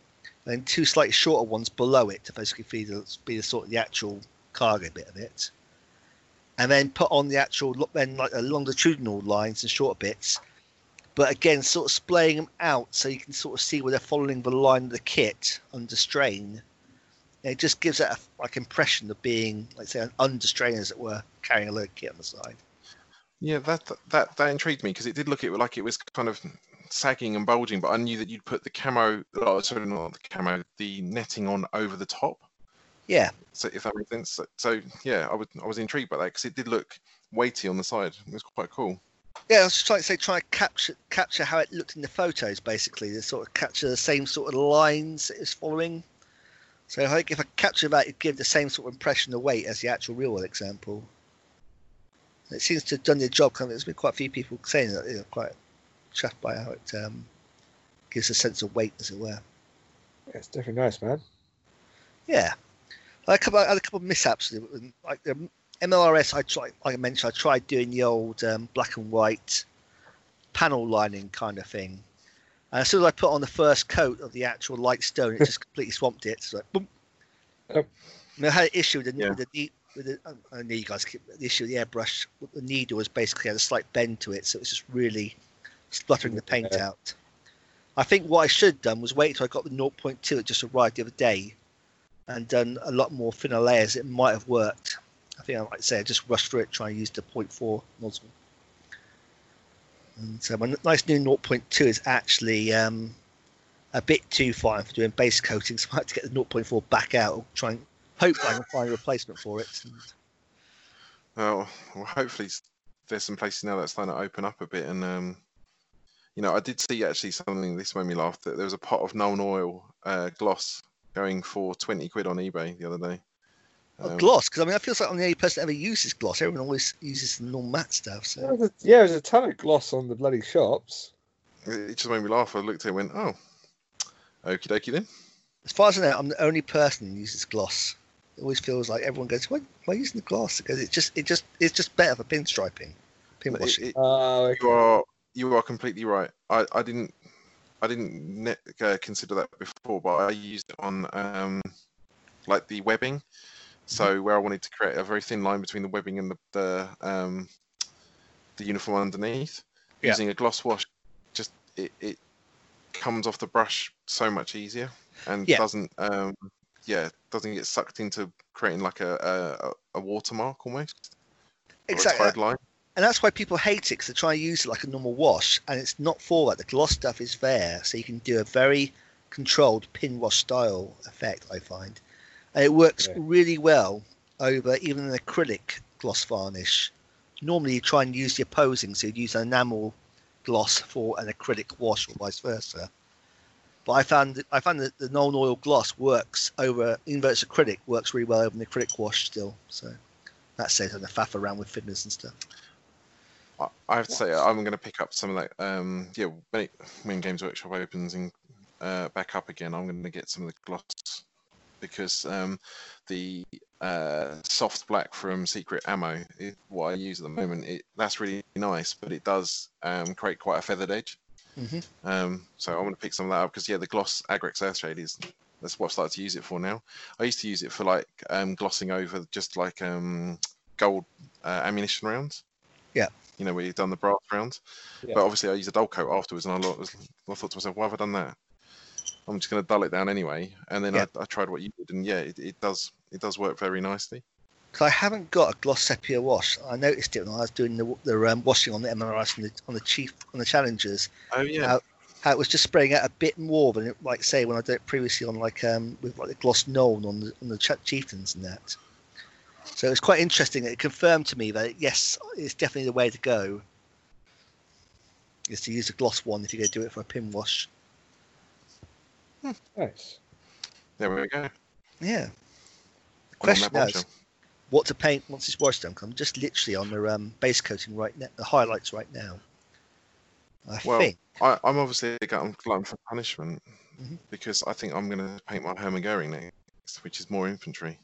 and two slightly shorter ones below it to basically feed the, be the sort of the actual cargo bit of it, and then put on the actual then like the longitudinal lines and shorter bits, but again sort of splaying them out so you can sort of see where they're following the line of the kit under strain. And it just gives that a, like impression of being like say an under strain as it were, carrying a load of kit on the side. Yeah, that that that intrigued me because it did look it like it was kind of sagging and bulging, but I knew that you'd put the camo, oh, sorry, not the camo, the netting on over the top. Yeah. So if that makes sense. So, so yeah, I would I was intrigued by that because it did look weighty on the side. It was quite cool. Yeah, I was just trying to say try to capture capture how it looked in the photos, basically, to sort of capture the same sort of lines it was following. So I think if I capture that, it'd give the same sort of impression of weight as the actual real world example. It seems to have done their job. There's been quite a few people saying that they're quite chuffed by how it um, gives a sense of weight, as it were. Yeah, it's definitely nice, man. Yeah. I had a couple, I had a couple of mishaps. Like the M L R S, I tried, like I mentioned, I tried doing the old um, black and white panel lining kind of thing. And as soon as I put on the first coat of the actual light stone, it just completely swamped it. So like, boom. Oh. And I had an issue with the, yeah. the, with the, I know you guys keep the issue of the airbrush. The needle was basically had a slight bend to it, so it's just really spluttering the paint yeah. out. I think what I should have done was wait till I got the zero point two. It just arrived the other day, and done a lot more thinner layers. It might have worked. I think I might say I just rushed through it, trying to use the zero point four nozzle. And so my nice new zero point two is actually um, a bit too fine for doing base coating, so I have to get the zero point four back out, or try and hope I can find a replacement for it. And... Oh, well, hopefully there's some places now that's starting to open up a bit. And, um, you know, I did see actually something, this made me laugh, that there was a pot of Nuln Oil uh, gloss going for twenty quid on eBay the other day. Um, oh, gloss? Because, I mean, I feel like I'm the only person that ever uses gloss. Everyone always uses the normal matte stuff. So. There's a, yeah, there's a ton of gloss on the bloody shops. It just made me laugh. I looked at it and went, oh, okie dokie then. As far as I know, I'm the only person who uses gloss. It always feels like everyone goes, why, why are you using the gloss? Because it's just, it just, it's just better for pinstriping, pinwashing. It, it, oh, okay. You are, you are completely right. I, I didn't, I didn't uh, consider that before, but I used it on um, like the webbing. So mm-hmm. where I wanted to create a very thin line between the webbing and the the, um, the uniform underneath, yeah. using a gloss wash, just it, it comes off the brush so much easier and yeah. doesn't. Um, Yeah, doesn't get sucked into creating like a a, a watermark almost. Exactly. A line. And that's why people hate it, because they try and use it like a normal wash, and it's not for that. The gloss stuff is there, so you can do a very controlled pin wash style effect, I find. And it works yeah. really well over even an acrylic gloss varnish. Normally, you try and use the opposing, so you'd use an enamel gloss for an acrylic wash or vice versa. But I found that I found that the Nuln Oil gloss works over inverted acrylic works really well over an acrylic wash still. So that saves on the faff around with thinners and stuff. I have to say I'm going to pick up some of that. Um, yeah, when, it, when Games Workshop opens and uh, back up again, I'm going to get some of the gloss because um, the uh, soft black from Secret Ammo is what I use at the moment. It, that's really nice, but it does um, create quite a feathered edge. Mm-hmm. Um, so I'm going to pick some of that up because yeah, the gloss Agrax Earthshade is that's what I've started to use it for now. I used to use it for like um, glossing over just like um, gold uh, ammunition rounds. Yeah, you know where you've done the brass rounds, yeah. but obviously I used a dull coat afterwards, and I, was, I thought to myself, why have I done that? I'm just going to dull it down anyway. And then yeah. I, I tried what you did, and yeah, it, it does it does work very nicely. Because I haven't got a gloss sepia wash. I noticed it when I was doing the, the um, washing on the M L R S and the, on the Chief on the Challengers. Oh yeah. How, how it was just spraying out a bit more than it, like say when I did it previously on like um with like the gloss Nuln on the on the Ch Chieftains and that. So it was quite interesting. It confirmed to me that yes, it's definitely the way to go. Is to use a gloss one if you're going to do it for a pin wash. Hmm. Nice. There we go. Yeah. The question is. What to paint once it's washed down? I'm just literally on the um, base coating right now, the highlights right now. I well, think. I, I'm obviously going for punishment mm-hmm. because I think I'm going to paint my Hermann Goering next, which is more infantry.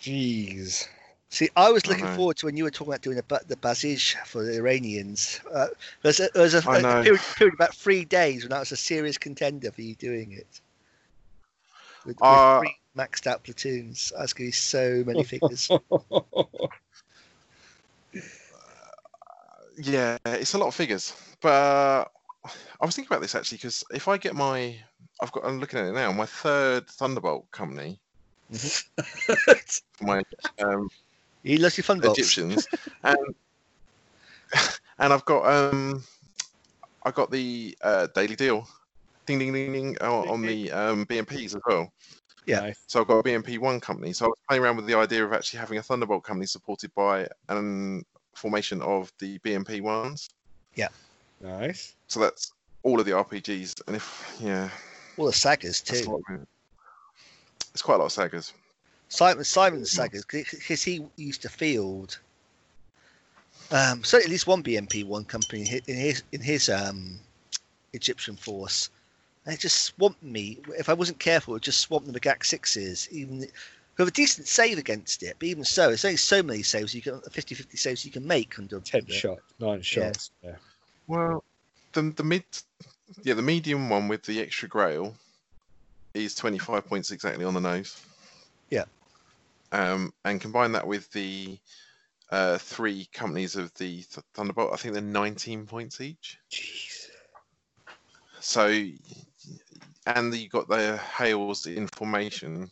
Jeez. See, I was looking I forward to when you were talking about doing the, the Basij for the Iranians. Uh, there was a, there was a, a period, period about three days when I was a serious contender for you doing it. With, with uh, three maxed out platoons. That's going to be so many figures. uh, yeah, it's a lot of figures. But uh, I was thinking about this actually because if I get my, I've got, I'm looking at it now, my third Thunderbolt company. Mm-hmm. my, um, you lucky Thunderbolts. Egyptians. and, and I've got, um, I got the uh, Daily Deal. Ding ding ding ding oh, on the um, B M Ps as well. Yeah. So I've got a B M P one company. So I was playing around with the idea of actually having a Thunderbolt company supported by an formation of the B M P ones. Yeah. Nice. So that's all of the R P Gs, and if yeah, all the sagas too. It's quite a lot of sagas. Simon Simon's sagas because he used to field. Um, so at least one B M P one company in his in his um, Egyptian force. They just swamped me. If I wasn't careful, it would just swamp them with G A C sixes. Even who have a decent save against it, but even so, there's only so many saves you can fifty fifty saves you can make under ten the, shot, nine shots. Yeah. yeah. Well, the the mid, yeah, the medium one with the extra grail is twenty-five points exactly on the nose. Yeah. um, and combine that with the uh, three companies of the th Thunderbolt, I think they're nineteen points each. Jeez. So, and you got the Hails in formation.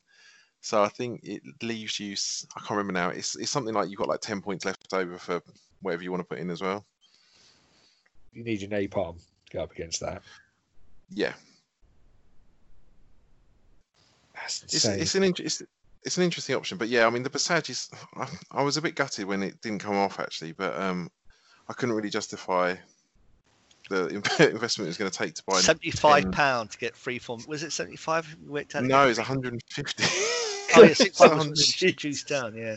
So I think it leaves you, I can't remember now, it's, it's something like you've got like ten points left over for whatever you want to put in as well. You need your napalm to go up against that. Yeah. That's insane. It's, it's, an in, it's, it's an interesting option. But yeah, I mean, the Passage is, I, I was a bit gutted when it didn't come off actually, but um, I couldn't really justify the investment it was going to take to buy seventy-five pounds to get free form. Was it seventy-five? No, it's one hundred and fifty. Oh, yeah, six hundred down, yeah.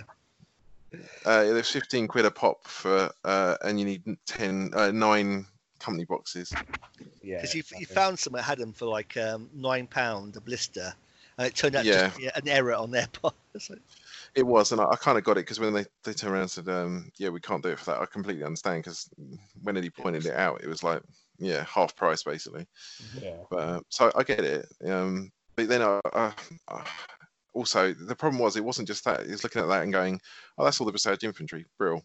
Uh, yeah, there's fifteen quid a pop for, uh, and you need ten, uh, nine company boxes. Yeah, because you, you found some that had them for like um, nine pound a blister, and it turned out yeah. just yeah, an error on their part. So. It was, and I, I kind of got it because when they they turned around and said, um, "Yeah, we can't do it for that," I completely understand because when Eddie pointed it out, it was like, yeah, half price basically. Yeah. But, uh, so I get it, um, but then I. I, I Also, the problem was it wasn't just that. It's looking at that and going, "Oh, that's all the Passage infantry, brill.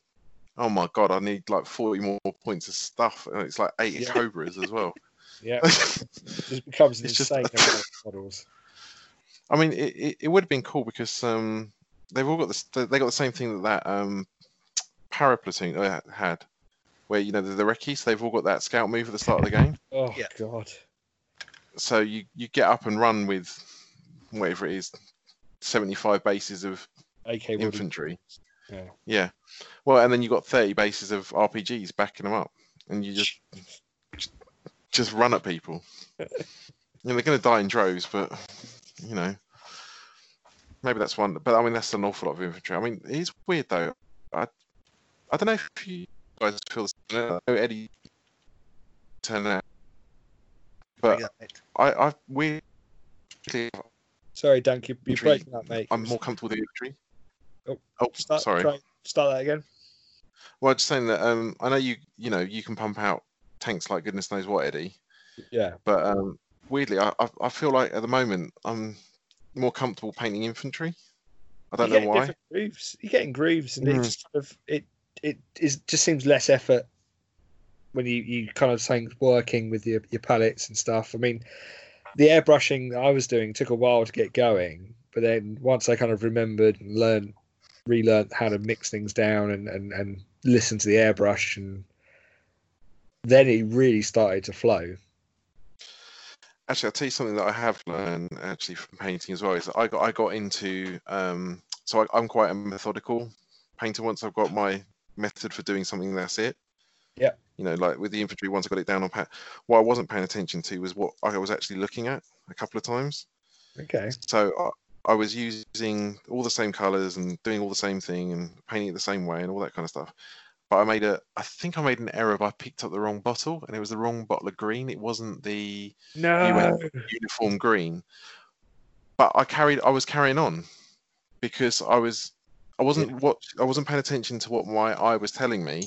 Oh my god, I need like forty more points of stuff, and it's like eighty yeah. Cobras as well." Yeah, it becomes an insane just... number of models. I mean, it, it, it would have been cool because um, they've all got this. They got the same thing that that um, para platoon had, where you know the, the recce, so they've all got that scout move at the start of the game. Oh yeah. God! So you you get up and run with whatever it is. seventy-five bases of A K infantry. Yeah. yeah. Well, and then you got thirty bases of R P Gs backing them up, and you just just run at people. And they're going to die in droves, but you know, maybe that's one. But I mean, that's an awful lot of infantry. I mean, it's weird though. I I don't know if you guys feel the same. I know Eddie turned out, but I I we. Sorry, Dan, you're breaking up, mate. I'm more comfortable with the infantry. Oh, oh start, sorry. Try, start that again. Well, I'm just saying that um, I know you you know, you can pump out tanks like goodness knows what, Eddie. Yeah. But um, weirdly, I, I feel like at the moment I'm more comfortable painting infantry. I don't you're know why. Grooves. You're getting grooves, and mm. it, just kind of, it, it, it just seems less effort when you, you kind of think working with your, your pallets and stuff. I mean... The airbrushing that I was doing took a while to get going, but then once I kind of remembered and learned, relearned how to mix things down and, and, and listen to the airbrush, and then it really started to flow. Actually, I'll tell you something that I have learned actually from painting as well is that I got I got into um, so I, I'm quite a methodical painter. Once I've got my method for doing something, that's it. Yeah. You know, like with the infantry, once I got it down on pat, what I wasn't paying attention to was what I was actually looking at a couple of times. Okay. So I, I was using all the same colours and doing all the same thing and painting it the same way and all that kind of stuff. But I made a, I think I made an error by I picked up the wrong bottle, and it was the wrong bottle of green. It wasn't the no. uniform green. But I carried, I was carrying on because I was, I wasn't yeah. what I wasn't paying attention to what my eye was telling me.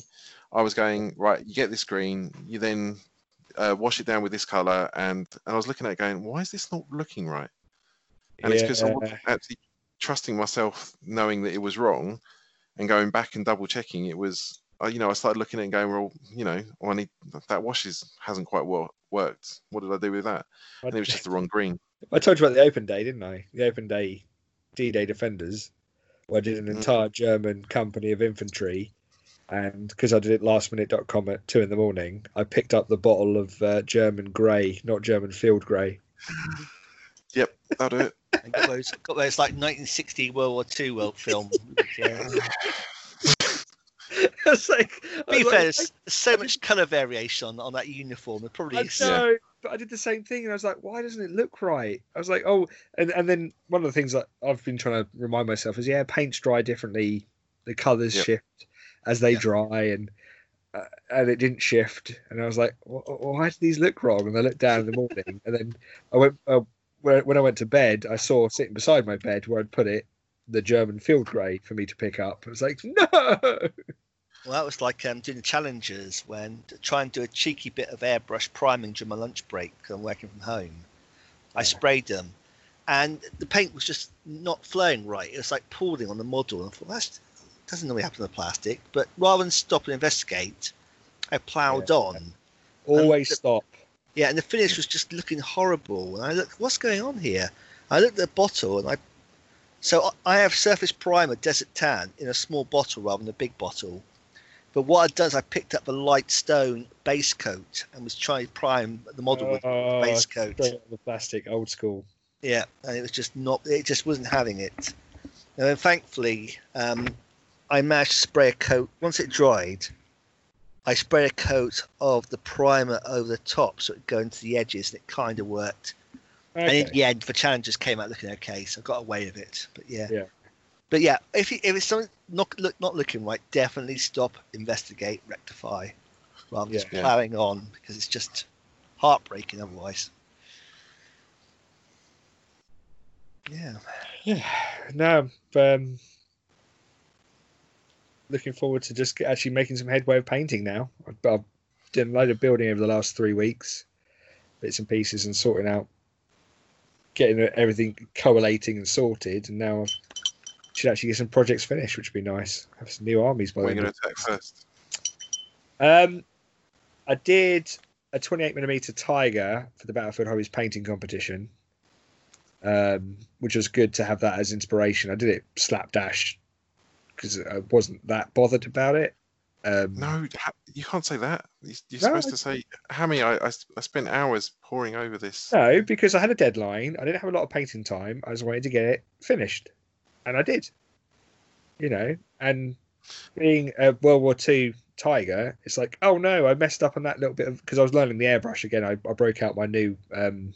I was going, right, you get this green, you then uh, wash it down with this colour, and, and I was looking at it going, why is this not looking right? And yeah. it's because I wasn't actually trusting myself, knowing that it was wrong, and going back and double-checking. It was, you know, I started looking at it and going, well, you know, oh, I need, that wash is, hasn't quite well worked. What did I do with that? And it was just the wrong green. I told you about the open day, didn't I? The open day, D-Day Defenders, where I did an entire German company of infantry. And because I did it last minute dot com at two in the morning, I picked up the bottle of uh, German grey, not German field grey. Yep, that'll do it. And got those, got those like nineteen sixty World War Two world film. Yeah. It's like, be fair, like, there's so much colour variation on, on that uniform. It probably is. I know, yeah. But I did the same thing, and I was like, why doesn't it look right? I was like, oh, and, and then one of the things that I've been trying to remind myself is, yeah, paints dry differently, the colours yep. shift. As they yeah. dry, and uh, and it didn't shift, and I was like, "Why do these look wrong?" And I looked down in the morning, and then I went uh, when I went to bed, I saw sitting beside my bed where I'd put it the German field grey for me to pick up. I was like, "No!" Well, that was like um, doing the Challengers when trying to do a cheeky bit of airbrush priming during my lunch break. I'm working from home. I sprayed them, and the paint was just not flowing right. It was like pooling on the model, and I thought, that doesn't normally happen to plastic. But rather than stop and investigate, I ploughed yeah. on. Always the, stop. Yeah, and the finish was just looking horrible. And I looked, what's going on here? I looked at the bottle, and I so I have surface primer Desert Tan in a small bottle rather than a big bottle. But what I'd done is I picked up a light stone base coat and was trying to prime the model with uh, base coat. The plastic, old school. Yeah, and it was just not. It just wasn't having it. And then thankfully, um, I managed to spray a coat. Once it dried, I sprayed a coat of the primer over the top so it would go into the edges, and it kind of worked. Okay. And in the end, the Challengers came out looking okay, so I got away with it. But yeah. yeah. But yeah, if you, if it's something not look, not looking right, definitely stop, investigate, rectify, rather than yeah, just yeah. plowing on, because it's just heartbreaking otherwise. Yeah. Yeah. No, um, looking forward to just actually making some headway of painting now. I've, I've done a load of building over the last three weeks, bits and pieces, and sorting out, getting everything collating and sorted, and now I've. Should actually get some projects finished, which would be nice. Have some new armies by the end. What are you going to take first? Um, I did a twenty-eight millimeter Tiger for the Battlefield Hobbies painting competition, um, which was good to have that as inspiration. I did it slapdash because I wasn't that bothered about it. Um, no, you can't say that. You're supposed no, to say, Hammy, I, I, I spent hours poring over this. No, because I had a deadline. I didn't have a lot of painting time. I was waiting to get it finished. And I did, you know, and being a World War Two Tiger, it's like, oh no, I messed up on that little bit of, because I was learning the airbrush again. I, I broke out my new um,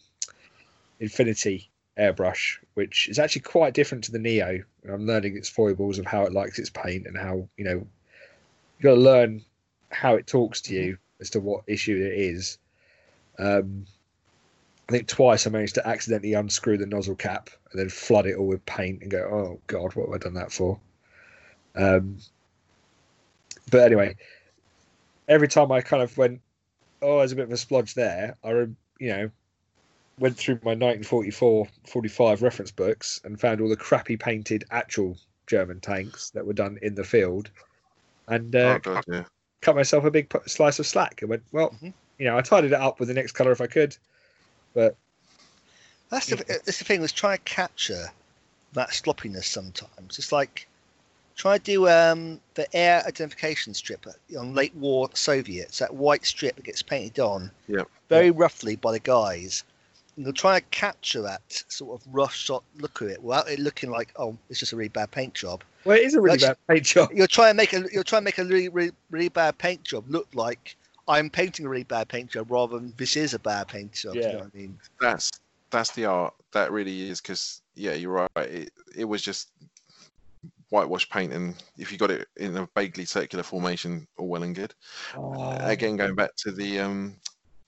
Infinity airbrush, which is actually quite different to the Neo. And I'm learning its foibles and how it likes its paint and how, you know, you've got to learn how it talks to you as to what issue it is. Um, I think twice I managed to accidentally unscrew the nozzle cap and then flood it all with paint and go, oh God, what have I done that for? Um, but anyway, every time I kind of went, oh, there's a bit of a splodge there. I, you know, went through my nineteen forty-four, forty-five reference books and found all the crappy painted actual German tanks that were done in the field, and uh, oh, God, yeah. cut myself a big slice of slack. And went, well, mm-hmm. you know, I tidied it up with the next color if I could. But that's the, that's the thing, was trying to capture that sloppiness sometimes. It's like try to do um, the air identification strip on late war Soviets, that white strip that gets painted on yeah. very yeah. roughly by the guys. And they'll try to capture that sort of rough shot look of it without it looking like, oh, it's just a really bad paint job. Well, it is a really That's, bad paint job. You're trying to make a you're trying to make a really, really, really bad paint job look like I'm painting a really bad paint job rather than this is a bad paint job. Yeah. You know what I mean? That's that's the art. That really is, because, yeah, you're right. It, it was just whitewash paint, and if you got it in a vaguely circular formation, all well and good. Oh. Again, going back to the um,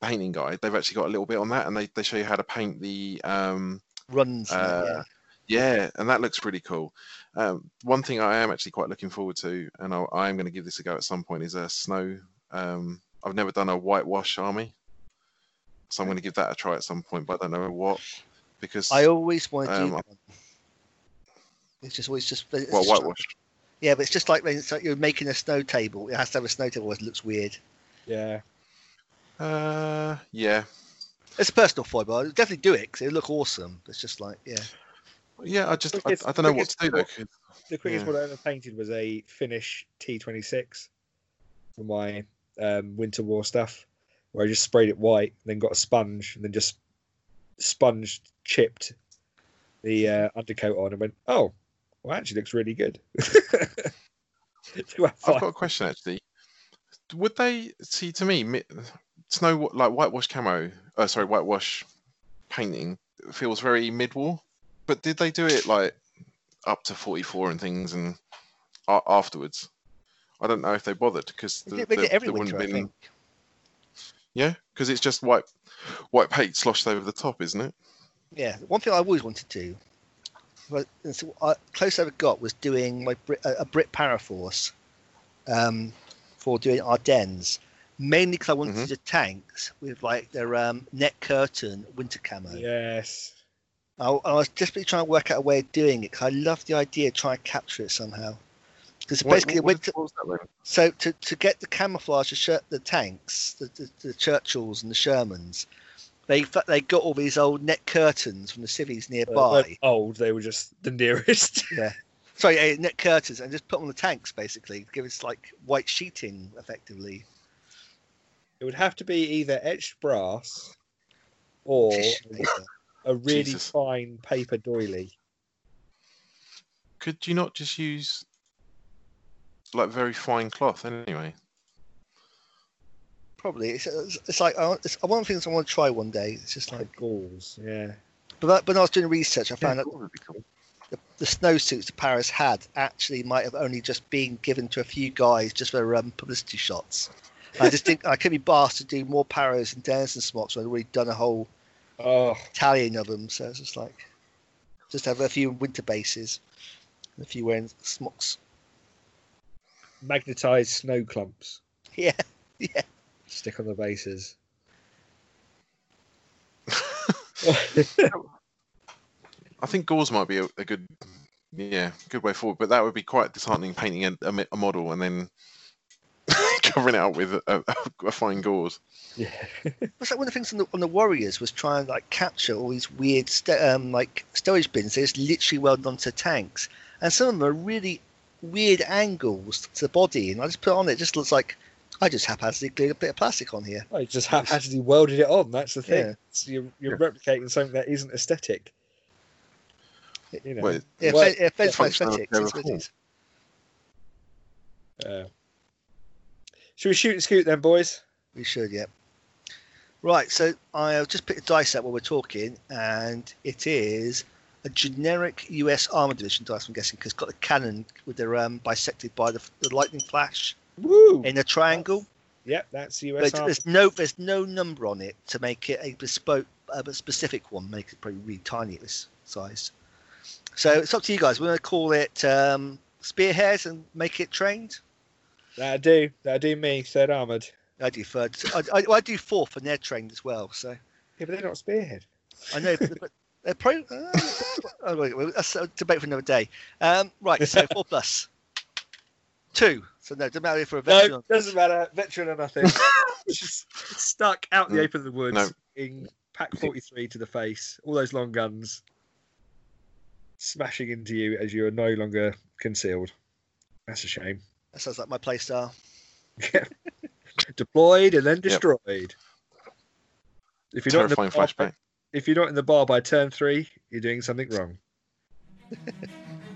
painting guide, they've actually got a little bit on that, and they, they show you how to paint the... Um, Runs. Uh, yeah. yeah, and that looks really cool. Um, one thing I am actually quite looking forward to, and I'll, I am going to give this a go at some point, is a snow... Um, I've never done a whitewash army, so I'm going to give that a try at some point, but I don't know what, because I always want to um, do that. It's just always just it's well just whitewash. Like, yeah, but it's just like when it's like you're making a snow table. It has to have a snow table, otherwise it looks weird. Yeah. Uh, yeah. It's a personal foible. I'll definitely do it because it looks awesome. It's just like yeah. Yeah, I just I, I don't know what to do though. The quickest yeah. one I ever painted was a Finnish T twenty-six for my. Um, Winter War stuff, where I just sprayed it white, then got a sponge, and then just sponge chipped the uh, undercoat on, and went, "Oh, well, actually, looks really good." I've got a question actually. Would they see to me snow like whitewash camo? Uh, sorry, whitewash painting feels very mid-war, but did they do it like up to forty-four and things and uh, afterwards? I don't know if they bothered because the, the, there wouldn't have been. Think. Yeah, because it's just white, white paint sloshed over the top, isn't it? Yeah, one thing I always wanted to do, but so I, close I ever got was doing my a, a Brit Paraforce um, for doing Ardennes, mainly because I wanted mm-hmm. to do tanks with like their um, neck curtain winter camo. Yes. I, I was desperately trying to work out a way of doing it because I love the idea of trying to capture it somehow. Because basically, what, what, what to, that, so to, to get the camouflage to shirt the tanks, the, the, the Churchills and the Shermans, they they got all these old net curtains from the civvies nearby. They're old, they were just the nearest. Yeah, sorry, net curtains, and just put on the tanks basically, give us like white sheeting effectively. It would have to be either etched brass or a really Jesus. fine paper doily. Could you not just use? Like very fine cloth, anyway. Probably it's it's like I it's one of the things I want to try one day. It's just like gauze, yeah. But that, when I was doing research, I found yeah, that cool. the, the snowsuits that Paris had actually might have only just been given to a few guys just for um, publicity shots. I just think I could be asked to do more Paris and Denison smocks. I'd already done a whole oh. Italian of them, so it's just like just have a few winter bases, and a few wearing smocks. Magnetized snow clumps. Yeah, yeah. Stick on the bases. I think gauze might be a, a good, yeah, good way forward. But that would be quite disheartening painting a, a, a model and then covering it up with a, a, a fine gauze. Yeah. That's like one of the things on the, on the Warriors was trying to like capture all these weird st um, like storage bins. They just literally welded onto tanks, and some of them are really weird angles to the body, and I just put it on, it just looks like I just haphazardly glued a bit of plastic on here. I just haphazardly welded it on, that's the thing. Yeah. So you're, you're yeah. replicating something that isn't aesthetic. You know, well, yeah, well, it offends my aesthetics. Uh, should we shoot and scoot then, boys? We should, yeah. Right, so I'll just pick the dice out while we're talking, and it is a generic U S armor division dice, I'm guessing, because it's got the cannon with their um, bisected by the, the lightning flash. Woo! In a triangle. That's, yep, that's U S but armor. There's no, there's no number on it to make it a bespoke, a specific one. Make it probably really tiny at this size. So it's up to you guys. We're going to call it um, Spearheads and make it trained. That'll do. That'll do me. Third armored. I do third. I, I, I do fourth, and they're trained as well. So yeah, but they're not spearhead. I know, but. but Uh, pro uh, oh, wait, wait, that's a debate for another day. Um, right, so four plus two. So no, doesn't matter for a veteran. No, doesn't matter. Veteran or nothing. Just stuck out in the open of the woods, no. in pack forty-three to the face. All those long guns smashing into you as you are no longer concealed. That's a shame. That sounds like my playstyle. Yeah. Deployed and then destroyed. Yep. If you're Terrifying not in the flashback. If you're not in the bar by turn three, you're doing something wrong.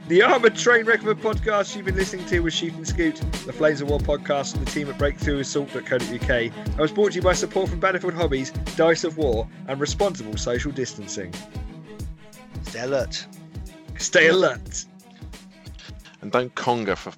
The Armoured Train Recommend podcast you've been listening to was Shoot and Scoot, the Flames of War podcast from the team at breakthrough assault dot co dot U K, and was brought to you by support from Battlefield Hobbies, Dice of War, and responsible social distancing. Stay alert. Stay alert. And don't conga for...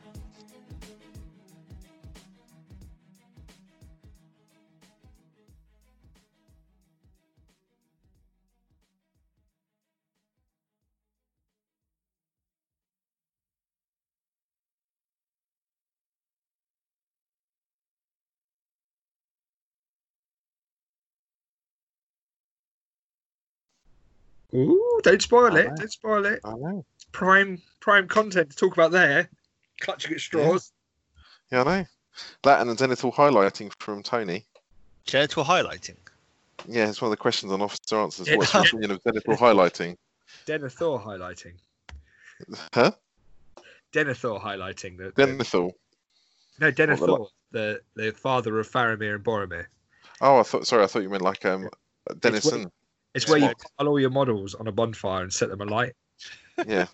Ooh, don't spoil it. Don't spoil it. I know. Prime prime content to talk about there. Clutching at straws. Yeah, yeah, I know. That and the genital highlighting from Tony. Genital highlighting? Yeah, it's one of the questions on Officer Answers. Den What's your opinion of genital highlighting? Denethor highlighting. Huh? Denethor highlighting. The, the... Denethor. No, Denethor, what, the, the, the father of Faramir and Boromir. Oh, I thought. sorry, I thought you meant like um, yeah. Denison. It's where you pile all your models on a bonfire and set them alight. Yeah,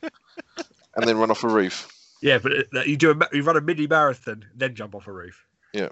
and then run off a roof. Yeah, but you do a, you run a mini marathon, then jump off a roof. Yeah.